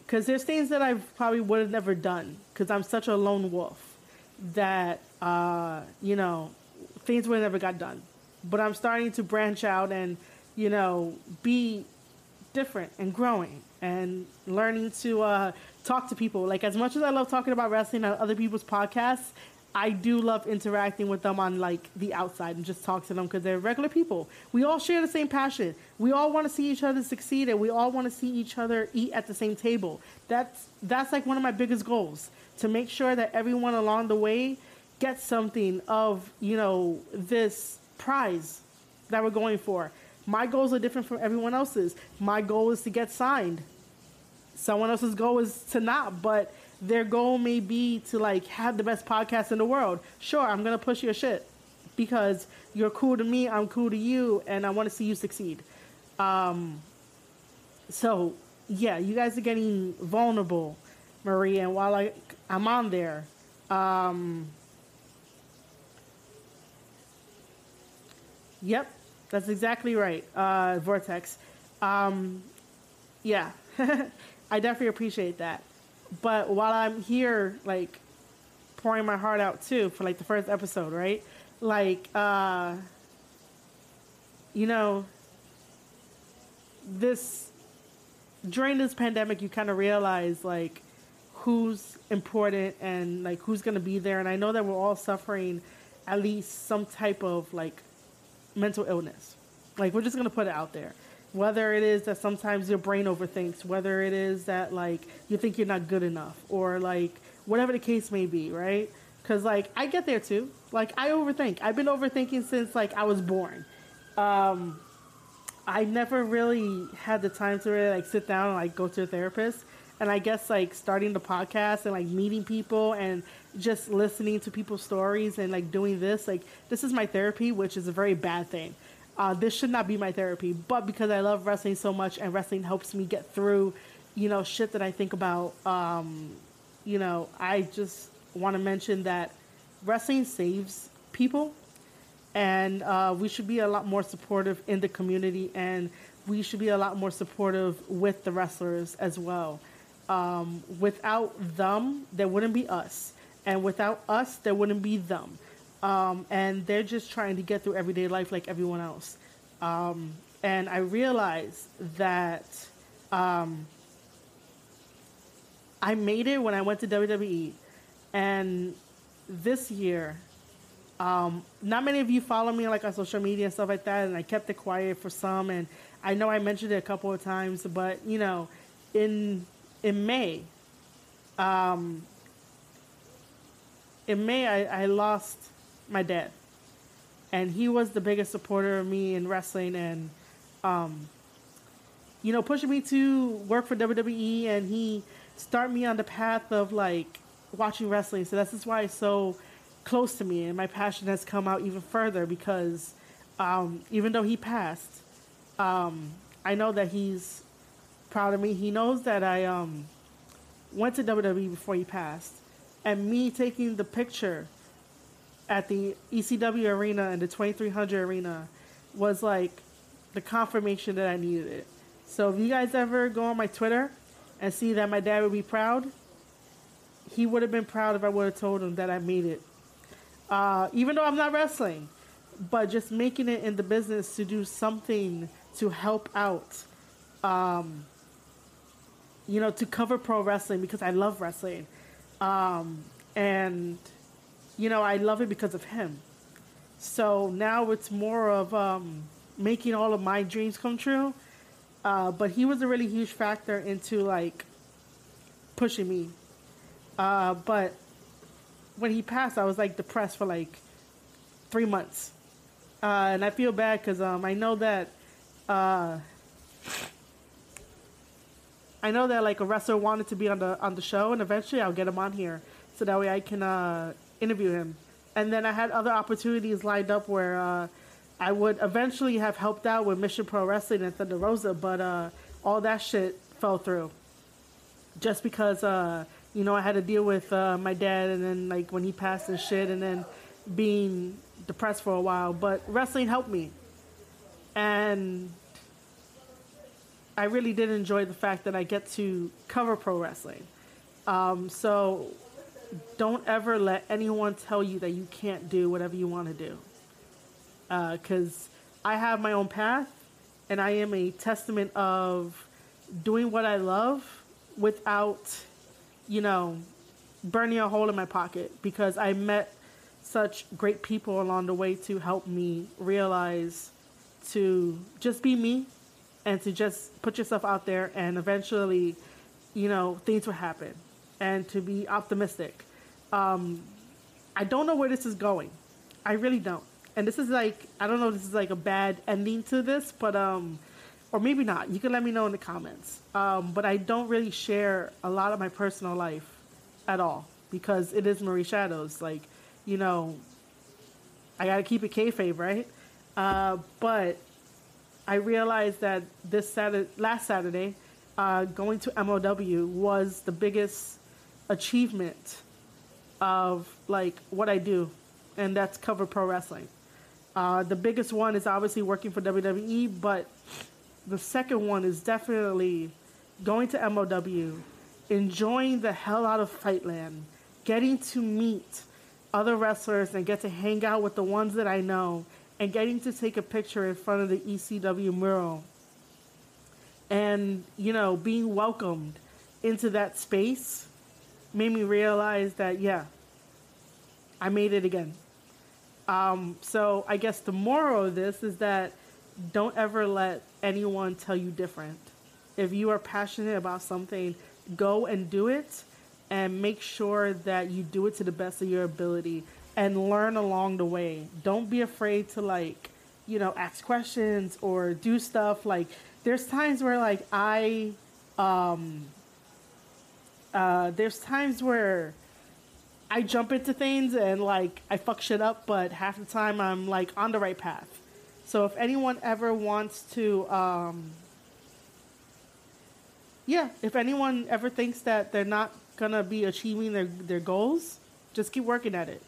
because there's things that I probably would have never done, because I'm such a lone wolf that, you know, things would have never got done. But I'm starting to branch out and, you know, be different and growing and learning to talk to people. Like, as much as I love talking about wrestling on other people's podcasts, I do love interacting with them on, like, the outside and just talk to them because they're regular people. We all share the same passion. We all want to see each other succeed, and we all want to see each other eat at the same table. That's like one of my biggest goals, to make sure that everyone along the way gets something of, you know, this prize that we're going for. My goals are different from everyone else's. My goal is to get signed. Someone else's goal is to not, but their goal may be to, like, have the best podcast in the world. Sure, I'm going to push your shit because you're cool to me, I'm cool to you, and I want to see you succeed. So, yeah, you guys are getting vulnerable, Marie, and while I'm on there, yep, that's exactly right, Vortex. Yeah, I definitely appreciate that. But while I'm here, like, pouring my heart out, too, for, like, the first episode, right? Like, you know, during this pandemic, you kind of realize, like, who's important and, like, who's going to be there. And I know that we're all suffering at least some type of, like, mental illness. Like, we're just going to put it out there. Whether it is that sometimes your brain overthinks, whether it is that, like, you think you're not good enough, or, like, whatever the case may be, right? Because, like, I get there too. Like, I overthink. I've been overthinking since, like, I was born. I never really had the time to really, like, sit down and, like, go to a therapist. And I guess like starting the podcast and like meeting people and just listening to people's stories and like doing this, like this is my therapy, which is a very bad thing. This should not be my therapy, but because I love wrestling so much and wrestling helps me get through, you know, shit that I think about, you know, I just want to mention that wrestling saves people, and we should be a lot more supportive in the community, and we should be a lot more supportive with the wrestlers as well. Without them, there wouldn't be us, and without us, there wouldn't be them. And they're just trying to get through everyday life like everyone else. And I realized that I made it when I went to WWE. And this year, not many of you follow me like on social media and stuff like that. And I kept it quiet for some. And I know I mentioned it a couple of times. But, you know, in May... I lost my dad, and he was the biggest supporter of me in wrestling and, you know, pushing me to work for WWE, and he started me on the path of like watching wrestling. So that's just why it's so close to me, and my passion has come out even further because, even though he passed, I know that he's proud of me. He knows that I, went to WWE before he passed. And me taking the picture at the ECW arena and the 2300 arena was like the confirmation that I needed it. So if you guys ever go on my Twitter and see that my dad would be proud, he would have been proud if I would have told him that I made it. Even though I'm not wrestling, but just making it in the business to do something to help out, you know, to cover pro wrestling because I love wrestling. And you know, I love it because of him. So now it's more of, making all of my dreams come true. But he was a really huge factor into like pushing me. But when he passed, I was like depressed for like 3 months. And I feel bad cause, I know that, like a wrestler wanted to be on the show, and eventually I'll get him on here so that way I can interview him. And then I had other opportunities lined up where I would eventually have helped out with Mission Pro Wrestling and Thunder Rosa, but all that shit fell through just because you know, I had to deal with my dad, and then like when he passed and shit, and then being depressed for a while. But wrestling helped me, and I really did enjoy the fact that I get to cover pro wrestling. So don't ever let anyone tell you that you can't do whatever you want to do. Because I have my own path, and I am a testament of doing what I love without, you know, burning a hole in my pocket. Because I met such great people along the way to help me realize to just be me. And to just put yourself out there, and eventually, you know, things will happen. And to be optimistic. I don't know where this is going. I really don't. And this is like, I don't know if this is like a bad ending to this, but, or maybe not. You can let me know in the comments. But I don't really share a lot of my personal life at all. Because it is Marie Shadows. Like, you know, I gotta keep it kayfabe, right? But I realized that this last Saturday, going to MLW was the biggest achievement of like what I do, and that's cover pro wrestling. The biggest one is obviously working for WWE, but the second one is definitely going to MLW, enjoying the hell out of Fightland, getting to meet other wrestlers and get to hang out with the ones that I know, and getting to take a picture in front of the ECW mural, and, you know, being welcomed into that space made me realize that, yeah, I made it again. So I guess the moral of this is that don't ever let anyone tell you different. If you are passionate about something, go and do it, and make sure that you do it to the best of your ability. And learn along the way. Don't be afraid to, like, you know, ask questions or do stuff. Like, there's times where, like, I there's times where I jump into things and like I fuck shit up, but half the time I'm like on the right path. So if anyone ever wants to, if anyone ever thinks that they're not gonna be achieving their goals, just keep working at it.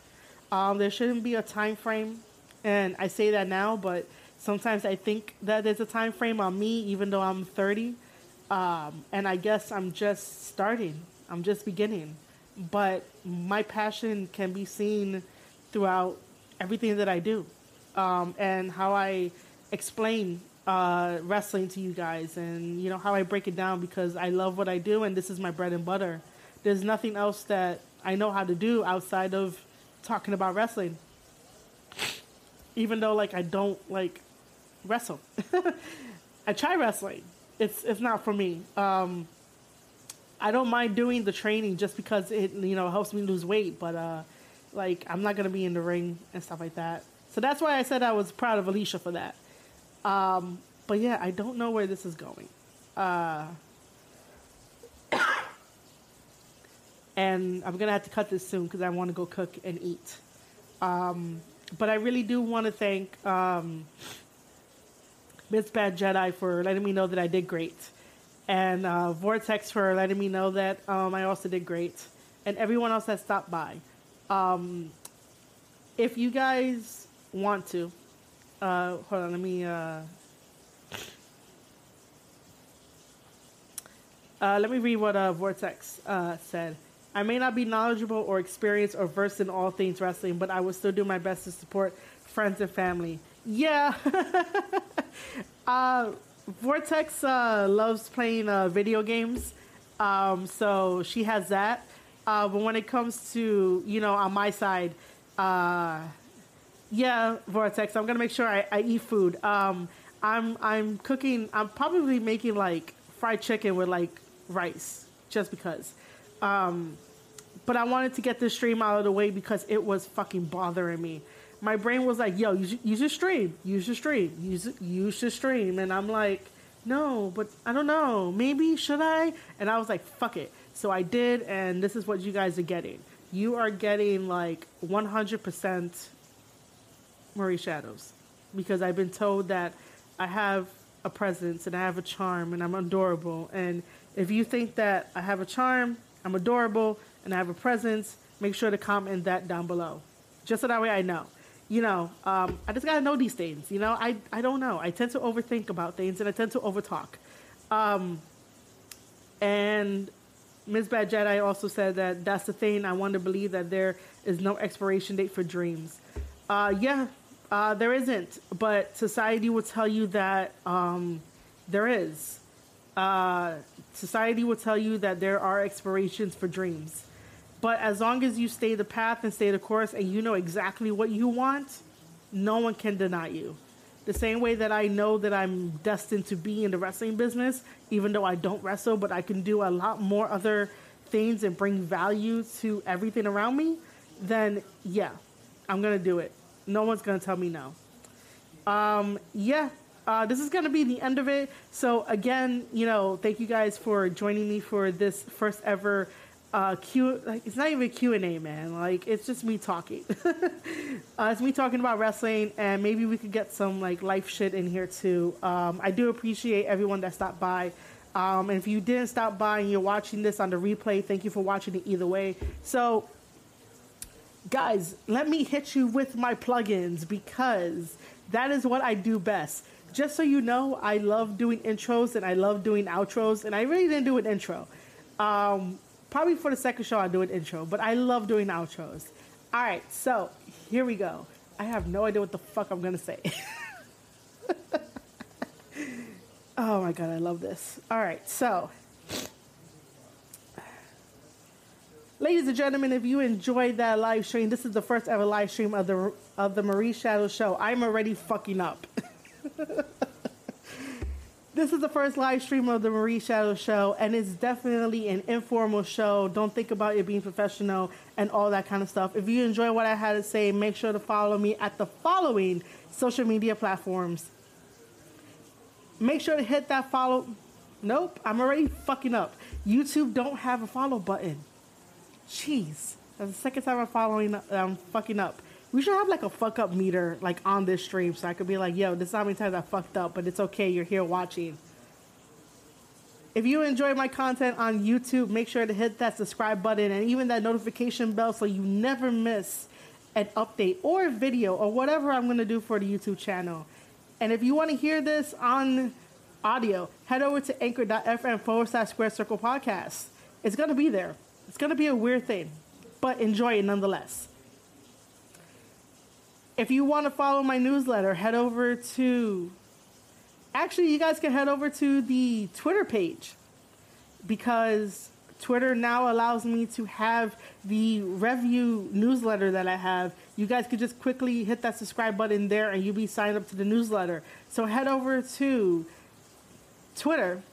There shouldn't be a time frame, and I say that now, but sometimes I think that there's a time frame on me, even though I'm 30, and I guess I'm just starting. I'm just beginning. But my passion can be seen throughout everything that I do, and how I explain wrestling to you guys, and you know how I break it down, because I love what I do and this is my bread and butter. There's nothing else that I know how to do outside of talking about wrestling, even though like I don't like wrestle. I try wrestling. It's not for me. I don't mind doing the training just because it, you know, helps me lose weight, but like I'm not gonna be in the ring and stuff like that. So that's why I said I was proud of Alicia for that. But yeah, I don't know where this is going. And I'm gonna have to cut this soon because I want to go cook and eat. But I really do want to thank Miss Bad Jedi for letting me know that I did great. And Vortex for letting me know that I also did great. And everyone else that stopped by. If you guys want to. Hold on, let me... let me read what Vortex said. I may not be knowledgeable or experienced or versed in all things wrestling, but I will still do my best to support friends and family. Yeah! Vortex loves playing video games, so she has that. But when it comes to, you know, on my side, Vortex, I'm gonna make sure I eat food. I'm cooking. I'm probably making like fried chicken with like rice, just because. But I wanted to get this stream out of the way because it was fucking bothering me. My brain was like, yo, you should stream. And I'm like, no, but I don't know. Maybe, should I? And I was like, fuck it. So I did, and this is what you guys are getting. You are getting, like, 100% Marie Shadows. Because I've been told that I have a presence, and I have a charm, and I'm adorable. And if you think that I have a charm, I'm adorable, and I have a presence, make sure to comment that down below. Just so that way I know. You know, I just gotta know these things. You know, I don't know. I tend to overthink about things, and I tend to overtalk. And Ms. Bad Jedi also said that that's the thing. I want to believe that there is no expiration date for dreams. There isn't. But society will tell you that there is. Society will tell you that there are expirations for dreams. But as long as you stay the path and stay the course and you know exactly what you want, no one can deny you. The same way that I know that I'm destined to be in the wrestling business, even though I don't wrestle, but I can do a lot more other things and bring value to everything around me, then yeah, I'm going to do it. No one's going to tell me no. This is going to be the end of it. So again, you know, thank you guys for joining me for this first ever it's not even Q&A, man. Like, it's just me talking. It's me talking about wrestling, and maybe we could get some like life shit in here too. I do appreciate everyone that stopped by. And if you didn't stop by and you're watching this on the replay, thank you for watching it either way. So, guys, let me hit you with my plugins because that is what I do best. Just so you know, I love doing intros and I love doing outros, and I really didn't do an intro. Probably for the second show, I'll do an intro, but I love doing outros. All right, so here we go. I have no idea what the fuck I'm going to say. Oh, my God, I love this. All right, so ladies and gentlemen, if you enjoyed that live stream, this is the first ever live stream of the Marie Shadows Show. I'm already fucking up. This is the first live stream of the Marie Shadows Show, and it's definitely an informal show. Don't think about it being professional and all that kind of stuff. If you enjoy what I had to say, make sure to follow me at the following social media platforms. Make sure to hit that follow. Nope, I'm already fucking up. YouTube don't have a follow button. Jeez, that's the second time I'm fucking up. We should have like a fuck up meter like on this stream, so I could be like, yo, this is how many times I fucked up, but it's okay, you're here watching. If you enjoy my content on YouTube, make sure to hit that subscribe button and even that notification bell so you never miss an update or a video or whatever I'm going to do for the YouTube channel. And if you want to hear this on audio, head over to anchor.fm/Square Circle podcast. It's going to be there. It's going to be a weird thing, but enjoy it nonetheless. If you want to follow my newsletter, head over to... Actually, you guys can head over to the Twitter page because Twitter now allows me to have the review newsletter that I have. You guys could just quickly hit that subscribe button there and you'll be signed up to the newsletter. So head over to Twitter,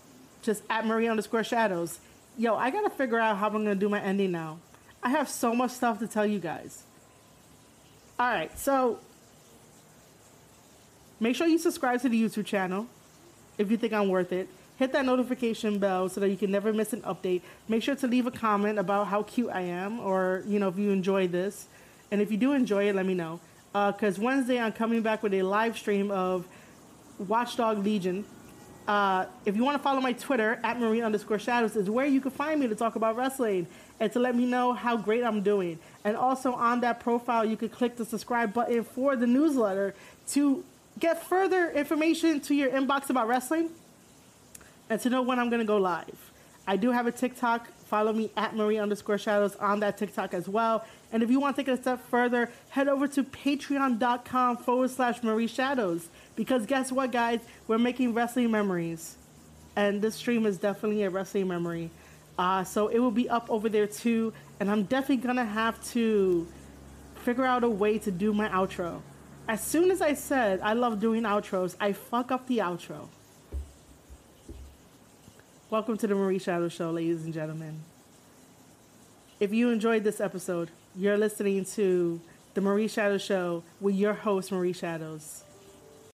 just @Marie_Shadows. Yo, I got to figure out how I'm going to do my ending now. I have so much stuff to tell you guys. All right, so... Make sure you subscribe to the YouTube channel if you think I'm worth it. Hit that notification bell so that you can never miss an update. Make sure to leave a comment about how cute I am or, you know, if you enjoy this. And if you do enjoy it, let me know. Because Wednesday I'm coming back with a live stream of Watchdog Legion. If you want to follow my Twitter, @Marie_Shadows, is where you can find me to talk about wrestling and to let me know how great I'm doing. And also on that profile, you can click the subscribe button for the newsletter to... get further information to your inbox about wrestling and to know when I'm going to go live. I do have a TikTok. Follow me @Marie_Shadows on that TikTok as well. And if you want to take it a step further, head over to patreon.com/Marie Shadows. Because guess what, guys? We're making wrestling memories. And this stream is definitely a wrestling memory. So it will be up over there too. And I'm definitely going to have to figure out a way to do my outro. As soon as I said I love doing outros, I fuck up the outro. Welcome to the Marie Shadow Show, ladies and gentlemen. If you enjoyed this episode, you're listening to the Marie Shadow Show with your host, Marie Shadows.